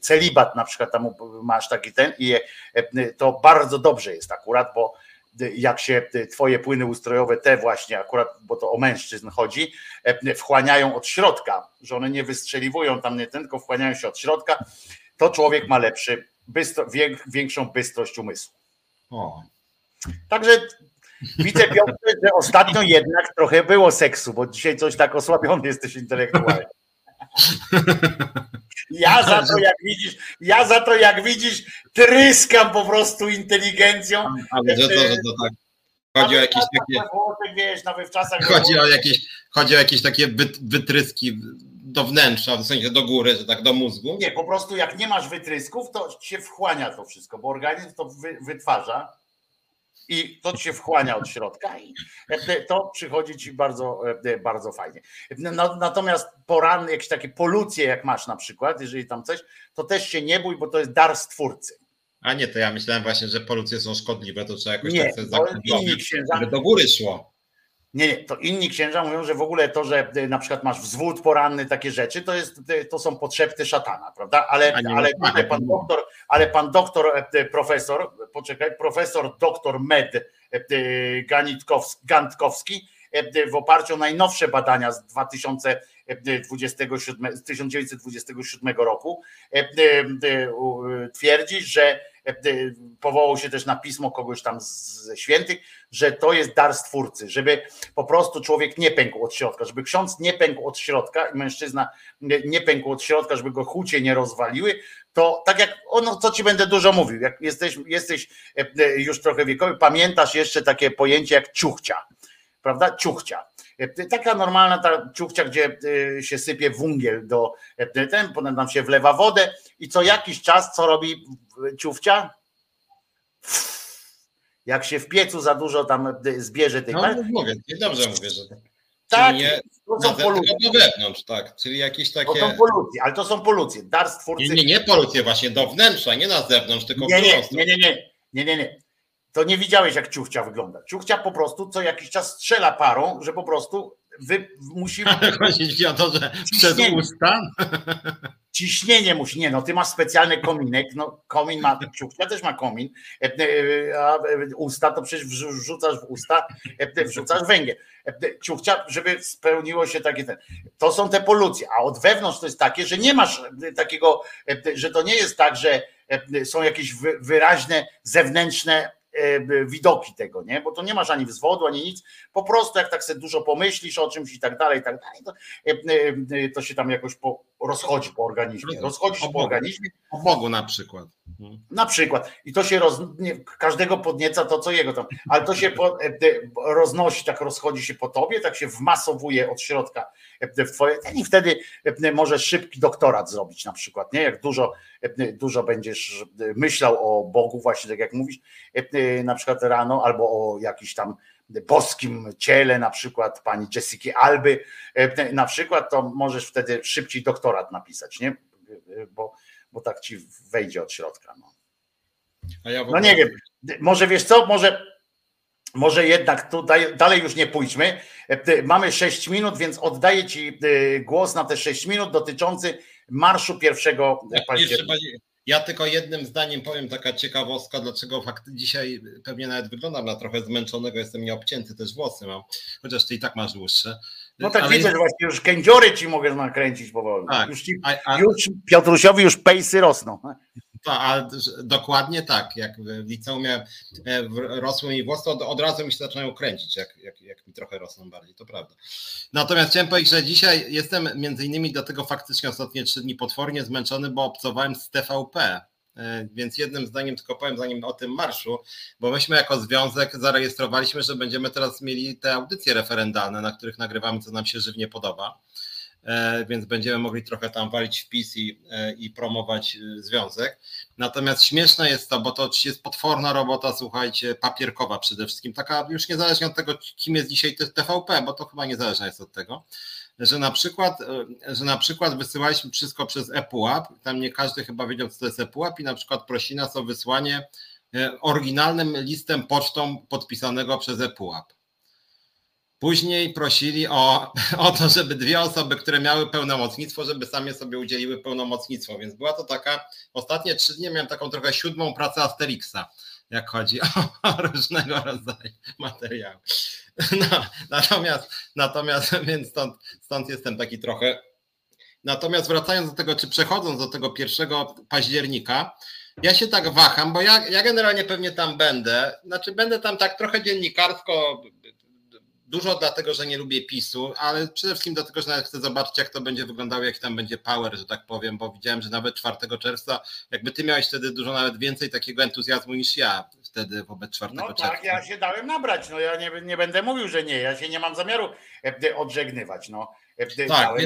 celibat na przykład tam masz taki ten i to bardzo dobrze jest akurat, bo jak się twoje płyny ustrojowe te właśnie akurat, bo to o mężczyzn chodzi, wchłaniają od środka, że one nie wystrzeliwują tam nie ten, tylko wchłaniają się od środka, to człowiek ma większą bystrość umysłu. O. Także Widzę, Piotr, że ostatnio jednak trochę było seksu, bo dzisiaj coś tak osłabiony jesteś intelektualnie. Ja za to, jak widzisz, tryskam po prostu inteligencją. Ale to tak. Chodzi o jakieś takie. Chodzi o jakieś takie wytryski do wnętrza, w sensie do góry, że tak, do mózgu. Nie, po prostu jak nie masz wytrysków, to się wchłania to wszystko, bo organizm to wytwarza i to się wchłania od środka i to przychodzi ci bardzo, bardzo fajnie. Natomiast poranne jakieś takie polucje, jak masz na przykład, jeżeli tam coś, to też się nie bój, bo to jest dar stwórcy. A nie, to ja myślałem właśnie, że polucje są szkodliwe, to trzeba jakoś nie, tak zakończyć, żeby do góry szło. Nie, to inni księża mówią, że w ogóle to, że na przykład masz wzwód poranny, takie rzeczy, to są podszepty szatana, prawda? Ale pan doktor, profesor doktor med Gantkowski w oparciu o najnowsze badania z 1927 roku twierdzi, że powołał się też na pismo kogoś tam ze świętych, że to jest dar stwórcy, żeby po prostu człowiek nie pękł od środka, żeby ksiądz nie pękł od środka i mężczyzna nie pękł od środka, żeby go chucie nie rozwaliły, to tak jak, no co ci będę dużo mówił, jak jesteś już trochę wiekowy, pamiętasz jeszcze takie pojęcie jak ciuchcia, prawda? Ciuchcia. Taka normalna ta ciuchcia, gdzie się sypie węgiel potem nam się wlewa wodę i co jakiś czas, co robi ciuchcia? Jak się w piecu za dużo tam zbierze tej pary. Dobrze mówię, że tak. Nie, to są polucje. Do wewnątrz, tak, czyli jakieś takie... To są polucje, ale to są polucje, dar stwórcy. Nie polucje właśnie, do wnętrza, nie na zewnątrz, tylko nie. To nie widziałeś, jak ciuchcia wygląda. Ciuchcia po prostu co jakiś czas strzela parą, że po prostu musi... Chodzi o to, że przez usta? Ciśnienie musi. Nie, no ty masz specjalny kominek. No, komin ma, ciuchcia też ma komin. A usta to przecież wrzucasz w usta, wrzucasz węgiel. Ciuchcia, żeby spełniło się takie ten. To są te polucje. A od wewnątrz to jest takie, że nie masz takiego, że to nie jest tak, że są jakieś wyraźne zewnętrzne widoki tego, nie? Bo to nie masz ani wzwodu, ani nic, po prostu jak tak sobie dużo pomyślisz o czymś i tak dalej, to się tam jakoś rozchodzi po organizmie. Rozchodzi się po organizmie. O Bogu na przykład. Na przykład. I to się każdego podnieca to, co jego tam, ale to się roznosi, tak rozchodzi się po tobie, tak się wmasowuje od środka w twoje, i wtedy możesz szybki doktorat zrobić na przykład, nie? Jak dużo będziesz myślał o Bogu, właśnie tak jak mówisz, na przykład rano, albo o jakiś tam boskim ciele, na przykład pani Jessiki Alby, na przykład, to możesz wtedy szybciej doktorat napisać, nie? Bo tak ci wejdzie od środka. No, no nie wiem, może wiesz co, może jednak tutaj dalej już nie pójdźmy. Mamy 6 minut, więc oddaję ci głos na te 6 minut dotyczący marszu 1 października. Ja tylko jednym zdaniem powiem, taka ciekawostka, dlaczego dzisiaj pewnie nawet wyglądam na trochę zmęczonego, jestem nieobcięty, też włosy mam, chociaż ty i tak masz dłuższe. No tak, ale widzę, że właśnie już kędziory ci mogę nakręcić powoli. Tak, już Piotrusiowi już pejsy rosną. Tak, dokładnie tak, jak w liceum rosły mi włosy, od razu mi się zaczynają kręcić, jak mi trochę rosną bardziej, to prawda. Natomiast chciałem powiedzieć, że dzisiaj jestem między innymi dlatego faktycznie ostatnie 3 dni potwornie zmęczony, bo obcowałem z TVP. Więc jednym zdaniem tylko powiem, zanim o tym marszu, bo myśmy jako związek zarejestrowaliśmy, że będziemy teraz mieli te audycje referendalne, na których nagrywamy, co nam się żywnie podoba, więc będziemy mogli trochę tam walić w PiS i promować związek. Natomiast śmieszne jest to, bo to oczywiście jest potworna robota, słuchajcie, papierkowa przede wszystkim, taka już niezależnie od tego, kim jest dzisiaj TVP, bo to chyba niezależne jest od tego, że na przykład wysyłaliśmy wszystko przez ePUAP, tam nie każdy chyba wiedział, co to jest ePUAP i na przykład prosi nas o wysłanie oryginalnym listem pocztą podpisanego przez ePUAP. Później prosili o to, żeby 2 osoby, które miały pełnomocnictwo, żeby same sobie udzieliły pełnomocnictwo, więc była to taka, ostatnie 3 dni miałem taką trochę 7. pracę Asterixa, jak chodzi o różnego rodzaju materiały. No, natomiast więc stąd jestem taki trochę. Natomiast wracając do tego, czy przechodząc do tego 1 października, Ja się tak waham, bo ja generalnie pewnie tam będę. Znaczy będę tam tak trochę dziennikarsko, dużo dlatego, że nie lubię PiS-u, ale przede wszystkim dlatego, że nawet chcę zobaczyć, jak to będzie wyglądało, jaki tam będzie power, że tak powiem, bo widziałem, że nawet 4 czerwca, jakby ty miałeś wtedy dużo nawet więcej takiego entuzjazmu niż ja wtedy wobec 4 czerwca. No tak, ja się dałem nabrać, no ja nie będę mówił, że nie, ja się nie mam zamiaru odżegnywać, no. Tak,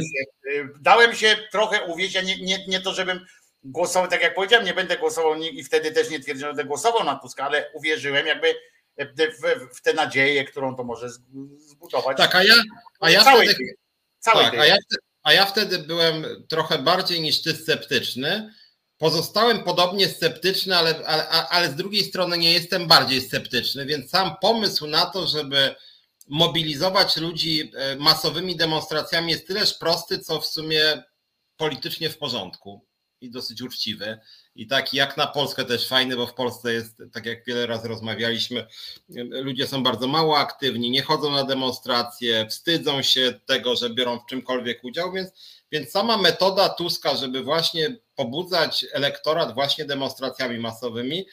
dałem się trochę uwieść, ja nie to, żebym głosował, tak jak powiedziałem, nie będę głosował i wtedy też nie twierdzę, że będę głosował na Tuska, ale uwierzyłem jakby w tę nadzieję, którą to może zbudować. Tak, ja wtedy byłem trochę bardziej niż ty sceptyczny. Pozostałem podobnie sceptyczny, ale z drugiej strony nie jestem bardziej sceptyczny, więc sam pomysł na to, żeby mobilizować ludzi masowymi demonstracjami jest tyleż prosty, co w sumie politycznie w porządku i dosyć uczciwy. I tak jak na Polskę też fajny, bo w Polsce jest, tak jak wiele razy rozmawialiśmy, ludzie są bardzo mało aktywni, nie chodzą na demonstracje, wstydzą się tego, że biorą w czymkolwiek udział, więc sama metoda Tuska, żeby właśnie pobudzać elektorat właśnie demonstracjami masowymi,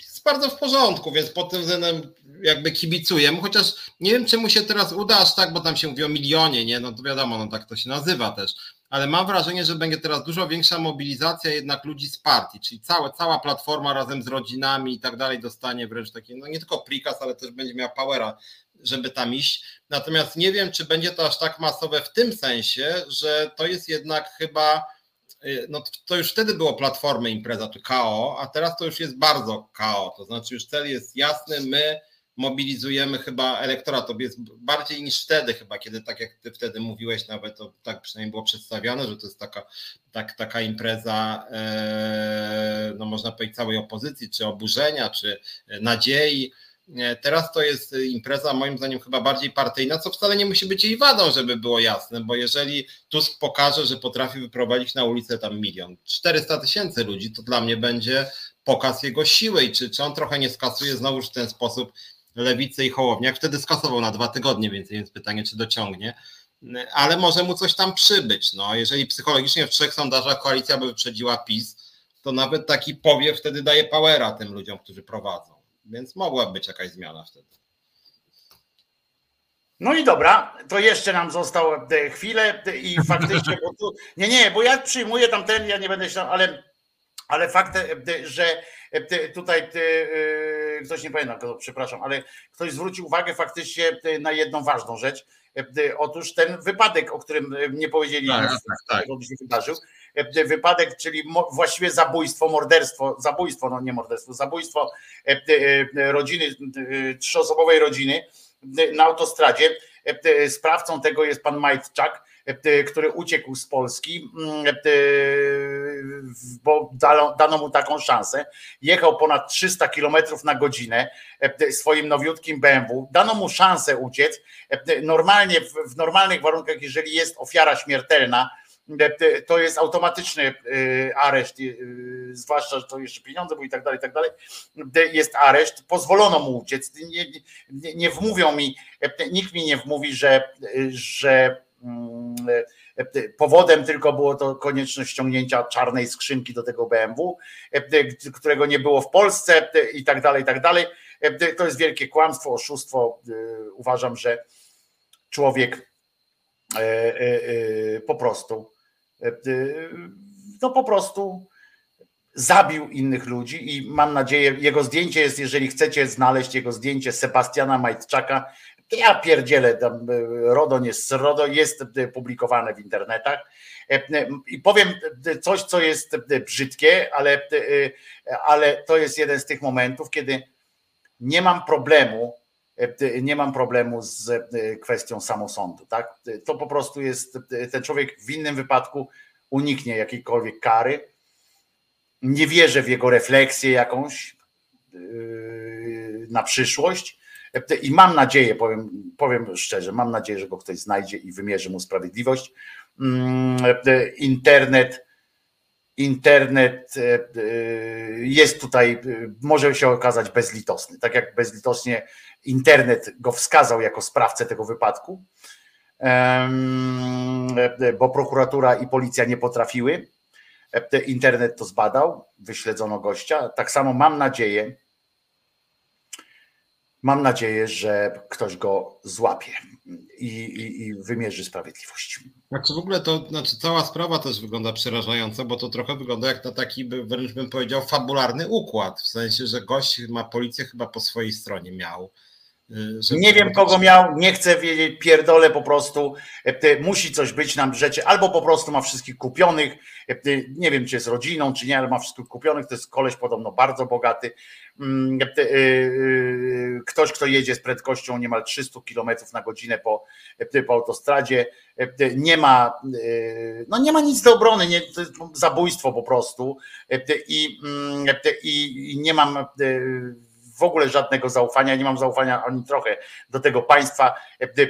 jest bardzo w porządku, więc pod tym względem jakby kibicuję mu, chociaż nie wiem, czy mu się teraz uda aż tak, bo tam się mówi o milionie, nie? No to wiadomo, no tak to się nazywa też, ale mam wrażenie, że będzie teraz dużo większa mobilizacja jednak ludzi z partii, czyli cała platforma razem z rodzinami i tak dalej dostanie wręcz taki, no nie tylko prikaz, ale też będzie miała powera, żeby tam iść. Natomiast nie wiem, czy będzie to aż tak masowe w tym sensie, że to jest jednak chyba... No to już wtedy było Platformy impreza czy KO, a teraz to już jest bardzo KO, to znaczy już cel jest jasny, my mobilizujemy chyba elektorat, to jest bardziej niż wtedy chyba, kiedy tak jak ty wtedy mówiłeś nawet, to tak przynajmniej było przedstawiane, że to jest taka impreza, no można powiedzieć całej opozycji, czy oburzenia, czy nadziei. Teraz to jest impreza moim zdaniem chyba bardziej partyjna, co wcale nie musi być jej wadą, żeby było jasne, bo jeżeli Tusk pokaże, że potrafi wyprowadzić na ulicę tam 1,4 miliona ludzi, to dla mnie będzie pokaz jego siły i czy on trochę nie skasuje znowuż w ten sposób lewicy i Hołowniak, wtedy skasował na 2 tygodnie więcej, więc pytanie czy dociągnie, ale może mu coś tam przybyć. No, jeżeli psychologicznie w 3 sondażach koalicja by wyprzedziła PiS, to nawet taki powiew wtedy daje powera tym ludziom, którzy prowadzą. Więc mogła być jakaś zmiana wtedy. No i dobra, to jeszcze nam zostało chwilę i faktycznie, bo tu, bo ja przyjmuję tamten, ja nie będę się tam, ale fakt, że tutaj ktoś, nie pamiętam, przepraszam, ale ktoś zwrócił uwagę faktycznie na jedną ważną rzecz. Otóż ten wypadek, o którym nie powiedzieli, który się wydarzył. Wypadek, czyli właściwie zabójstwo, morderstwo, zabójstwo, no nie morderstwo, zabójstwo rodziny, 3-osobowej rodziny na autostradzie. Sprawcą tego jest pan Majtczak, który uciekł z Polski, bo dano mu taką szansę. Jechał ponad 300 km na godzinę swoim nowiutkim BMW. Dano mu szansę uciec. Normalnie, w normalnych warunkach, jeżeli jest ofiara śmiertelna, to jest automatyczny areszt, zwłaszcza, że to jeszcze pieniądze były i tak dalej, jest areszt, pozwolono mu uciec, nie wmówią mi, nikt mi nie wmówi, że powodem tylko było to konieczność ściągnięcia czarnej skrzynki do tego BMW, którego nie było w Polsce i tak dalej, i tak dalej. To jest wielkie kłamstwo, oszustwo, uważam, że człowiek po prostu zabił innych ludzi i mam nadzieję, jego zdjęcie jest, jeżeli chcecie znaleźć jego zdjęcie, Sebastiana Majtczaka, ja pierdzielę, RODO nie z RODO, jest publikowane w internetach i powiem coś, co jest brzydkie, ale to jest jeden z tych momentów, kiedy nie mam problemu z kwestią samosądu, tak? To po prostu jest, ten człowiek w innym wypadku uniknie jakiejkolwiek kary. Nie wierzę w jego refleksję jakąś na przyszłość i mam nadzieję, powiem szczerze, mam nadzieję, że go ktoś znajdzie i wymierzy mu sprawiedliwość. Internet jest tutaj, może się okazać bezlitosny, tak jak bezlitosnie internet go wskazał jako sprawcę tego wypadku, bo prokuratura i policja nie potrafiły, Internet to zbadał, wyśledzono gościa. Tak samo mam nadzieję, że ktoś go złapie i wymierzy sprawiedliwość. Znaczy w ogóle to znaczy cała sprawa też wygląda przerażająco, bo to trochę wygląda jak na taki, wręcz bym powiedział, fabularny układ. W sensie, że gość ma policję chyba po swojej stronie miał. Nie wiem, kogo miał, nie chcę wiedzieć, pierdolę po prostu. Musi coś być na rzeczy, albo po prostu ma wszystkich kupionych. Nie wiem, czy jest rodziną, czy nie, ale ma wszystkich kupionych. To jest koleś podobno bardzo bogaty. Ktoś, kto jedzie z prędkością niemal 300 km na godzinę po autostradzie. Nie ma nic do obrony, to jest zabójstwo po prostu. I nie mam w ogóle żadnego zaufania, nie mam zaufania ani trochę do tego państwa.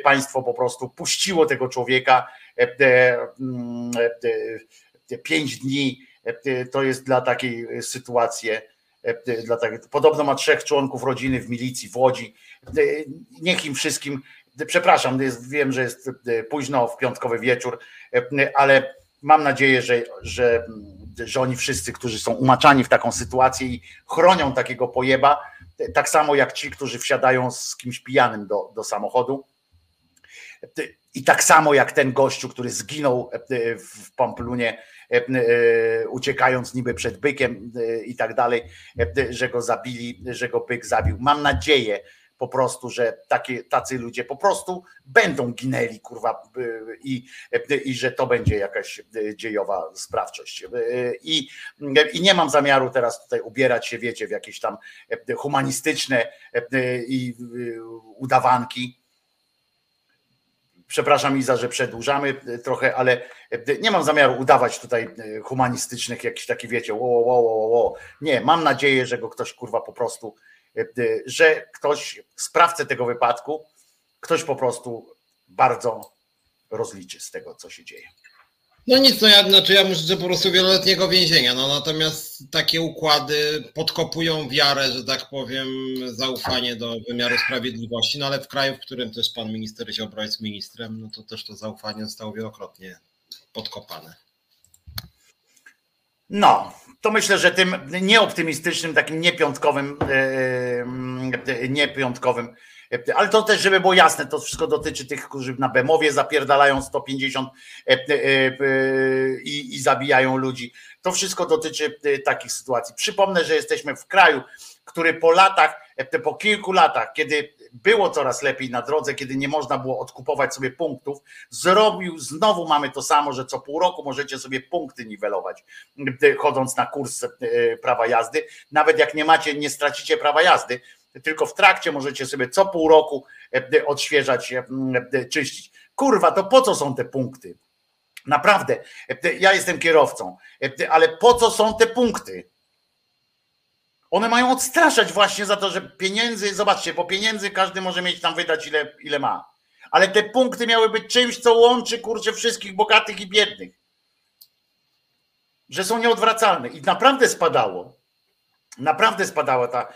Państwo po prostu puściło tego człowieka 5 dni. To jest dla takiej sytuacji. Podobno ma 3 członków rodziny w milicji w Łodzi. Niech im wszystkim, przepraszam, wiem, że jest późno w piątkowy wieczór, ale mam nadzieję, że oni wszyscy, którzy są umaczani w taką sytuację i chronią takiego pojeba, tak samo jak ci, którzy wsiadają z kimś pijanym do samochodu i tak samo jak ten gościu, który zginął w Pamplunie, uciekając niby przed bykiem i tak dalej, że go zabili, że go byk zabił. Mam nadzieję po prostu, że tacy ludzie po prostu będą ginęli, kurwa, i że to będzie jakaś dziejowa sprawczość. I nie mam zamiaru teraz tutaj ubierać się, wiecie, w jakieś tam humanistyczne i udawanki. Przepraszam, Iza, że przedłużamy trochę, ale nie mam zamiaru udawać tutaj humanistycznych jakichś takich, wiecie, Nie, mam nadzieję, że go ktoś, kurwa, po prostu, że ktoś, sprawcę tego wypadku, ktoś po prostu bardzo rozliczy z tego, co się dzieje. No nic, ja muszę, że po prostu wieloletniego więzienia, natomiast takie układy podkopują wiarę, że tak powiem, zaufanie do wymiaru sprawiedliwości, ale w kraju, w którym też pan minister Ziobro jest ministrem, to też to zaufanie zostało wielokrotnie podkopane. To myślę, że tym nieoptymistycznym, takim niepiątkowym, ale to też, żeby było jasne, to wszystko dotyczy tych, którzy na Bemowie zapierdalają 150 i zabijają ludzi. To wszystko dotyczy takich sytuacji. Przypomnę, że jesteśmy w kraju, który po kilku latach, kiedy było coraz lepiej na drodze, kiedy nie można było odkupować sobie punktów, znowu mamy to samo, że co pół roku możecie sobie punkty niwelować, chodząc na kurs prawa jazdy. Nawet jak nie stracicie prawa jazdy, tylko w trakcie możecie sobie co pół roku odświeżać, czyścić. Kurwa, to po co są te punkty? Naprawdę, ja jestem kierowcą, ale po co są te punkty? One mają odstraszać właśnie za to, że pieniędzy, zobaczcie, po pieniędzy każdy może mieć tam wydać ile ma. Ale te punkty miały być czymś, co łączy, kurczę, wszystkich bogatych i biednych. Że są nieodwracalne. I naprawdę spadało. Naprawdę spadała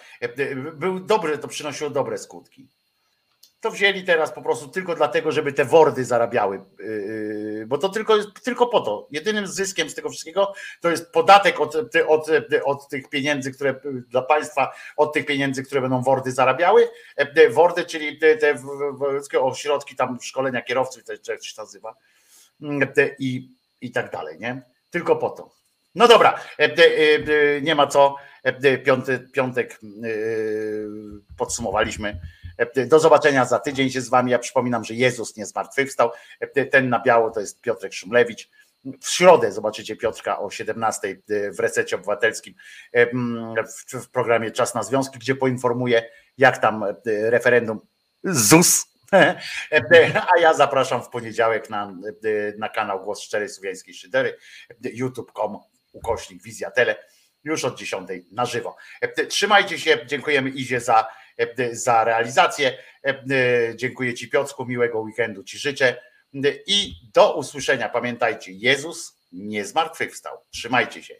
to przynosiło dobre skutki. To wzięli teraz po prostu tylko dlatego, żeby te wordy zarabiały, bo to tylko po to. Jedynym zyskiem z tego wszystkiego to jest podatek od tych pieniędzy, które dla państwa, od tych pieniędzy, które będą wordy zarabiały. Wordy, czyli te ośrodki tam szkolenia kierowców, jak się nazywa, i tak dalej, nie? Tylko po to. No dobra, nie ma co. Piątek podsumowaliśmy. Do zobaczenia za tydzień się z wami. Ja przypominam, że Jezus nie zmartwychwstał. Ten na biało to jest Piotr Szumlewicz. W środę zobaczycie Piotrka o 17:00 w Resecie Obywatelskim w programie Czas na Związki, gdzie poinformuję, jak tam referendum ZUS. A ja zapraszam w poniedziałek na kanał Głos Szczerej Słowiańskiej Szydery, youtube.com/wizjatele, już od 10:00 na żywo. Trzymajcie się, dziękujemy Izie za realizację. Dziękuję ci, Piotrku, miłego weekendu ci życzę i do usłyszenia. Pamiętajcie, Jezus nie zmartwychwstał. Trzymajcie się.